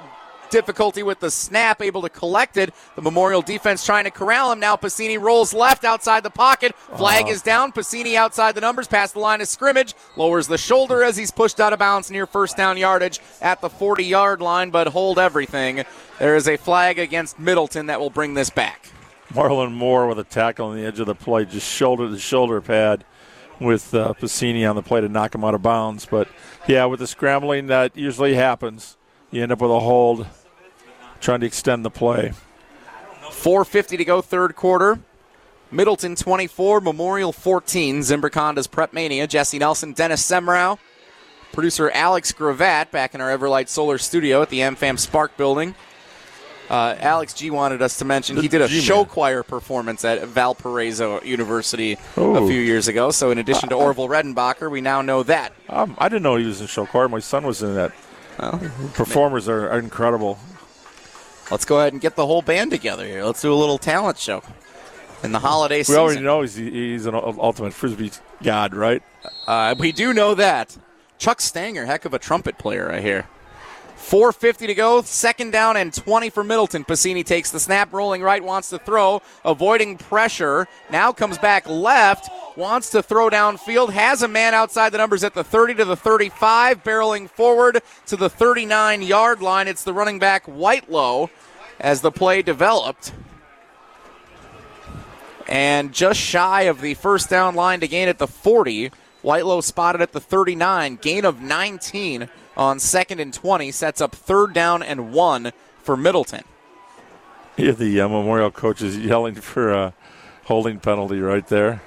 difficulty with the snap, able to collect it. The Memorial defense trying to corral him. Now Pasini rolls left outside the pocket. Flag uh, is down. Pasini outside the numbers, past the line of scrimmage. Lowers the shoulder as he's pushed out of bounds near first down yardage at the forty-yard line, but hold everything. There is a flag against Middleton that will bring this back. Marlon Moore with a tackle on the edge of the play, just shoulder to shoulder pad with uh, Pasini on the play to knock him out of bounds. But, yeah, with the scrambling that usually happens, you end up with a hold, trying to extend the play. four fifty to go, third quarter. Middleton twenty-four, Memorial fourteen. Zimbrick Honda's Prep Mania. Jesse Nelson, Dennis Semrau, producer Alex Gravatt back in our Everlight Solar studio at the M FAM Spark Building. Uh, Alex G wanted us to mention he did a G-man. show choir performance at Valparaiso University Ooh. a few years ago. So in addition to Orville Redenbacher, we now know that. Um, I didn't know he was in show choir. My son was in that. Well, Performers are, are incredible. Let's go ahead and get the whole band together here. Let's do a little talent show in the holiday season. We already know he's, he's an ultimate Frisbee god, right? Uh, we do know that. Chuck Stanger, heck of a trumpet player, I hear. four fifty to go, second down and twenty for Middleton. Pasini takes the snap, rolling right, wants to throw, avoiding pressure. Now comes back left, wants to throw downfield, has a man outside the numbers at the thirty to the thirty-five, barreling forward to the thirty-nine-yard line. It's the running back Whitelow as the play developed. And just shy of the first down line to gain at the forty. Whitelow spotted at the thirty-nine, gain of nineteen. On second and twenty, sets up third down and one for Middleton. Here the uh, Memorial coach is yelling for a holding penalty right there.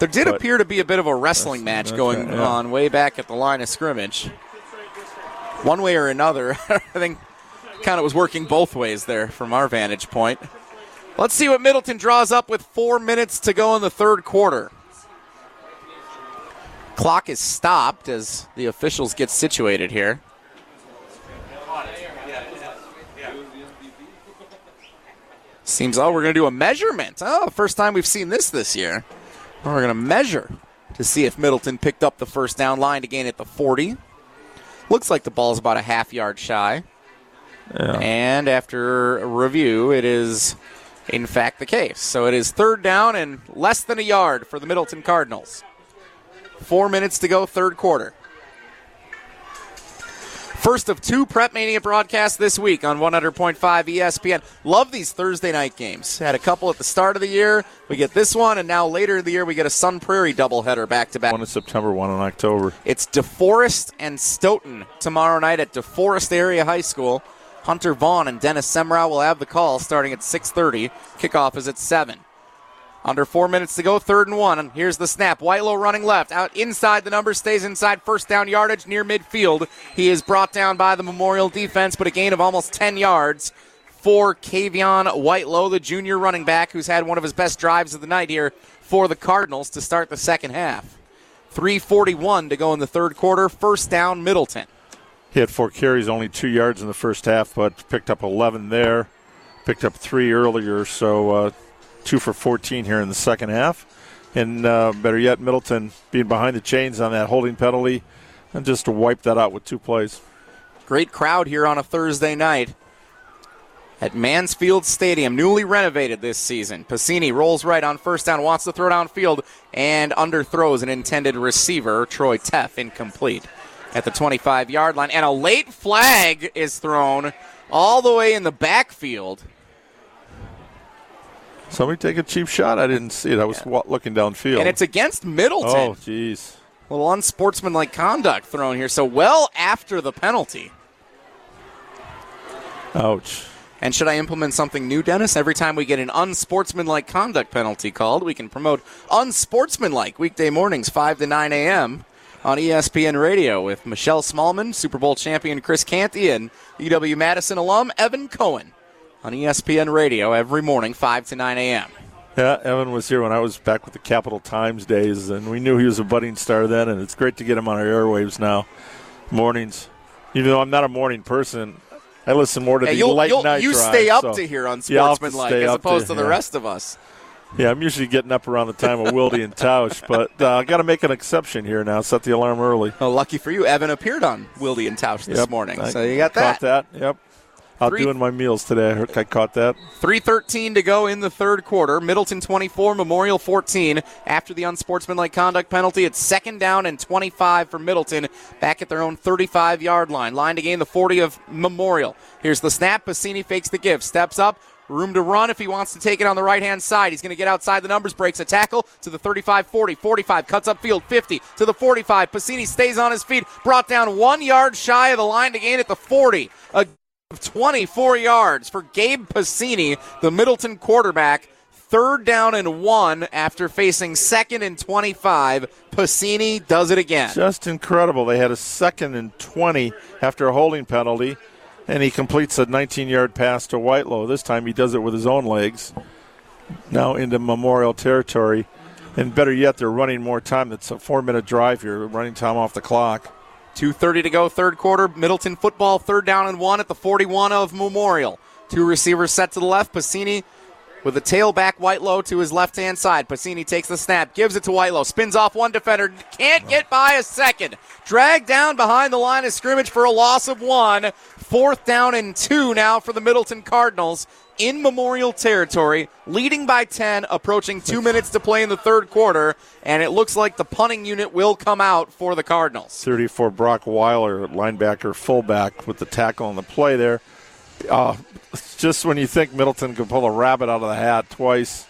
There did but appear to be a bit of a wrestling match going yeah. on way back at the line of scrimmage. One way or another, I think kind of was working both ways there from our vantage point. Let's see what Middleton draws up with four minutes to go in the third quarter. Clock is stopped as the officials get situated here. Seems, oh, we're going to do a measurement. Oh, first time we've seen this this year. We're going to measure to see if Middleton picked up the first down line to gain at the forty. Looks like the ball's about a half yard shy. Yeah. And after a review, it is, in fact, the case. So it is third down and less than a yard for the Middleton Cardinals. Four minutes to go, third quarter. First of two Prep Mania broadcasts this week on one hundred point five E S P N. Love these Thursday night games. Had a couple at the start of the year. We get this one, and now later in the year we get a Sun Prairie doubleheader back-to-back. One in September, one in October. It's DeForest and Stoughton tomorrow night at DeForest Area High School. Hunter Vaughn and Dennis Semrau will have the call starting at six thirty. Kickoff is at seven. Under four minutes to go, third and one, and here's the snap. Whitelow running left, out inside the number, stays inside first down yardage near midfield. He is brought down by the Memorial defense, but a gain of almost ten yards for Kavion Whitelow, the junior running back who's had one of his best drives of the night here for the Cardinals to start the second half. three forty-one to go in the third quarter, first down Middleton. He had four carries, only two yards in the first half, but picked up eleven there, picked up three earlier, so... Uh, two for fourteen here in the second half. And uh, better yet, Middleton being behind the chains on that holding penalty and just to wipe that out with two plays. Great crowd here on a Thursday night at Mansfield Stadium, newly renovated this season. Pasini rolls right on first down, wants to throw downfield, and underthrows an intended receiver, Troy Teff, incomplete at the twenty-five-yard line. And a late flag is thrown all the way in the backfield. Somebody take a cheap shot? I didn't see it. I was yeah. looking downfield. And it's against Middleton. Oh, jeez. A little unsportsmanlike conduct thrown here. So well after the penalty. Ouch. And should I implement something new, Dennis? Every time we get an unsportsmanlike conduct penalty called, we can promote unsportsmanlike weekday mornings, five to nine a.m. on E S P N Radio with Michelle Smallman, Super Bowl champion Chris Canty, and U W-Madison alum Evan Cohen. On E S P N Radio every morning, five to nine a.m. Yeah, Evan was here when I was back with the Capital Times days, and we knew he was a budding star then, and it's great to get him on our airwaves now. Mornings. Even though I'm not a morning person, I listen more to yeah, the you'll, late you'll, night you drive. You stay up so. to here on Sportsmanlike yeah, as opposed to, to the yeah. rest of us. Yeah, I'm usually getting up around the time of Wilde and Tausch, but uh, I got to make an exception here now. Set the alarm early. Well, lucky for you, Evan appeared on Wilde and Tausch this yep, morning, I so you got that. Caught that, yep. I'm doing my meals today. I heard I caught that. three thirteen to go in the third quarter. Middleton twenty-four, Memorial fourteen. After the unsportsmanlike conduct penalty, it's second down and twenty-five for Middleton back at their own thirty-five-yard line. Line to gain the forty of Memorial. Here's the snap. Pasini fakes the give. Steps up. Room to run if he wants to take it on the right-hand side. He's going to get outside the numbers, breaks a tackle to the thirty-five, forty, forty-five, cuts upfield, fifty, to the forty-five. Pasini stays on his feet, brought down one yard shy of the line to gain at the forty. A twenty-four yards for Gabe Pasini, the Middleton quarterback. Third down and one after facing second and twenty-five. Pasini does it again. Just incredible. They had a second and twenty after a holding penalty, and he completes a nineteen-yard pass to Whitelow. This time he does it with his own legs. Now into Memorial territory. And better yet, they're running more time. It's a four-minute drive here, running time off the clock. two thirty to go, third quarter. Middleton football, third down and one at the forty-one of Memorial. Two receivers set to the left. Pasini with a tailback, Whitelow to his left-hand side. Pasini takes the snap, gives it to Whitelow, spins off one defender, can't get by a second. Dragged down behind the line of scrimmage for a loss of one. Fourth down and two now for the Middleton Cardinals in Memorial territory, leading by ten, approaching two minutes to play in the third quarter, and it looks like the punting unit will come out for the Cardinals. thirty-four, Brock Weiler, linebacker, fullback with the tackle on the play there. Uh, just when you think Middleton could pull a rabbit out of the hat twice,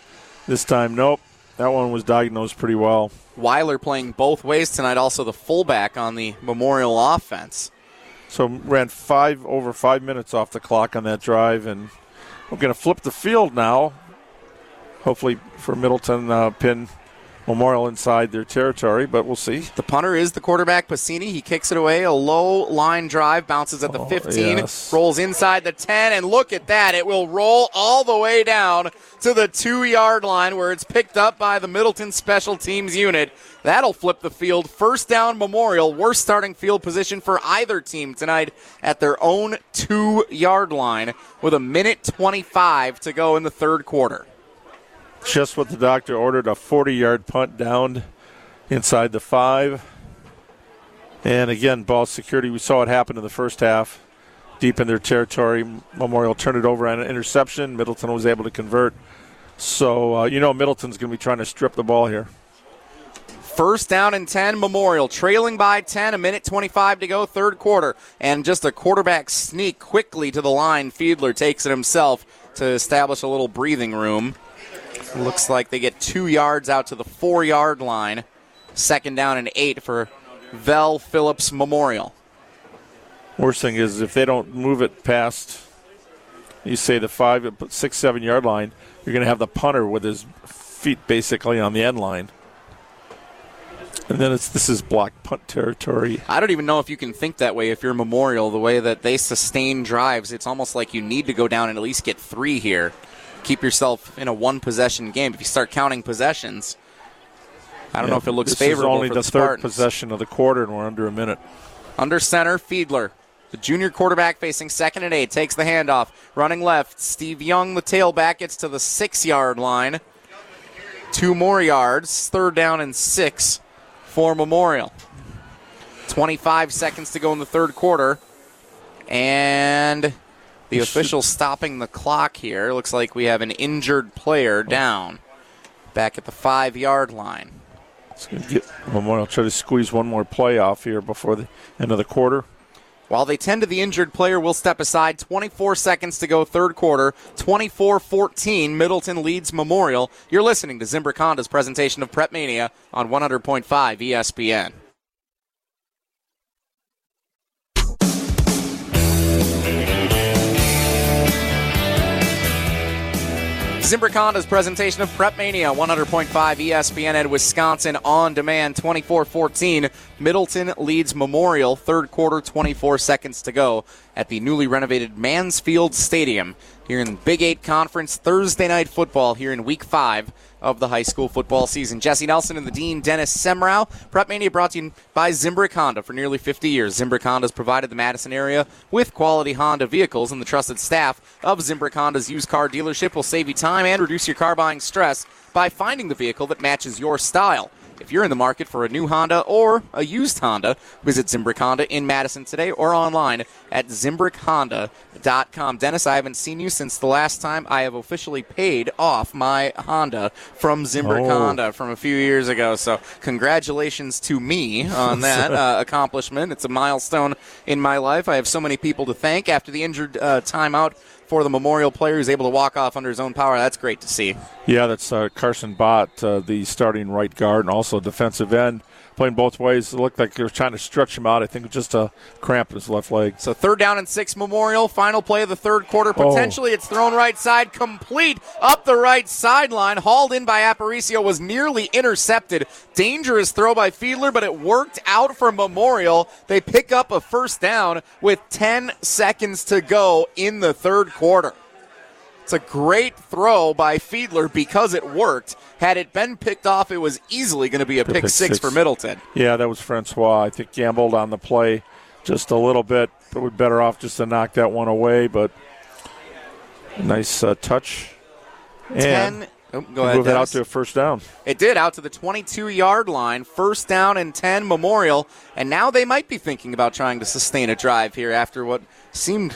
this time, nope. That one was diagnosed pretty well. Weiler playing both ways tonight, also the fullback on the Memorial offense. So ran five over five minutes off the clock on that drive, and we're going to flip the field now, hopefully for Middleton uh, pin Memorial inside their territory, but we'll see. The punter is the quarterback, Pasini. He kicks it away. A low line drive, bounces at the fifteen, oh, yes. rolls inside the ten, and look at that. It will roll all the way down to the two-yard line where it's picked up by the Middleton special teams unit. That'll flip the field. First down, Memorial. Worst starting field position for either team tonight at their own two-yard line with a minute twenty-five to go in the third quarter. Just what the doctor ordered, a forty-yard punt down inside the five. And again, ball security. We saw it happen in the first half. Deep in their territory, Memorial turned it over on an interception. Middleton was able to convert. So, uh, you know, Middleton's going to be trying to strip the ball here. First down and ten, Memorial trailing by ten, a minute twenty-five to go, third quarter. And just a quarterback sneak quickly to the line. Fiedler takes it himself to establish a little breathing room. Looks like they get two yards out to the four-yard line. Second down and eight for Vel Phillips Memorial. Worst thing is if they don't move it past, you say the five, six, seven-yard line, you're going to have the punter with his feet basically on the end line. And then it's this is block punt territory. I don't even know if you can think that way if you're Memorial, the way that they sustain drives. It's almost like you need to go down and at least get three here. Keep yourself in a one-possession game. If you start counting possessions, I don't yeah, know if it looks favorable for the Spartans. This is only the third possession of the quarter, and we're under a minute. Under center, Fiedler. The junior quarterback facing second and eight. Takes the handoff. Running left, Steve Young, the tailback, gets to the six-yard line. Two more yards. Third down and six for Memorial. twenty-five seconds to go in the third quarter. And the official stopping the clock here. Looks like we have an injured player down back at the five-yard line. It's going to get Memorial try to squeeze one more play off here before the end of the quarter. While they tend to the injured player, we'll step aside. twenty-four seconds to go, third quarter. twenty-four fourteen, Middleton leads Memorial. You're listening to Zimbrick Honda's presentation of Prep Mania on one hundred point five E S P N. Zimbrick Honda's presentation of Prep Mania, one hundred point five E S P N at Wisconsin on demand, twenty-four fourteen. Middleton leads Memorial, third quarter, twenty-four seconds to go at the newly renovated Mansfield Stadium here in the Big Eight Conference Thursday Night Football here in Week five of the high school football season. Jesse Nelson and the Dean, Dennis Semrau. Prep Mania brought to you by Zimbrick Honda for nearly fifty years. Zimbrick Honda has provided the Madison area with quality Honda vehicles, and the trusted staff of Zimbrick Honda's used car dealership will save you time and reduce your car buying stress by finding the vehicle that matches your style. If you're in the market for a new Honda or a used Honda, visit Zimbrick Honda in Madison today or online at Zimbrick Honda dot com. Dennis, I haven't seen you since the last time I have officially paid off my Honda from Zimbrick oh. Honda from a few years ago. So congratulations to me on that uh, accomplishment. It's a milestone in my life. I have so many people to thank after the injured uh, timeout for the Memorial player who's able to walk off under his own power. That's great to see. Yeah, that's uh, Carson Bott, uh, the starting right guard and also defensive end, playing both ways. It looked like they were trying to stretch him out. I think just a cramp in his left leg. So third down and six Memorial, final play of the third quarter. Potentially oh. it's thrown right side, complete up the right sideline, hauled in by Aparicio, was nearly intercepted. Dangerous throw by Fiedler, but it worked out for Memorial. They pick up a first down with ten seconds to go in the third quarter. It's a great throw by Fiedler because it worked. Had it been picked off, it was easily going to be a pick, pick six, six for Middleton. Yeah, that was Francois. I think gambled on the play just a little bit. Probably better off just to knock that one away, but nice uh, touch. And ten. Oh, go ahead, move it out to a first down. It did, out to the twenty-two-yard line. First down and ten, Memorial. And now they might be thinking about trying to sustain a drive here after what seemed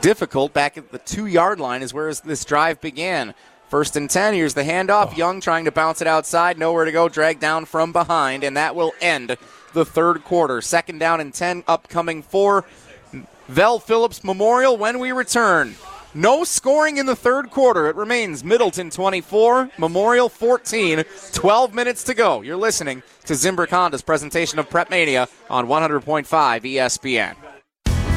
difficult. Back at the two-yard line is where this drive began. First and ten, here's the handoff. Oh. Young trying to bounce it outside, nowhere to go, dragged down from behind, and that will end the third quarter. Second down and ten, upcoming for Vel Phillips Memorial when we return. No scoring in the third quarter. It remains Middleton twenty-four, Memorial fourteen, twelve minutes to go. You're listening to Zimbrick Honda's presentation of Prep Mania on one hundred point five E S P N.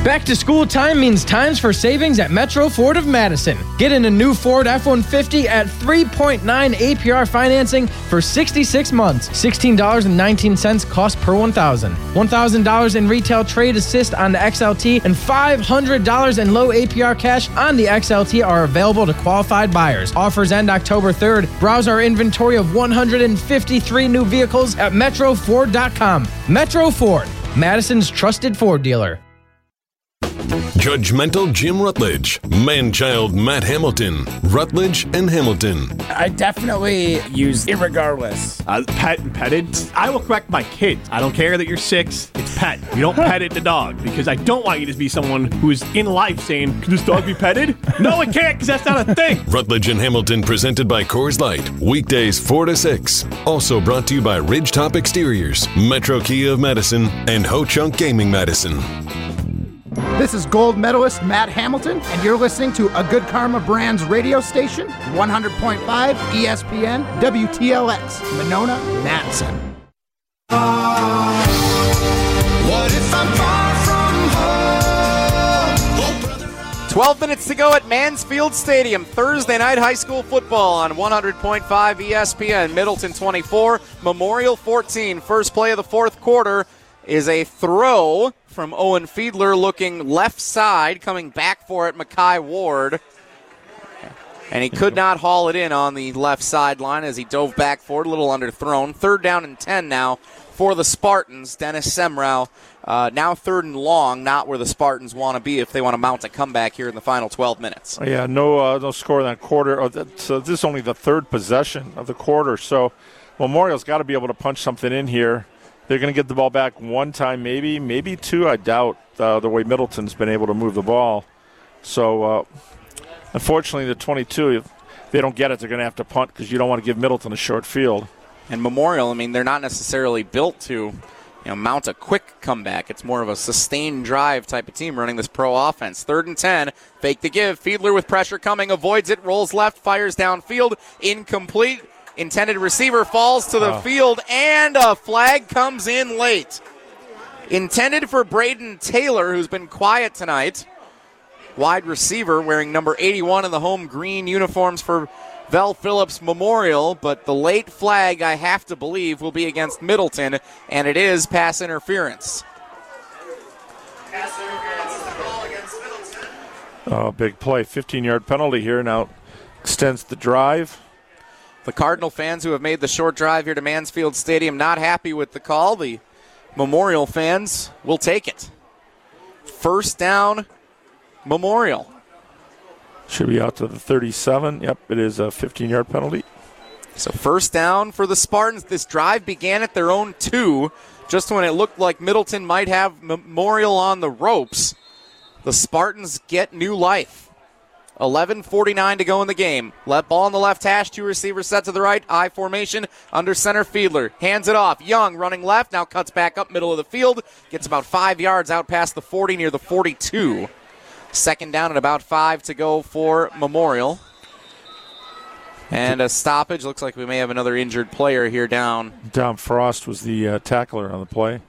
Back to school time means times for savings at Metro Ford of Madison. Get in a new Ford F one fifty at three point nine A P R financing for sixty-six months. sixteen dollars and nineteen cents cost per one thousand. one thousand dollars in retail trade assist on the X L T and five hundred dollars in low A P R cash on the X L T are available to qualified buyers. Offers end October third. Browse our inventory of one hundred fifty-three new vehicles at metro ford dot com. Metro Ford, Madison's trusted Ford dealer. Judgmental Jim Rutledge, man-child Matt Hamilton, Rutledge and Hamilton. I definitely use it regardless. Uh, pet and petted. I will correct my kids. I don't care that you're six. It's pet. You don't pet it the dog because I don't want you to be someone who is in life saying, can this dog be petted? No, it can't because that's not a thing. Rutledge and Hamilton presented by Coors Light. Weekdays four to six. Also brought to you by Ridgetop Exteriors, Metro Kia of Madison, and Ho-Chunk Gaming Madison. This is gold medalist Matt Hamilton, and you're listening to A Good Karma Brands radio station, one hundred point five E S P N, W T L X, Monona, Madison. What if I'm far from home? Oh, brother, twelve minutes to go at Mansfield Stadium, Thursday night high school football on one hundred point five E S P N, Middleton twenty-four, Memorial fourteen, first play of the fourth quarter. Is a throw from Owen Fiedler looking left side, coming back for it, Makai Ward. And he could not haul it in on the left sideline as he dove back for it, a little underthrown. Third down and ten now for the Spartans. Dennis Semrau uh, now third and long, not where the Spartans want to be if they want to mount a comeback here in the final twelve minutes. Oh, yeah, no uh, no score in that quarter. Oh, that, so this is only the third possession of the quarter, so Memorial's got to be able to punch something in here. They're going to get the ball back one time, maybe, maybe two, I doubt, uh, the way Middleton's been able to move the ball. So, uh, unfortunately, the twenty-two, if they don't get it, they're going to have to punt because you don't want to give Middleton a short field. And Memorial, I mean, they're not necessarily built to, you know, mount a quick comeback. It's more of a sustained drive type of team running this pro offense. Third and ten, fake the give. Fiedler with pressure coming, avoids it, rolls left, fires downfield, incomplete. Intended receiver falls to the oh. field, and a flag comes in late. Intended for Braden Taylor, who's been quiet tonight. Wide receiver wearing number eighty-one in the home green uniforms for Vel Phillips Memorial, but the late flag, I have to believe, will be against Middleton, and it is pass interference. Pass interference. Oh, big play. fifteen-yard penalty here. Now extends the drive. The Cardinal fans who have made the short drive here to Mansfield Stadium not happy with the call. The Memorial fans will take it. First down, Memorial. Should be out to the thirty-seven. Yep, it is a fifteen-yard penalty. So first down for the Spartans. This drive began at their own two. Just when it looked like Middleton might have Memorial on the ropes, the Spartans get new life. eleven forty-nine to go in the game. Let ball on the left hash. Two receivers set to the right. I formation under center. Fiedler hands it off. Young running left. Now cuts back up middle of the field. Gets about five yards out past the forty near the forty-two. Second down and about five to go for Memorial. And a stoppage. Looks like we may have another injured player here down. Dom Frost was the uh, tackler on the play.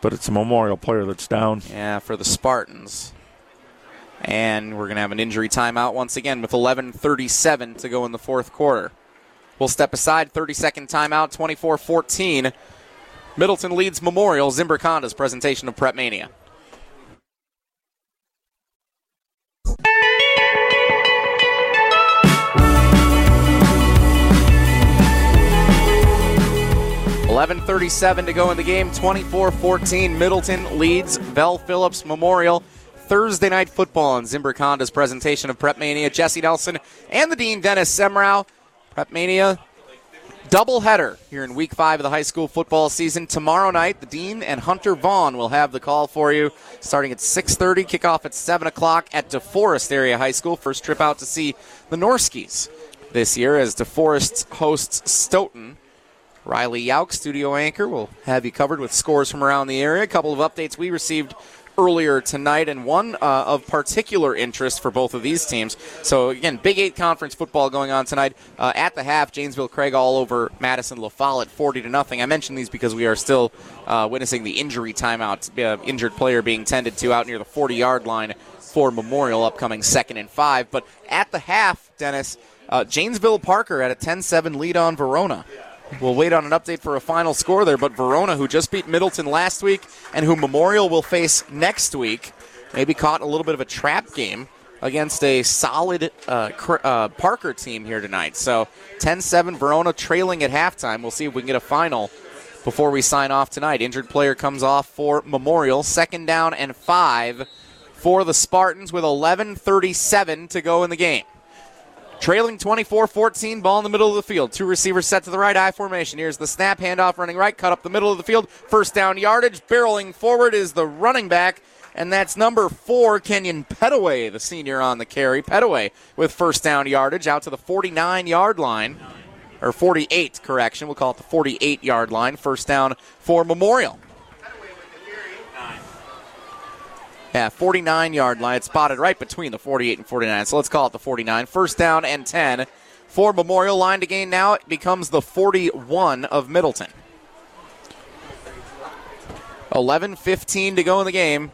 But it's a Memorial player that's down. Yeah, for the Spartans. And we're going to have an injury timeout once again with eleven thirty-seven to go in the fourth quarter. We'll step aside, thirty-second timeout, twenty-four fourteen. Middleton leads Memorial. Zimbrick Honda's presentation of Prep Mania. eleven thirty-seven to go in the game, twenty-four fourteen. Middleton leads Vel Phillips Memorial. Thursday Night Football on Zimbrick Honda's presentation of Prep Mania. Jesse Nelson and the Dean, Dennis Semrau. Prep Mania doubleheader here in week five of the high school football season. Tomorrow night, the Dean and Hunter Vaughn will have the call for you starting at six thirty, kickoff at seven o'clock at DeForest Area High School. First trip out to see the Norskis this year as DeForest hosts Stoughton. Riley Yauch, studio anchor, will have you covered with scores from around the area. A couple of updates we received earlier tonight, and one uh, of particular interest for both of these teams. So, again, Big Eight Conference football going on tonight. Uh, at the half, Janesville Craig all over Madison La Follette, forty to nothing. I mention these because we are still uh, witnessing the injury timeout, uh, injured player being tended to out near the forty-yard line for Memorial, upcoming second and five. But at the half, Dennis, uh, Janesville Parker at a ten seven lead on Verona. We'll wait on an update for a final score there, but Verona, who just beat Middleton last week and who Memorial will face next week, maybe caught a little bit of a trap game against a solid uh, uh, Parker team here tonight. So ten seven, Verona trailing at halftime. We'll see if we can get a final before we sign off tonight. Injured player comes off for Memorial. Second down and five for the Spartans with eleven thirty-seven to go in the game. Trailing twenty-four fourteen, ball in the middle of the field. Two receivers set to the right, I formation. Here's the snap, handoff running right, cut up the middle of the field. First down yardage, barreling forward is the running back, and that's number four, Kenyon Petaway, the senior on the carry. Petaway with first down yardage out to the forty-nine-yard line, or forty-eight, correction. We'll call it the forty-eight-yard line. First down for Memorial. Yeah, forty-nine-yard line. It's spotted right between the forty-eight and forty-nine, so let's call it the forty-nine. First down and ten for Memorial. Line to gain now. It becomes the forty-one of Middleton. eleven fifteen to go in the game.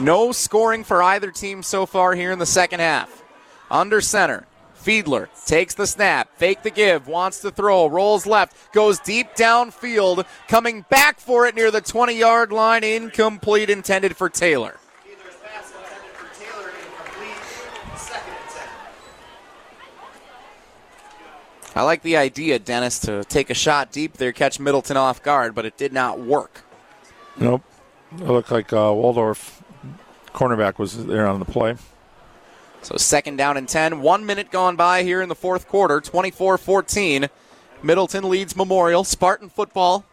No scoring for either team so far here in the second half. Under center, Fiedler takes the snap, fake the give, wants to throw, rolls left, goes deep downfield, coming back for it near the twenty-yard line, incomplete, intended for Taylor. I like the idea, Dennis, to take a shot deep there, catch Middleton off guard, but it did not work. Nope. It looked like uh, Waldorf, cornerback, was there on the play. So second down and ten. One minute gone by here in the fourth quarter. twenty-four fourteen. Middleton leads Memorial. Spartan football.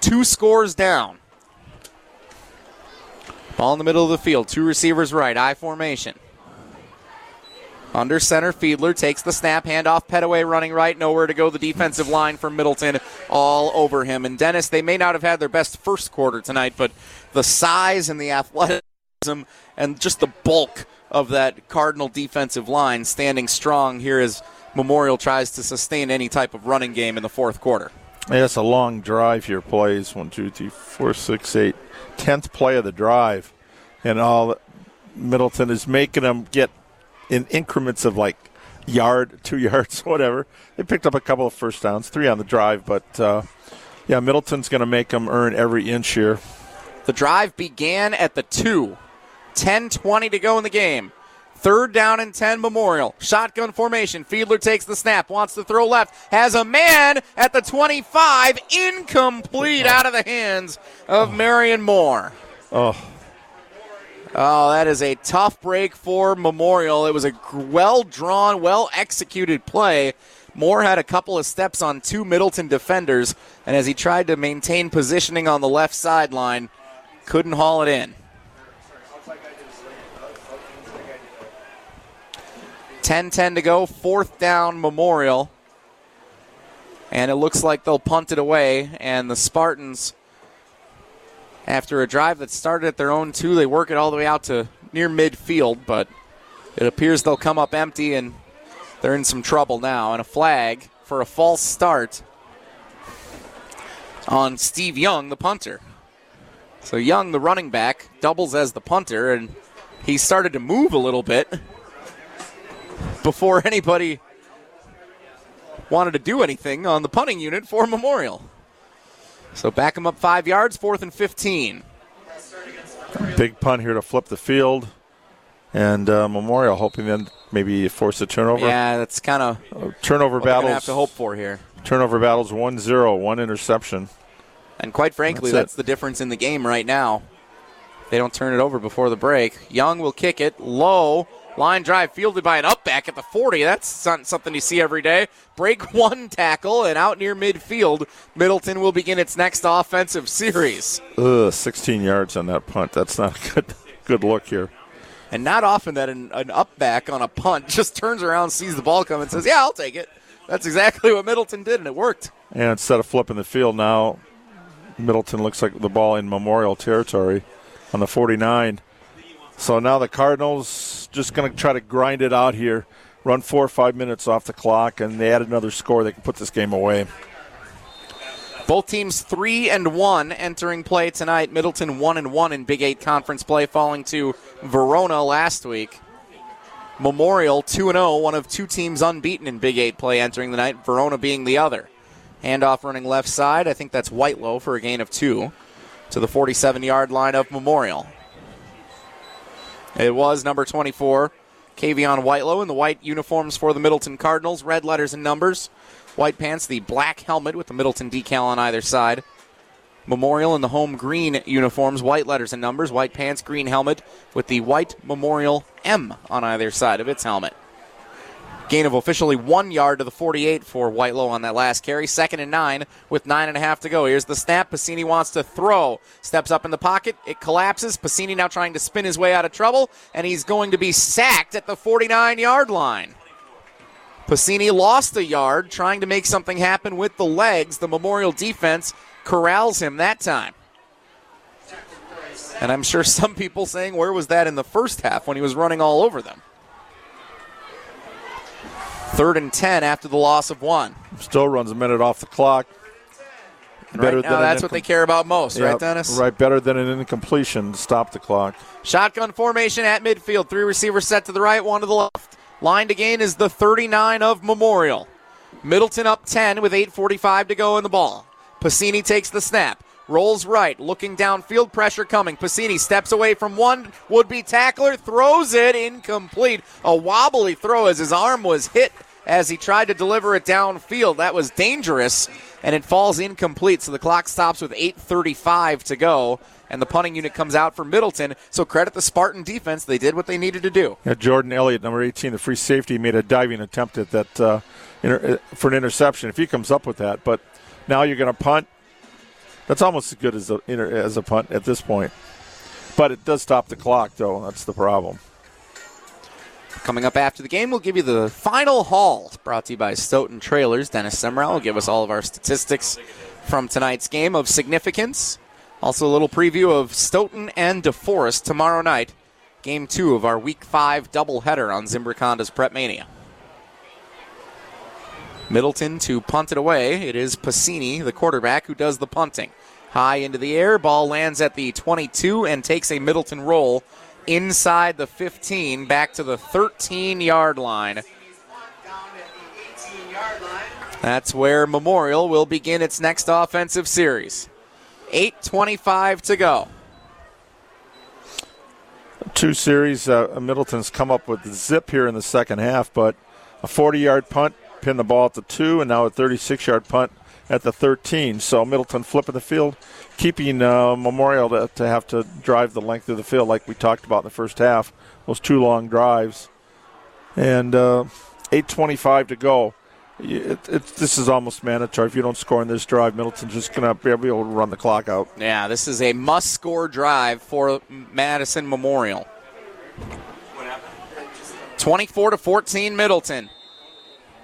Two scores down. Ball in the middle of the field. Two receivers right. I formation. Under center, Fiedler takes the snap. Handoff, Petaway running right. Nowhere to go. The defensive line from Middleton all over him. And Dennis, they may not have had their best first quarter tonight, but the size and the athleticism and just the bulk of that Cardinal defensive line standing strong here as Memorial tries to sustain any type of running game in the fourth quarter. Yeah, it's a long drive here, plays. One, two, three, four, six, eight. Tenth play of the drive. And all Middleton is making them get in increments of like yard, two yards, whatever. They picked up a couple of first downs, three on the drive. But, uh, yeah, Middleton's going to make them earn every inch here. The drive began at the two. ten twenty to go in the game. Third down and ten, Memorial. Shotgun formation. Fiedler takes the snap, wants to throw left, has a man at the twenty-five, incomplete out of the hands of Marion Moore. Oh. Oh, that is a tough break for Memorial. It was a well-drawn, well-executed play. Moore had a couple of steps on two Middleton defenders, and as he tried to maintain positioning on the left sideline, couldn't haul it in. ten ten to go, fourth down, Memorial. And it looks like they'll punt it away, and the Spartans, after a drive that started at their own two, they work it all the way out to near midfield, but it appears they'll come up empty, and they're in some trouble now. And a flag for a false start on Steve Young, the punter. So Young, the running back, doubles as the punter, and he started to move a little bit before anybody wanted to do anything on the punting unit for Memorial. So back him up five yards, fourth and fifteen. Big punt here to flip the field. And uh, Memorial hoping then maybe force a turnover. Yeah, that's kind of uh, turnover what battles. We're gonna have to hope for here. Turnover battles one zero, one interception. And quite frankly, that's, that's the difference in the game right now. They don't turn it over before the break. Young will kick it low. Line drive fielded by an up back at the forty. That's not something you see every day. Break one tackle, and out near midfield, Middleton will begin its next offensive series. Ugh, sixteen yards on that punt. That's not a good, good look here. And not often that an, an up back on a punt just turns around, sees the ball come, and says, yeah, I'll take it. That's exactly what Middleton did, and it worked. And instead of flipping the field now, Middleton looks like the ball in Memorial territory on the forty-nine. So now the Cardinals just going to try to grind it out here, run four or five minutes off the clock, and they add another score. They can put this game away. Both teams three and one entering play tonight. Middleton one and one in Big Eight Conference play, falling to Verona last week. Memorial two and zero, one of two teams unbeaten in Big Eight play entering the night. Verona being the other. Handoff running left side. I think that's Whitelow for a gain of two to the forty-seven-yard line of Memorial. It was number twenty-four, Kavion Whitelow, in the white uniforms for the Middleton Cardinals. Red letters and numbers. White pants, the black helmet with the Middleton decal on either side. Memorial in the home green uniforms, white letters and numbers. White pants, green helmet with the white Memorial M on either side of its helmet. Gain of officially one yard to the forty-eight for Whitelow on that last carry. Second and nine with nine and a half to go. Here's the snap. Pasini wants to throw. Steps up in the pocket. It collapses. Pasini now trying to spin his way out of trouble, and he's going to be sacked at the forty-nine-yard line. Pasini lost a yard trying to make something happen with the legs. The Memorial defense corrals him that time. And I'm sure some people saying, where was that in the first half when he was running all over them? Third and ten after the loss of one. Still runs a minute off the clock. Better right now, than that's what they care about most, yeah, right, Dennis? Right, better than an incompletion. Stop the clock. Shotgun formation at midfield. Three receivers set to the right, one to the left. Line to gain is the thirty-nine of Memorial. Middleton up ten with eight forty-five to go in the ball. Pasini takes the snap. Rolls right, looking downfield, pressure coming. Pasini steps away from one would-be tackler, throws it incomplete. A wobbly throw as his arm was hit as he tried to deliver it downfield. That was dangerous, and it falls incomplete, so the clock stops with eight thirty-five to go, and the punting unit comes out for Middleton, so credit the Spartan defense. They did what they needed to do. Yeah, Jordan Elliott, number eighteen, the free safety, made a diving attempt at that uh, inter- for an interception if he comes up with that, but now you're going to punt. That's almost as good as a, as a punt at this point. But it does stop the clock, though. That's the problem. Coming up after the game, we'll give you the final haul. Brought to you by Stoughton Trailers. Dennis Semrau will give us all of our statistics from tonight's game of significance. Also a little preview of Stoughton and DeForest tomorrow night. Game two of our Week five doubleheader on Zimbrick Honda's Prep Mania. Middleton to punt it away. It is Pasini, the quarterback, who does the punting. High into the air. Ball lands at the twenty-two and takes a Middleton roll inside the fifteen, back to the thirteen-yard line. That's where Memorial will begin its next offensive series. eight twenty-five to go. two series, uh, Middleton's come up with the zip here in the second half, but a forty-yard punt pinned the ball at the two, and now a thirty-six-yard punt at the thirteen. So Middleton flipping the field, keeping uh, Memorial to, to have to drive the length of the field like we talked about in the first half, those two long drives. And uh, eight twenty-five to go. It, it, this is almost mandatory. If you don't score in this drive, Middleton's just going to be able to run the clock out. Yeah, this is a must-score drive for Madison Memorial. twenty-four to fourteen Middleton.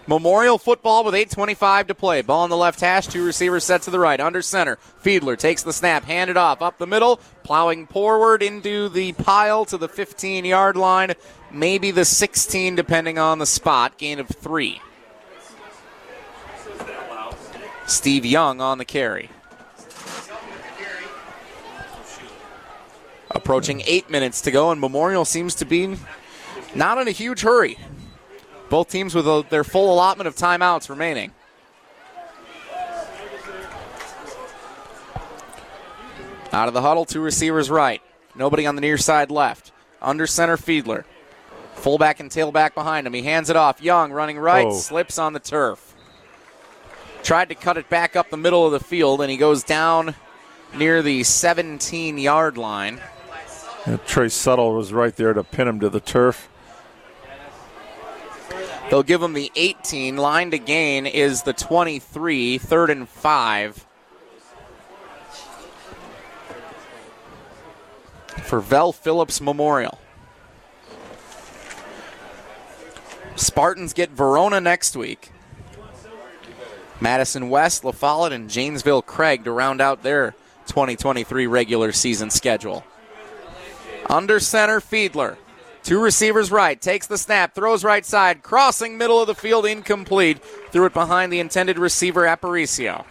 Memorial football with eight twenty-five to play. Ball on the left hash, two receivers set to the right, under center. Fiedler takes the snap, handed off, up the middle, plowing forward into the pile to the fifteen-yard line, maybe the sixteen depending on the spot, gain of three. Steve Young on the carry. Approaching eight minutes to go, and Memorial seems to be not in a huge hurry. Both teams with a, their full allotment of timeouts remaining. Out of the huddle, two receivers right. Nobody on the near side left. Under center, Fiedler. Fullback and tailback behind him. He hands it off. Young running right, oh. slips on the turf. Tried to cut it back up the middle of the field, and he goes down near the seventeen-yard line. And Trey Suttle was right there to pin him to the turf. They'll give him the eighteen. Line to gain is the twenty-three, third and five. For Vel Phillips Memorial. Spartans get Verona next week. Madison West, La Follette, and Janesville Craig to round out their twenty twenty-three regular season schedule. Under center, Fiedler. Two receivers right, takes the snap, throws right side, crossing middle of the field, incomplete. Threw it behind the intended receiver, Aparicio.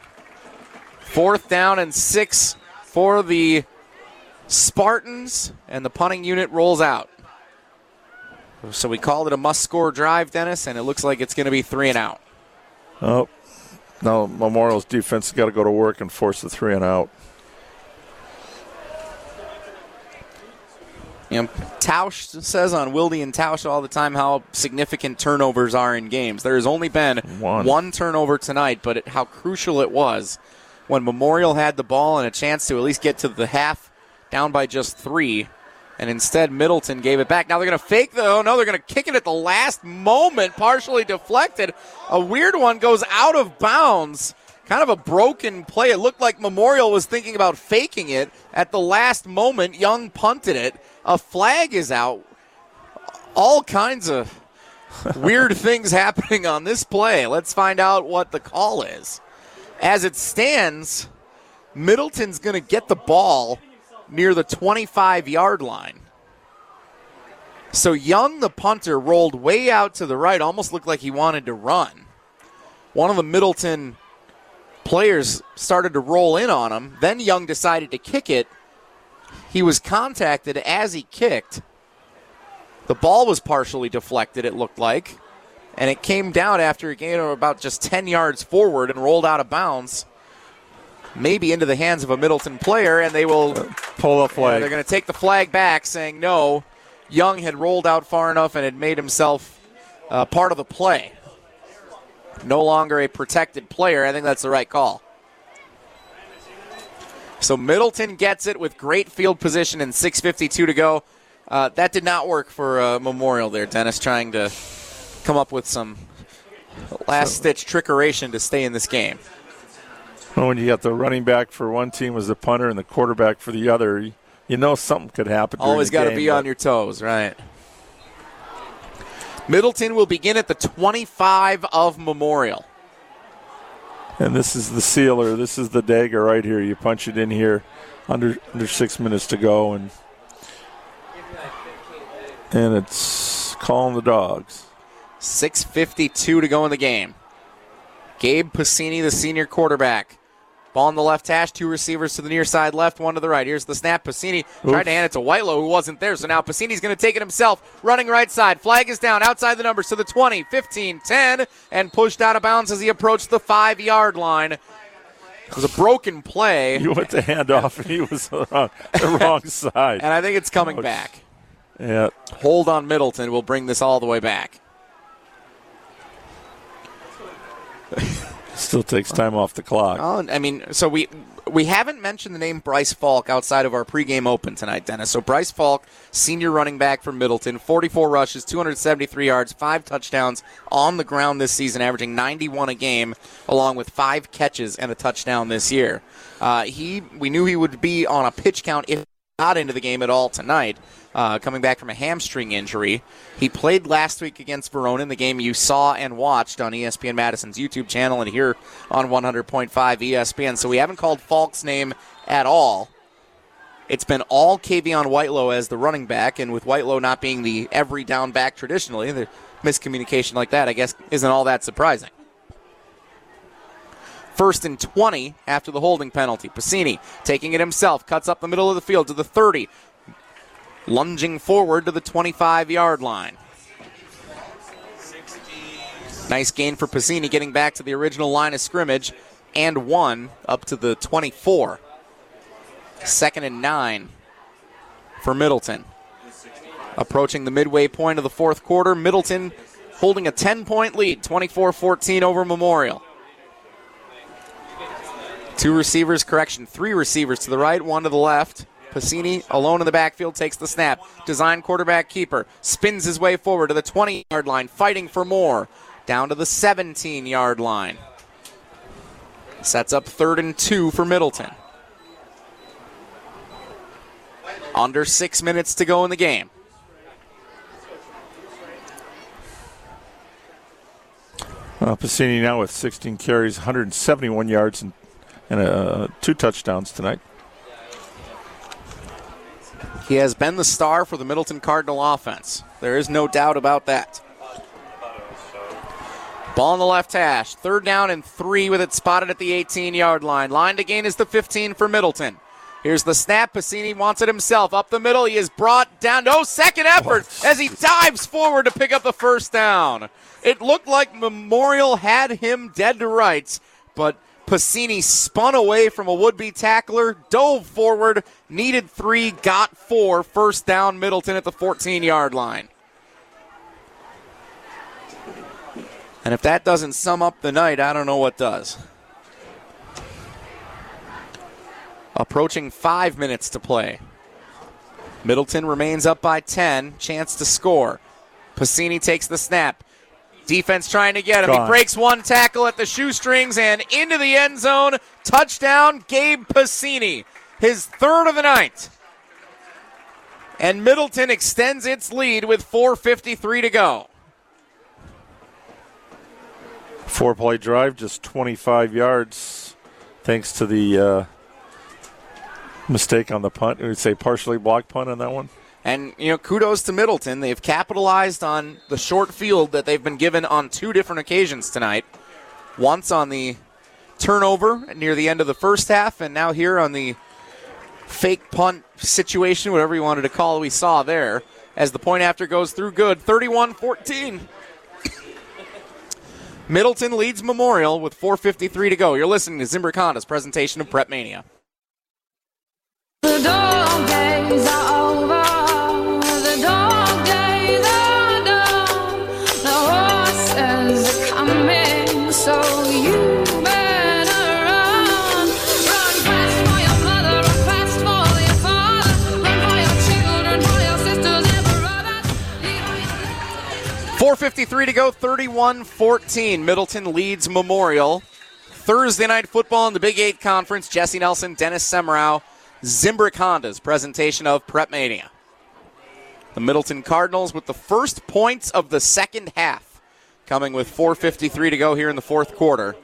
Fourth down and six for the Spartans, and the punting unit rolls out. So we called it a must-score drive, Dennis, and it looks like it's going to be three and out. Oh, no, Memorial's defense has got to go to work and force the three and out. You know, Tausch says on Wilde and Tausch all the time how significant turnovers are in games. There has only been one, one turnover tonight, but it, how crucial it was when Memorial had the ball and a chance to at least get to the half, down by just three, and instead Middleton gave it back. Now they're going to fake the, oh no, they're going to kick it at the last moment, partially deflected. A weird one goes out of bounds. Kind of a broken play. It looked like Memorial was thinking about faking it. At the last moment, Young punted it. A flag is out. All kinds of weird things happening on this play. Let's find out what the call is. As it stands, Middleton's going to get the ball near the twenty-five-yard line. So Young, the punter, rolled way out to the right, almost looked like he wanted to run. One of the Middleton players started to roll in on him. Then Young decided to kick it. He was contacted as he kicked. The ball was partially deflected, it looked like, and it came down after a gain of about just ten yards forward and rolled out of bounds, maybe into the hands of a Middleton player, and they will pull a flag. You know, they're going to take the flag back, saying no, Young had rolled out far enough and had made himself uh, part of the play. No longer a protected player. I think that's the right call. So Middleton gets it with great field position and six fifty-two to go. Uh, that did not work for uh, Memorial there, Dennis, trying to come up with some last-ditch trickeration to stay in this game. Well, when you got the running back for one team as the punter and the quarterback for the other, you know something could happen during the game. Always got to be on your toes, right. Middleton will begin at the twenty-five of Memorial. And this is the sealer. This is the dagger right here. You punch it in here under under six minutes to go, and and it's calling the dogs. six fifty-two to go in the game. Gabe Pasini, the senior quarterback. Ball on the left hash, two receivers to the near side left, one to the right. Here's the snap. Pasini tried Oops. to hand it to Whitelow, who wasn't there. So now Passini's going to take it himself. Running right side. Flag is down outside the numbers to the twenty, fifteen, ten, and pushed out of bounds as he approached the five-yard line. It was a broken play. You went to handoff, and he was on the wrong side. And I think it's coming Ouch. back. Yeah. Hold on Middleton will bring this all the way back. Still takes time off the clock. Oh, I mean, so we we haven't mentioned the name Bryce Falk outside of our pregame open tonight, Dennis. So Bryce Falk, senior running back from Middleton, forty-four rushes, two hundred seventy-three yards, five touchdowns on the ground this season, averaging ninety-one a game, along with five catches and a touchdown this year. Uh, he we knew he would be on a pitch count if not into the game at all tonight, uh, coming back from a hamstring injury. He played last week against Verona in the game you saw and watched on E S P N Madison's YouTube channel and here on one hundred point five E S P N. So we haven't called Falk's name at all. It's been all Kavion Whitelow as the running back, and with Whitelow not being the every down back traditionally, the miscommunication like that, I guess, isn't all that surprising. First and twenty after the holding penalty. Pasini taking it himself, cuts up the middle of the field to the thirty, lunging forward to the twenty-five-yard line. Nice gain for Pasini, getting back to the original line of scrimmage, and one up to the twenty-four. Second and nine for Middleton. Approaching the midway point of the fourth quarter, Middleton holding a ten-point lead, twenty-four fourteen over Memorial. Two receivers, correction, three receivers to the right, one to the left. Pasini alone in the backfield takes the snap. Design quarterback keeper spins his way forward to the twenty-yard line, fighting for more. Down to the seventeen-yard line. Sets up third and two for Middleton. Under six minutes to go in the game. Uh, Pasini now with sixteen carries, one hundred seventy-one yards, and And uh, two touchdowns tonight. He has been the star for the Middleton Cardinal offense. There is no doubt about that. Ball in the left hash. Third down and three with it spotted at the eighteen-yard line. Line to gain is the fifteen for Middleton. Here's the snap. Pasini wants it himself. Up the middle. He is brought down. No, second effort oh, as he dives forward to pick up the first down. It looked like Memorial had him dead to rights, but Pasini spun away from a would-be tackler, dove forward, needed three, got four. First down, Middleton at the fourteen-yard line. And if that doesn't sum up the night, I don't know what does. Approaching five minutes to play. Middleton remains up by ten, chance to score. Pasini takes the snap. Defense trying to get him. Gone. He breaks one tackle at the shoestrings and into the end zone. Touchdown, Gabe Pasini. His third of the night. And Middleton extends its lead with four fifty-three to go. Four-play drive, just twenty-five yards, thanks to the uh, mistake on the punt. It would say partially blocked punt on that one. And, you know, kudos to Middleton. They've capitalized on the short field that they've been given on two different occasions tonight. Once on the turnover near the end of the first half, and now here on the fake punt situation, whatever you wanted to call it, we saw there. As the point after goes through good, thirty-one fourteen. Middleton leads Memorial with four fifty-three to go. You're listening to Zimbrick Honda's presentation of Prep Mania. The dog days are over. four fifty-three to go, thirty-one fourteen. Middleton leads Memorial. Thursday night football in the Big Eight Conference. Jesse Nelson, Dennis Semrau, Zimbrick Honda's presentation of Prep Mania. The Middleton Cardinals with the first points of the second half, coming with four fifty-three to go here in the fourth quarter.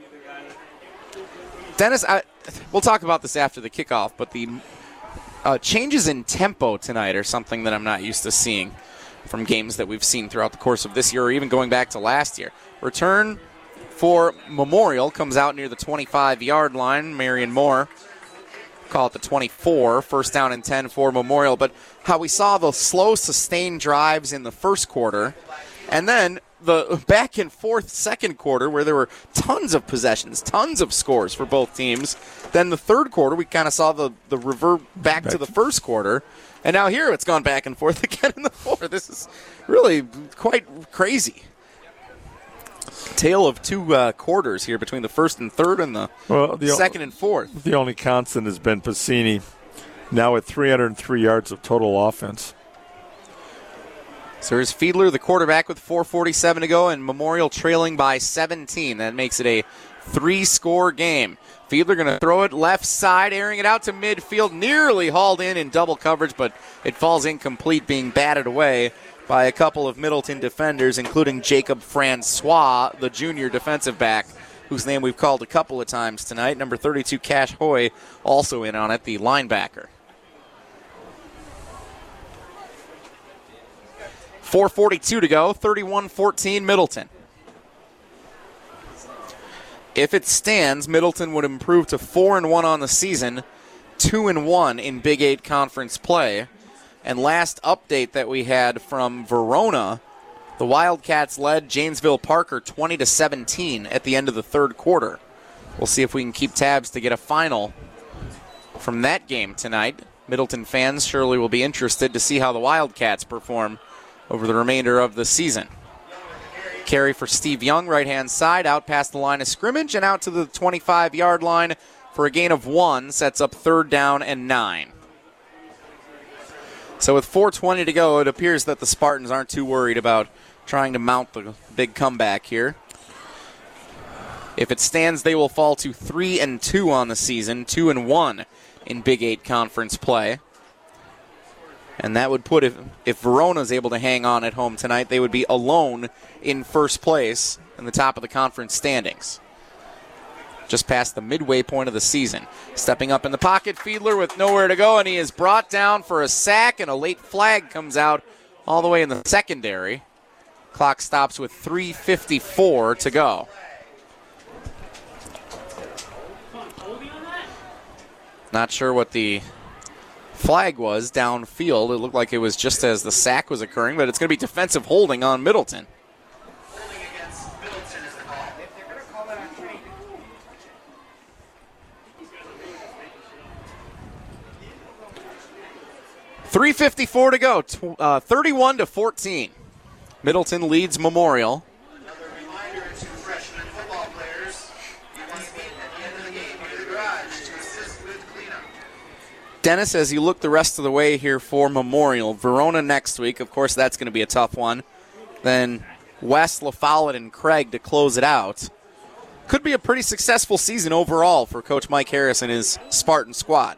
Dennis, I, we'll talk about this after the kickoff, but the uh, changes in tempo tonight are something that I'm not used to seeing from games that we've seen throughout the course of this year or even going back to last year. Return for Memorial comes out near the twenty-five-yard line. Marion Moore, call it the twenty-four, first down and ten for Memorial. But how we saw the slow, sustained drives in the first quarter, and then the back and forth second quarter where there were tons of possessions, tons of scores for both teams. Then the third quarter, we kind of saw the, the revert back, back to the first quarter. And now here it's gone back and forth again in the fourth. This is really quite crazy. Tale of two uh, quarters here between the first and third and the, well, the second o- and fourth. The only constant has been Pasini, now at three hundred three yards of total offense. So here's Fiedler, the quarterback, with four forty-seven to go, and Memorial trailing by seventeen. That makes it a three-score game. Fiedler going to throw it left side, airing it out to midfield, nearly hauled in in double coverage, but it falls incomplete, being batted away by a couple of Middleton defenders, including Jacob Francois, the junior defensive back, whose name we've called a couple of times tonight. Number thirty-two, Cash Hoy, also in on it, the linebacker. four forty-two to go, thirty-one fourteen Middleton. If it stands, Middleton would improve to four and one on the season, two and one in Big Eight Conference play. And last update that we had from Verona, the Wildcats led Janesville Parker twenty to seventeen at the end of the third quarter. We'll see if we can keep tabs to get a final from that game tonight. Middleton fans surely will be interested to see how the Wildcats perform over the remainder of the season. Carry for Steve Young, right-hand side, out past the line of scrimmage and out to the twenty-five-yard line for a gain of one, sets up third down and nine. So with four twenty to go, it appears that the Spartans aren't too worried about trying to mount the big comeback here. If it stands, they will fall to three and two on the season, two and one in Big Eight Conference play. And that would put, if, if Verona's able to hang on at home tonight, they would be alone in first place in the top of the conference standings. Just past the midway point of the season. Stepping up in the pocket, Fiedler with nowhere to go, and he is brought down for a sack, and a late flag comes out all the way in the secondary. Clock stops with three fifty-four to go. Not sure what the flag was downfield. It looked like it was just as the sack was occurring, but it's going to be defensive holding on Middleton. Holding against Middleton is the call. If they're going to call that on training. three fifty-four to go, tw- uh, thirty-one to fourteen. Middleton leads Memorial. Another reminder to freshmen football players, you must meet at the end of the game near the garage to assist with cleanup. Dennis, as you look the rest of the way here for Memorial, Verona next week. Of course, that's going to be a tough one. Then West, La Follette, and Craig to close it out. Could be a pretty successful season overall for Coach Mike Harris and his Spartan squad.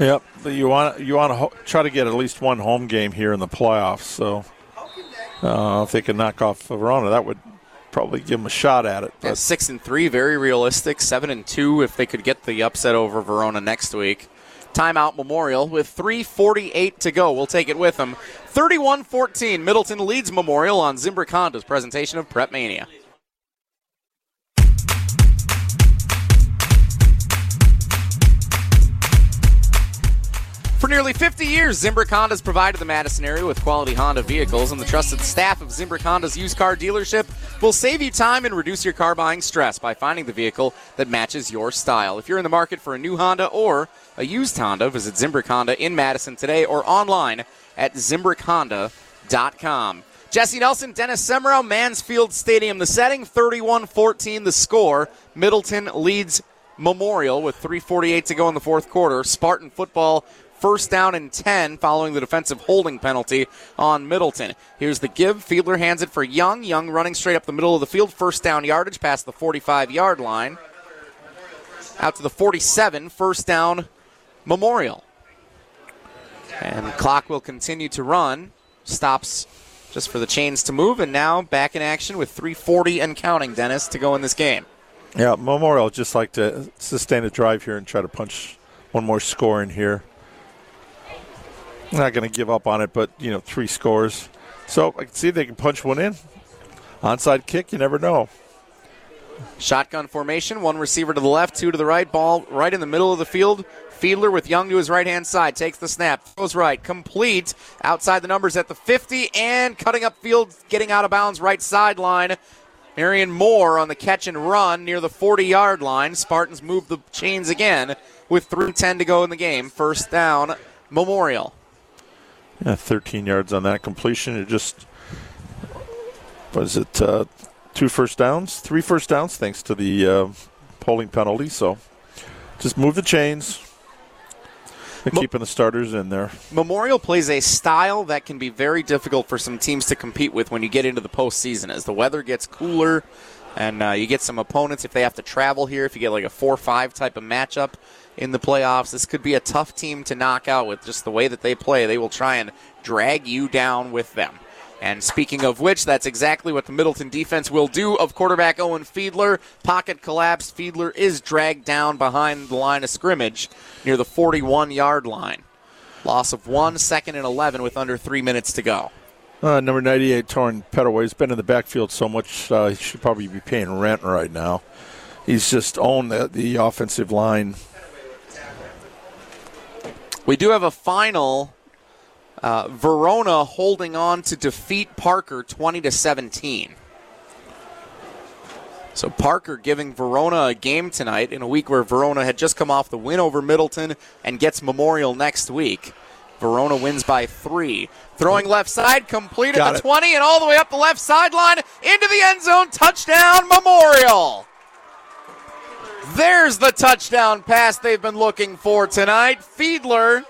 Yep, you want you want to ho- try to get at least one home game here in the playoffs. So uh, if they could knock off Verona, that would probably give them a shot at it. Yeah, six and three, very realistic. Seven and two, if they could get the upset over Verona next week. Timeout Memorial with three forty-eight to go. We'll take it with them. thirty-one fourteen, Middleton leads Memorial on Zimbrick Honda's presentation of Prep Mania. For nearly fifty years, Zimbrick Honda has provided the Madison area with quality Honda vehicles, and the trusted staff of Zimbrick Honda's used car dealership will save you time and reduce your car buying stress by finding the vehicle that matches your style. If you're in the market for a new Honda or a used Honda, visit Zimbrick Honda in Madison today or online at zimbrick honda dot com. Jesse Nelson, Dennis Semrau, Mansfield Stadium, the setting, thirty-one fourteen the score. Middleton leads Memorial with three forty-eight to go in the fourth quarter. Spartan football, first down and ten following the defensive holding penalty on Middleton. Here's the give. Fiedler hands it for Young. Young running straight up the middle of the field. First down yardage past the forty-five-yard line. Out to the forty-seven. First down, Memorial. And the clock will continue to run. Stops just for the chains to move. And now back in action with three forty and counting, Dennis, to go in this game. Yeah, Memorial just like to sustain a drive here and try to punch one more score in here. Not going to give up on it, but, you know, three scores. So I can see they can punch one in. Onside kick, you never know. Shotgun formation, one receiver to the left, two to the right, ball right in the middle of the field Fiedler with Young to his right-hand side, takes the snap, goes right, complete, outside the numbers at the fifty, and cutting up field, getting out of bounds right sideline. Marion Moore on the catch and run near the forty-yard line. Spartans move the chains again with three ten to go in the game. First down, Memorial. Yeah, thirteen yards on that completion. It just, was it uh, two first downs? Three first downs thanks to the uh, polling penalty, so... Just move the chains and Mo- keeping the starters in there. Memorial plays a style that can be very difficult for some teams to compete with when you get into the postseason. As the weather gets cooler and uh, you get some opponents, if they have to travel here, if you get like a four five type of matchup in the playoffs, this could be a tough team to knock out with just the way that they play. They will try and drag you down with them. And speaking of which, that's exactly what the Middleton defense will do of quarterback Owen Fiedler. Pocket collapse. Fiedler is dragged down behind the line of scrimmage near the forty-one-yard line. Loss of one, second and eleven with under three minutes to go. Uh, number ninety-eight, Torin Petaway, has been in the backfield so much uh, he should probably be paying rent right now. He's just owned the, the offensive line. We do have a final... Uh, Verona holding on to defeat Parker twenty to seventeen. So Parker giving Verona a game tonight in a week where Verona had just come off the win over Middleton and gets Memorial next week. Verona wins by three. Throwing left side, complete at the twenty, and all the way up the left sideline into the end zone. Touchdown, Memorial. There's the touchdown pass they've been looking for tonight. Fiedler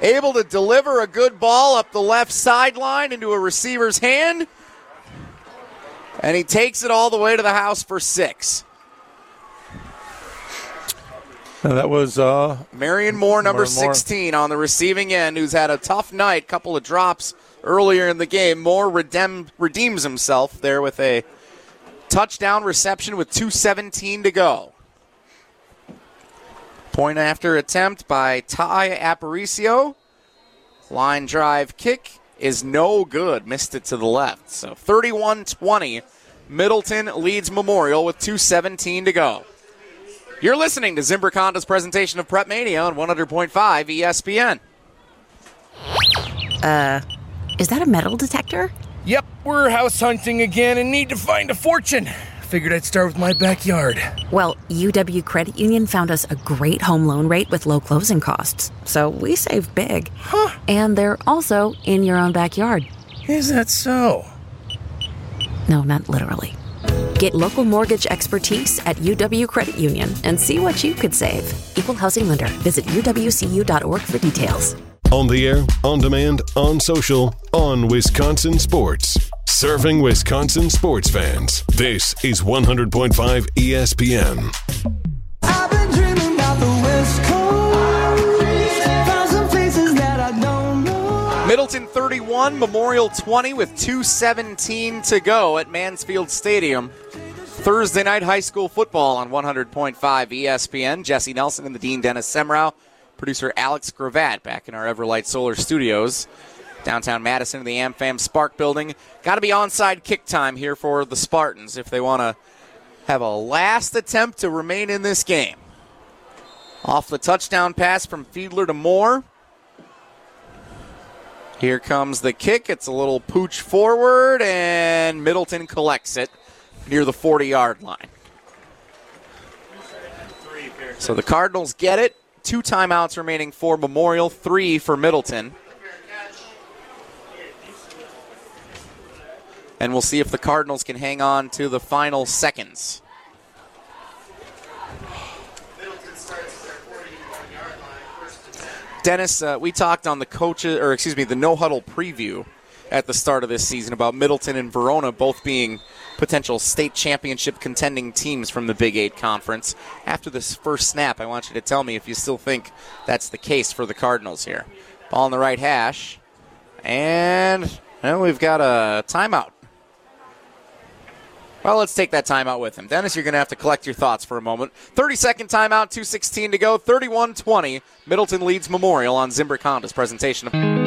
able to deliver a good ball up the left sideline into a receiver's hand. And he takes it all the way to the house for six. And that was uh, Marion Moore, number sixteen, on the receiving end, who's had a tough night. Couple of drops earlier in the game. Moore redeem, redeems himself there with a touchdown reception with two seventeen to go. Point after attempt by Ty Aparicio. Line drive kick is no good. Missed it to the left. So thirty-one twenty, Middleton leads Memorial with two seventeen to go. You're listening to Zimbrick Honda's presentation of Prep Mania on one hundred point five E S P N. Uh, is that a metal detector? Yep, we're house hunting again and need to find a fortune. Figured I'd start with my backyard. Well, U W Credit Union found us a great home loan rate with low closing costs, so we save big. Huh. And they're also in your own backyard. Is that so? No, not literally. Get local mortgage expertise at U W Credit Union and see what you could save. Equal housing lender. Visit U W C U dot org for details. On the air, on demand, on social, on Wisconsin Sports. Serving Wisconsin sports fans. This is one hundred point five E S P N. I've been dreaming about the West Coast. Found some places that I don't know. Middleton thirty-one, Memorial twenty with two seventeen to go at Mansfield Stadium. Thursday night high school football on one hundred point five E S P N. Jesse Nelson and the Dean Dennis Semrau. Producer Alex Gravatt back in our Everlight Solar Studios. Downtown Madison in the AmFam Spark Building. Got to be onside kick time here for the Spartans if they want to have a last attempt to remain in this game. Off the touchdown pass from Fiedler to Moore. Here comes the kick. It's a little pooch forward, and Middleton collects it near the forty-yard line. So the Cardinals get it. Two timeouts remaining for Memorial, three for Middleton. And we'll see if the Cardinals can hang on to the final seconds. Dennis, uh, we talked on the coaches, or excuse me, the no-huddle preview at the start of this season about Middleton and Verona both being potential state championship contending teams from the Big Eight Conference. After this first snap, I want you to tell me if you still think that's the case for the Cardinals here. Ball in the right hash. And, and we've got a timeout. Well, let's take that timeout with him. Dennis, you're going to have to collect your thoughts for a moment. thirty-second timeout, two sixteen to go, thirty-one twenty. Middleton leads Memorial on Zimbrick Honda's presentation of...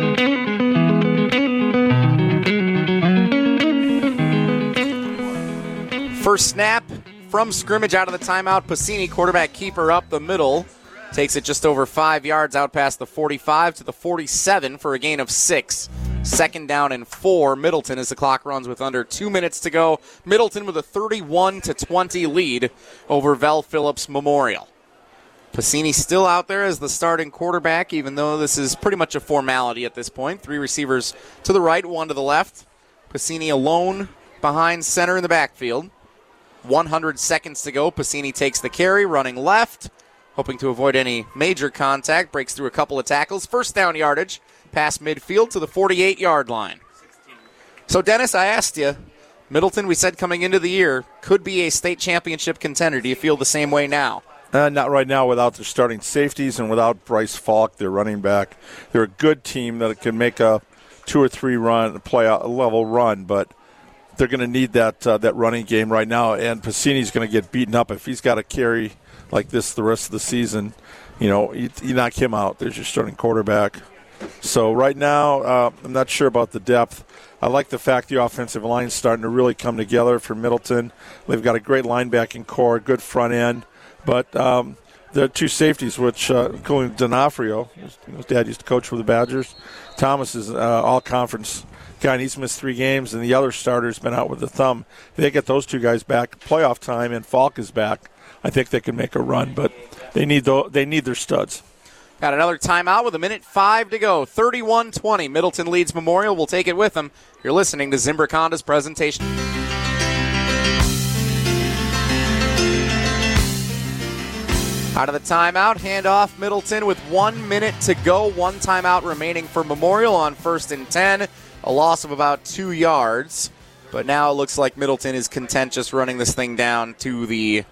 First snap from scrimmage out of the timeout. Pasini, quarterback keeper up the middle. Takes it just over five yards out past the forty-five to the forty-seven for a gain of six. Second down and four, Middleton, as the clock runs with under two minutes to go. Middleton with a thirty-one to twenty lead over Vel Phillips Memorial. Pasini still out there as the starting quarterback, even though this is pretty much a formality at this point. Three receivers to the right, one to the left. Pasini alone behind center in the backfield. one hundred seconds to go. Pasini takes the carry, running left, hoping to avoid any major contact. Breaks through a couple of tackles. First down yardage, past midfield to the forty-eight-yard line. So, Dennis, I asked you, Middleton, we said coming into the year, could be a state championship contender. Do you feel the same way now? Uh, not right now without their starting safeties and without Bryce Falk, their running back. They're a good team that can make a two- or three-run, playoff-level run, but they're going to need that uh, that running game right now, and Pasini's going to get beaten up if he's got to carry like this the rest of the season. You know, you, you knock him out. There's your starting quarterback. So right now, uh, I'm not sure about the depth. I like the fact the offensive line's starting to really come together for Middleton. They've got a great linebacking core, good front end. But um, there are two safeties, which, uh, including D'Onofrio, his dad used to coach for the Badgers. Thomas is uh, all-conference guy, and he's missed three games, and the other starter's been out with a thumb. If they get those two guys back, playoff time, and Falk is back, I think they can make a run, but they need the, they need their studs. Got another timeout with a minute five to go. thirty-one twenty, Middleton leads Memorial. We'll take it with them. You're listening to Zimbrick Honda's presentation. Out of the timeout, handoff Middleton with one minute to go. One timeout remaining for Memorial on first and ten. A loss of about two yards. But now it looks like Middleton is content just running this thing down to the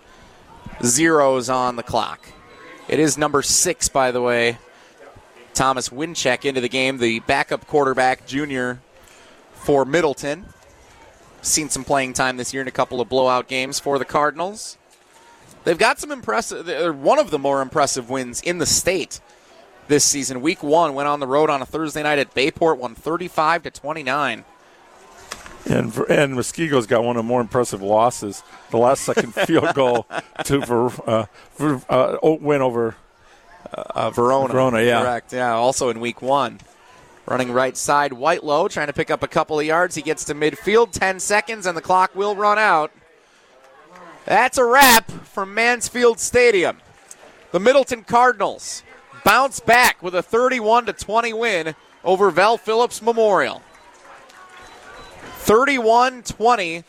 zeros on the clock. It is number six, by the way, Thomas Winczek into the game, the backup quarterback junior for Middleton. Seen some playing time this year in a couple of blowout games for the Cardinals. They've got some impressive, they're one of the more impressive wins in the state this season. Week one went on the road on a Thursday night at Bayport, won thirty-five to twenty-nine. And and Muskiego's got one of the more impressive losses. The last second field goal to Ver, uh, Ver, uh, win over uh, Verona. Verona, yeah. Correct, yeah, also in week one. Running right side, Whitelow trying to pick up a couple of yards. He gets to midfield, ten seconds, and the clock will run out. That's a wrap from Mansfield Stadium. The Middleton Cardinals bounce back with a thirty-one to twenty win over Vel Phillips Memorial. thirty-one twenty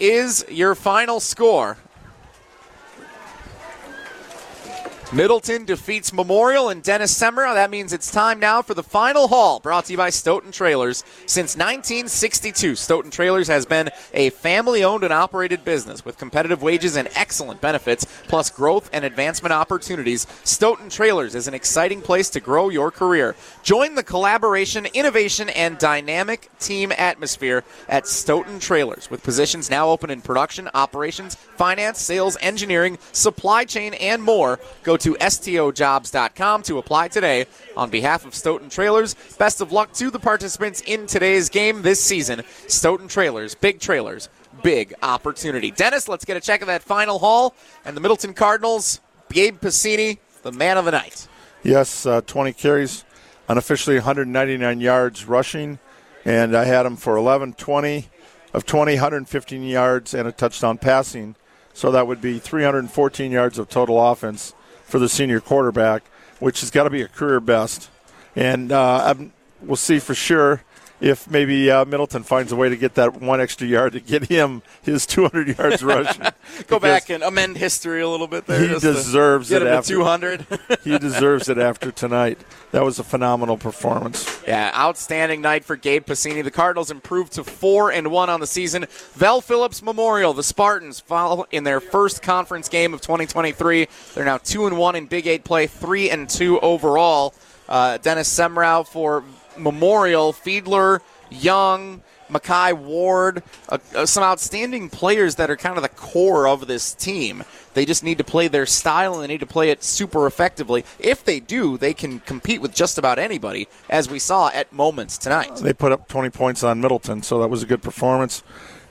is your final score. Middleton defeats Memorial and Dennis Semra. That means it's time now for the final haul, brought to you by Stoughton Trailers. Since nineteen sixty-two, Stoughton Trailers has been a family-owned and operated business with competitive wages and excellent benefits, plus growth and advancement opportunities. Stoughton Trailers is an exciting place to grow your career. Join the collaboration, innovation, and dynamic team atmosphere at Stoughton Trailers, with positions now open in production, operations, finance, sales, engineering, supply chain, and more. Go to S T O jobs dot com to apply today. On behalf of Stoughton Trailers, best of luck to the participants in today's game this season. Stoughton Trailers, big trailers, big opportunity. Dennis, let's get a check of that final haul. And the Middleton Cardinals, Gabe Pasini, the man of the night. Yes, uh, twenty carries, unofficially one hundred ninety-nine yards rushing. And I had him for eleven of twenty, one hundred fifteen yards, and a touchdown passing. So that would be three hundred fourteen yards of total offense for the senior quarterback, which has got to be a career best. And uh, I'm, we'll see for sure if maybe uh, Middleton finds a way to get that one extra yard to get him his two hundred yards rushing. Go back and amend history a little bit there. He deserves it after two hundred. He deserves it after tonight. That was a phenomenal performance. Yeah, outstanding night for Gabe Pasini. The Cardinals improved to four and one on the season. Vel Phillips Memorial, the Spartans, fall in their first conference game of twenty twenty-three. They're now two and one in Big Eight play, three and two overall. Uh, Dennis Semrau for Memorial, Fiedler, Young, Makai Ward, uh, uh, some outstanding players that are kind of the core of this team. They just need to play their style, and they need to play it super effectively. If they do, they can compete with just about anybody, as we saw at moments tonight. They put up twenty points on Middleton, so that was a good performance.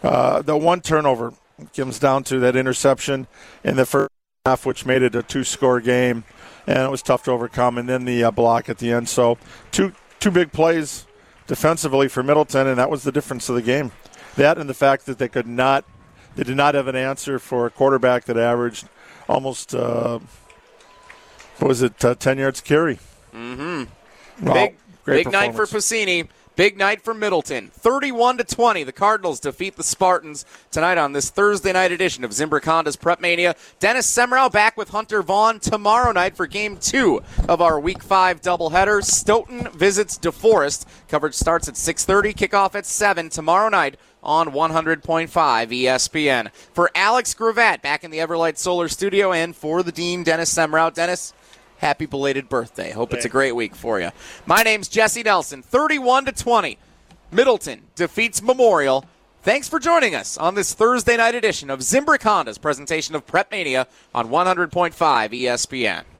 Uh, the one turnover comes down to that interception in the first half, which made it a two-score game, and it was tough to overcome, and then the uh, block at the end. So two two big plays defensively for Middleton, and that was the difference of the game. That and the fact that they could not, they did not have an answer for a quarterback that averaged almost, uh, what was it, uh, ten yards carry. Mm-hmm. Wow, big big night for Pasini. Big night for Middleton. thirty-one to twenty, the Cardinals defeat the Spartans tonight on this Thursday night edition of Zimbrick Honda's Prep Mania. Dennis Semrau back with Hunter Vaughn tomorrow night for Game two of our Week five doubleheader. Stoughton visits DeForest. Coverage starts at six thirty, kickoff at seven tomorrow night on one hundred point five E S P N. For Alex Gravatt, back in the Everlight Solar Studio, and for the Dean, Dennis Semrau. Dennis, happy belated birthday. Hope Thanks. It's a great week for you. My name's Jesse Nelson. thirty-one to twenty. Middleton defeats Memorial. Thanks for joining us on this Thursday night edition of Zimbrick Honda's presentation of Prep Mania on one hundred point five E S P N.